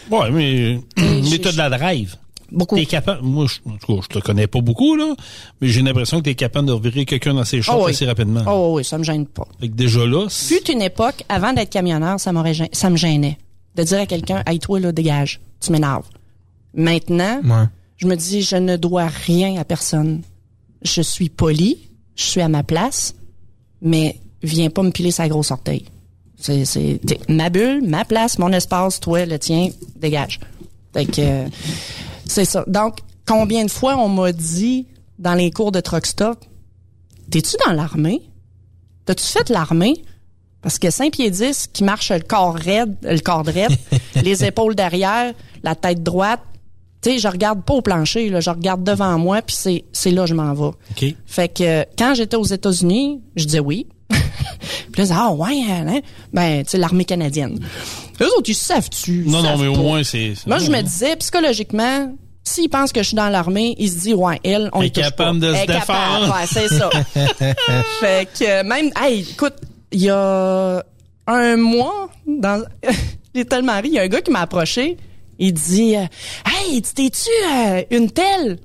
Ouais, mais t'as de la drive. Beaucoup. T'es capable. Moi, en tout cas, je te connais pas beaucoup là, mais j'ai l'impression que t'es capable de revirer quelqu'un dans ses shorts assez rapidement. Oh oui, ça me gêne pas. Fait que déjà là. Fut une époque, avant d'être camionneur, ça me gênait de dire à quelqu'un, hey toi là, dégage, tu m'énerves. Maintenant, je me dis, je ne dois rien à personne. Je suis poli, je suis à ma place, mais viens pas me piler sa grosse orteille. C'est ma bulle, ma place, mon espace, toi, le tien, dégage. Fait que, c'est ça. Donc, combien de fois on m'a dit dans les cours de Truck Stop, t'es-tu dans l'armée? T'as-tu fait l'armée? Parce que 5 pieds 10 qui marche le corps raide, les épaules derrière, la tête droite, tu sais, je regarde pas au plancher, là, je regarde devant moi, puis c'est là que je m'en vais. Okay. Fait que quand j'étais aux États-Unis, je disais oui. Puis là, ah ouais, hein? Ben, tu sais, l'armée canadienne. Eux autres, ils savent-tu? Non, savent mais au moins, c'est... Moi, je me disais, psychologiquement, s'ils pensent que je suis dans l'armée, ils se disent, ouais, elle, on est capable de se défendre. Ouais, c'est ça. Fait que même, hey, écoute, il y a un mois, dans Little Marie, il y a un gars qui m'a approché. Il dit, hey, t'es-tu une telle?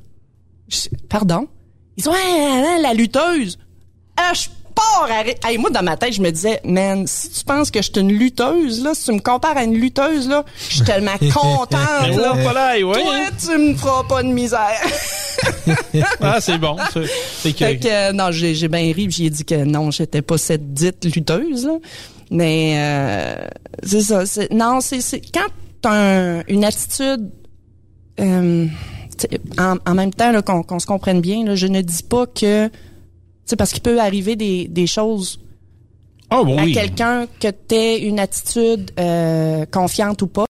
Pardon? Il dit, ouais, la lutteuse. Je pars à... Hey, moi, dans ma tête, je me disais, man, si tu penses que je suis une lutteuse, là, si tu me compares à une lutteuse, là, je suis tellement contente, là. Toi, tu me feras pas de misère. Ah, c'est bon. Fait que, non, j'ai bien ri, j'ai dit que non, j'étais pas cette dite lutteuse, là. Mais c'est ça. C'est quand t'as une attitude en même temps là, qu'on se comprenne bien, là, je ne dis pas que c'est parce qu'il peut arriver des choses à quelqu'un que t'aies une attitude confiante ou pas.